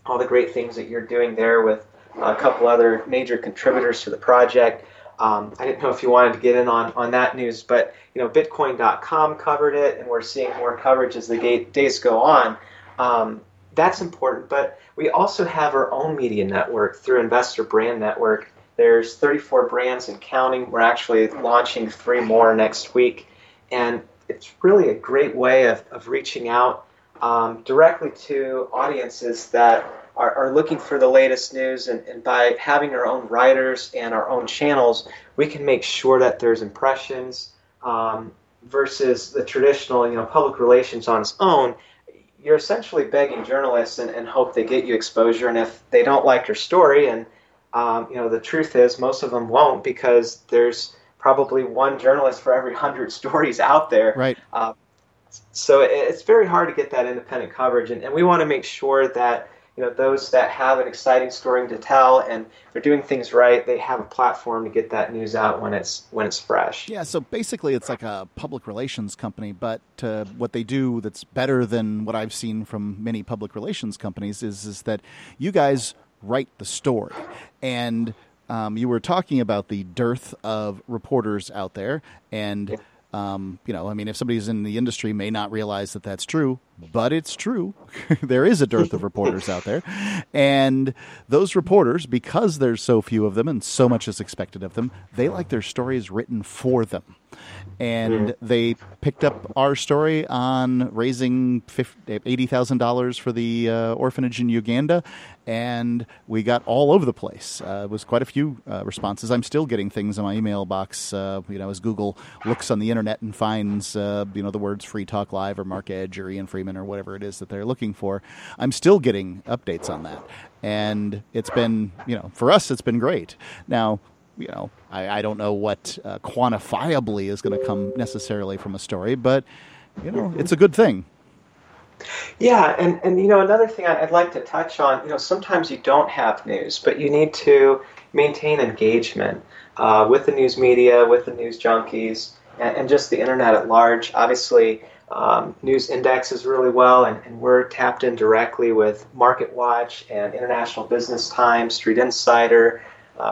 all the great things that you're doing there with a couple other major contributors to the project. I didn't know if you wanted to get in on that news, but Bitcoin.com covered it, and we're seeing more coverage as the days go on. That's important, but we also have our own media network through Investor Brand Network. There's 34 brands and counting. We're actually launching 3 more next week, and it's really a great way of reaching out directly to audiences that are looking for the latest news, and by having our own writers and our own channels, we can make sure that there's impressions versus the traditional, public relations on its own. You're essentially begging journalists and hope they get you exposure. And if they don't like your story, and the truth is most of them won't, because there's probably one journalist for every 100 stories out there. Right. So it's very hard to get that independent coverage. And we want to make sure that, those that have an exciting story to tell and they're doing things right, they have a platform to get that news out when it's fresh. Yeah, so basically it's like a public relations company, but what they do that's better than what I've seen from many public relations companies is that you guys write the story. And you were talking about the dearth of reporters out there, and yeah. If somebody's in the industry may not realize that that's true, but it's true. There is a dearth of reporters out there. And those reporters, because there's so few of them and so much is expected of them, they like their stories written for them. And they picked up our story on raising $80,000 for the orphanage in Uganda, and we got all over the place. It was quite a few responses. I'm still getting things in my email box, as Google looks on the internet and finds, the words Free Talk Live or Mark Edge or Ian Freeman or whatever it is that they're looking for. I'm still getting updates on that. And it's been, for us, it's been great. Now, I don't know what quantifiably is going to come necessarily from a story, but, it's a good thing. Yeah, and another thing I'd like to touch on, sometimes you don't have news, but you need to maintain engagement with the news media, with the news junkies, and just the internet at large. Obviously, news indexes really well, and we're tapped in directly with Market Watch and International Business Times, Street Insider,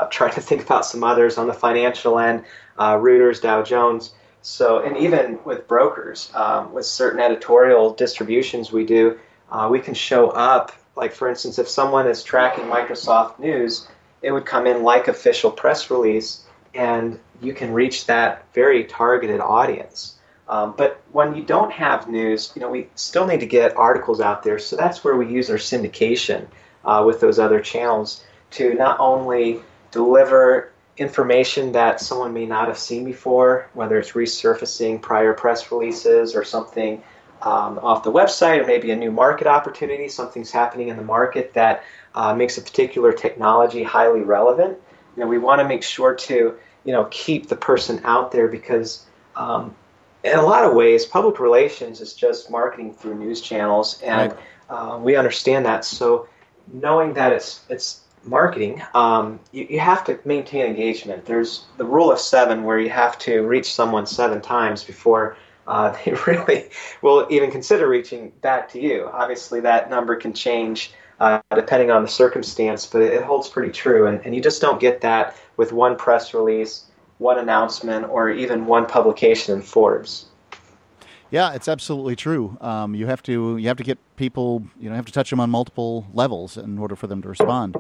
trying to think about some others on the financial end, Reuters, Dow Jones. So, and even with brokers, with certain editorial distributions we do, we can show up. Like, for instance, if someone is tracking Microsoft News, it would come in like official press release, and you can reach that very targeted audience. But when you don't have news, we still need to get articles out there. So that's where we use our syndication with those other channels to not only deliver information that someone may not have seen before, whether it's resurfacing prior press releases or something off the website, or maybe a new market opportunity, something's happening in the market that makes a particular technology highly relevant. We want to make sure to, keep the person out there, because in a lot of ways, public relations is just marketing through news channels, and we understand that. So knowing that it's marketing, you have to maintain engagement. There's the rule of 7, where you have to reach someone 7 times before they really will even consider reaching back to you. Obviously, that number can change depending on the circumstance, but it holds pretty true. And you just don't get that with one press release, one announcement, or even one publication in Forbes. Yeah, it's absolutely true. You have to get people, you have to touch them on multiple levels in order for them to respond.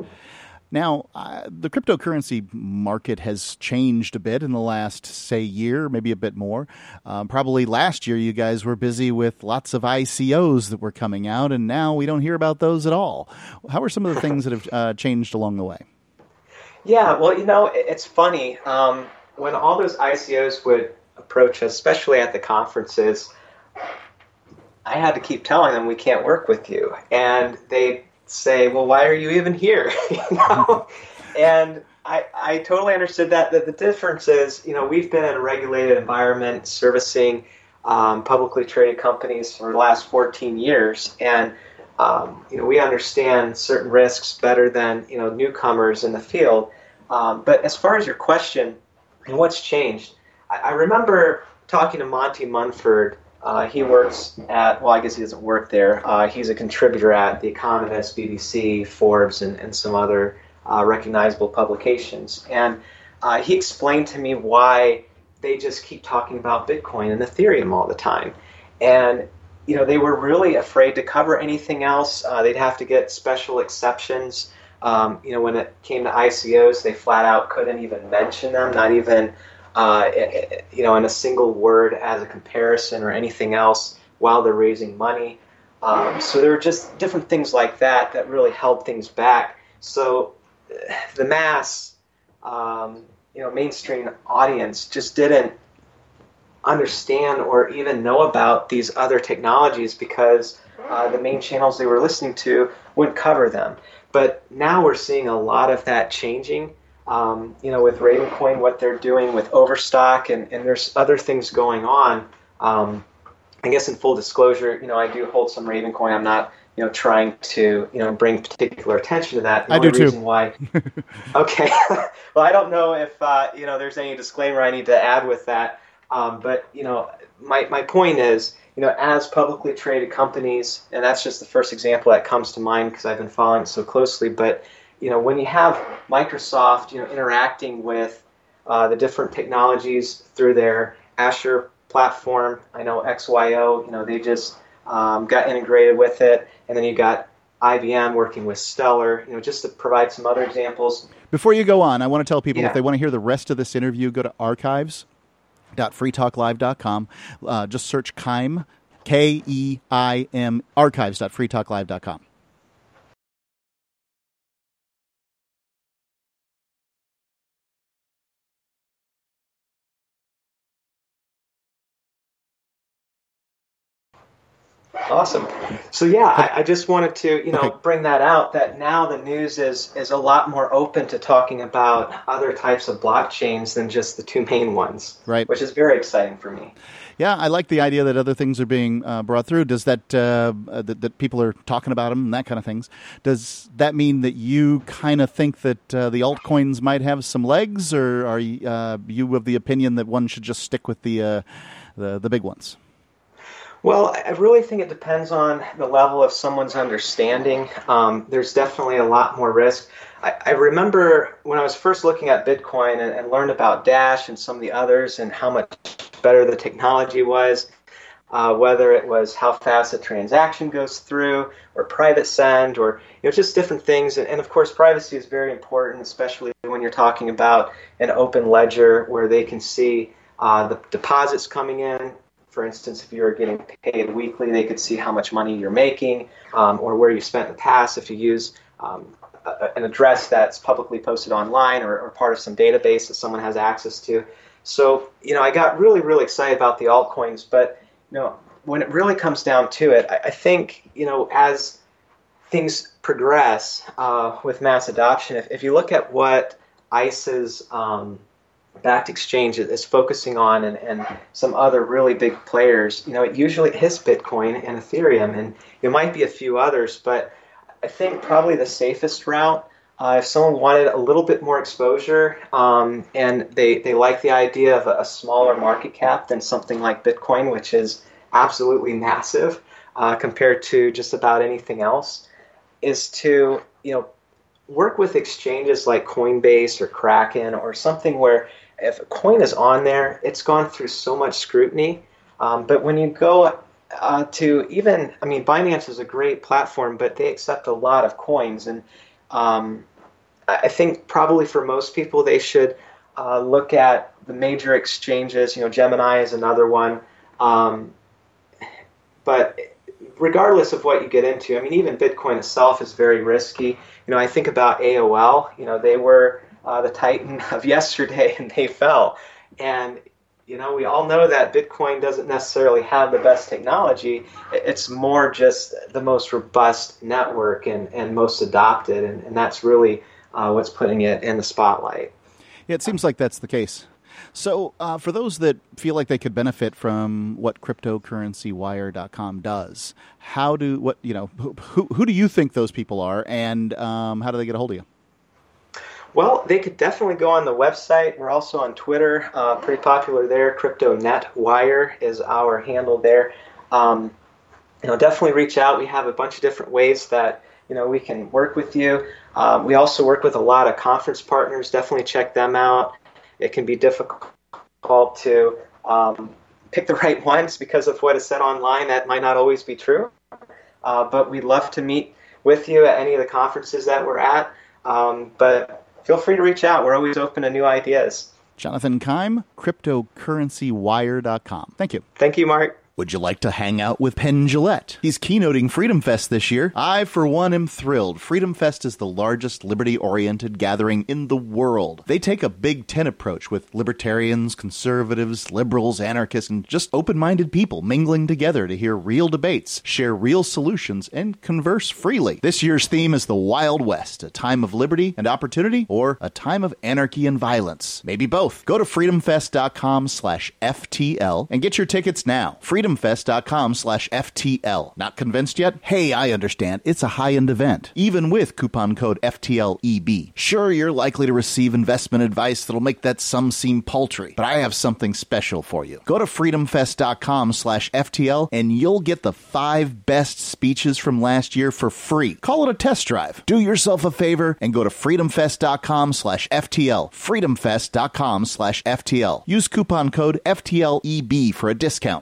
Now, the cryptocurrency market has changed a bit in the last, say, year, maybe a bit more. Probably last year you guys were busy with lots of ICOs that were coming out, and now we don't hear about those at all. How are some of the things that have changed along the way? Yeah, well, you know, it's funny. When all those ICOs would approach us, especially at the conferences, I had to keep telling them we can't work with you. And they say, well, why are you even here? You know? And I totally understood that the difference is, you know, we've been in a regulated environment servicing publicly traded companies for the last 14 years. And, you know, we understand certain risks better than, you know, newcomers in the field. But as far as your question and what's changed, I remember talking to Monty Munford. He works at, well, I guess he doesn't work there. He's a contributor at The Economist, BBC, Forbes, and some other recognizable publications. And he explained to me why they just keep talking about Bitcoin and Ethereum all the time. And, you know, they were really afraid to cover anything else. They'd have to get special exceptions. You know, when it came to ICOs, they flat out couldn't even mention them, not even you know, in a single word as a comparison or anything else while they're raising money. So there were just different things like that that really held things back. So the mass, you know, mainstream audience just didn't understand or even know about these other technologies because the main channels they were listening to wouldn't cover them. But now we're seeing a lot of that changing. You know, with Ravencoin, what they're doing with Overstock, and there's other things going on. I guess in full disclosure, you know, I do hold some Ravencoin. I'm not, you know, trying to, you know, bring particular attention to that. The I do reason too. Why? Okay. Well, I don't know if, you know, there's any disclaimer I need to add with that. But, you know, my point is, you know, as publicly traded companies, and that's just the first example that comes to mind because I've been following it so closely, but you know, when you have Microsoft, you know, interacting with the different technologies through their Azure platform, I know XYO, you know, they just got integrated with it, and then you got IBM working with Stellar, you know, just to provide some other examples. Before you go on, I want to tell people if they want to hear the rest of this interview, go to archives.freetalklive.com. Just search Keim, K-E-I-M, archives.freetalklive.com. Awesome. So, yeah, I just wanted to, you know, bring that out that now the news is a lot more open to talking about other types of blockchains than just the two main ones, right? Which is very exciting for me. Yeah, I like the idea that other things are being brought through. Does that, that people are talking about them and that kind of things, does that mean that you kind of think that the altcoins might have some legs, or are you of the opinion that one should just stick with the big ones? Well, I really think it depends on the level of someone's understanding. There's definitely a lot more risk. I remember when I was first looking at Bitcoin and learned about Dash and some of the others and how much better the technology was, whether it was how fast a transaction goes through or private send or, you know, just different things. And of course, privacy is very important, especially when you're talking about an open ledger where they can see the deposits coming in. For instance, if you were getting paid weekly, they could see how much money you're making or where you spent in the past. If you use an address that's publicly posted online or part of some database that someone has access to. So, you know, I got really, really excited about the altcoins. But, you know, when it really comes down to it, I think, you know, as things progress with mass adoption, if you look at what ICE's backed exchange is focusing on and some other really big players, you know, it usually hits Bitcoin and Ethereum, and there might be a few others, but I think probably the safest route, if someone wanted a little bit more exposure and they like the idea of a smaller market cap than something like Bitcoin, which is absolutely massive compared to just about anything else, is to, you know, work with exchanges like Coinbase or Kraken or something where if a coin is on there, it's gone through so much scrutiny. But when you go to even, I mean, Binance is a great platform, but they accept a lot of coins. And I think probably for most people, they should look at the major exchanges. You know, Gemini is another one. But regardless of what you get into, I mean, even Bitcoin itself is very risky. You know, I think about AOL. You know, they were the titan of yesterday, and they fell. And, you know, we all know that Bitcoin doesn't necessarily have the best technology. It's more just the most robust network and most adopted, and that's really what's putting it in the spotlight. Yeah, it seems like that's the case. So for those that feel like they could benefit from what CryptocurrencyWire.com does, who do you think those people are, and how do they get a hold of you? Well, they could definitely go on the website. We're also on Twitter, pretty popular there. CryptoNetWire is our handle there. Definitely reach out. We have a bunch of different ways that we can work with you. We also work with a lot of conference partners. Definitely check them out. It can be difficult to pick the right ones because of what is said online. That might not always be true. But we'd love to meet with you at any of the conferences that we're at. But feel free to reach out. We're always open to new ideas. Jonathan Keim, CryptocurrencyWire.com. Thank you. Thank you, Mark. Would you like to hang out with Penn Jillette? He's keynoting Freedom Fest this year. I, for one, am thrilled. Freedom Fest is the largest liberty-oriented gathering in the world. They take a Big Ten approach with libertarians, conservatives, liberals, anarchists, and just open-minded people mingling together to hear real debates, share real solutions, and converse freely. This year's theme is the Wild West, a time of liberty and opportunity, or a time of anarchy and violence. Maybe both. Go to freedomfest.com/FTL and get your tickets now. freedomfest.com/FTL. Not convinced yet? Hey, I understand. It's a high-end event, even with coupon code FTLEB. Sure, you're likely to receive investment advice that'll make that sum seem paltry, but I have something special for you. Go to freedomfest.com/FTL and you'll get the 5 best speeches from last year for free. Call it a test drive. Do yourself a favor and go to freedomfest.com/FTL. freedomfest.com/FTL. Use coupon code FTLEB for a discount.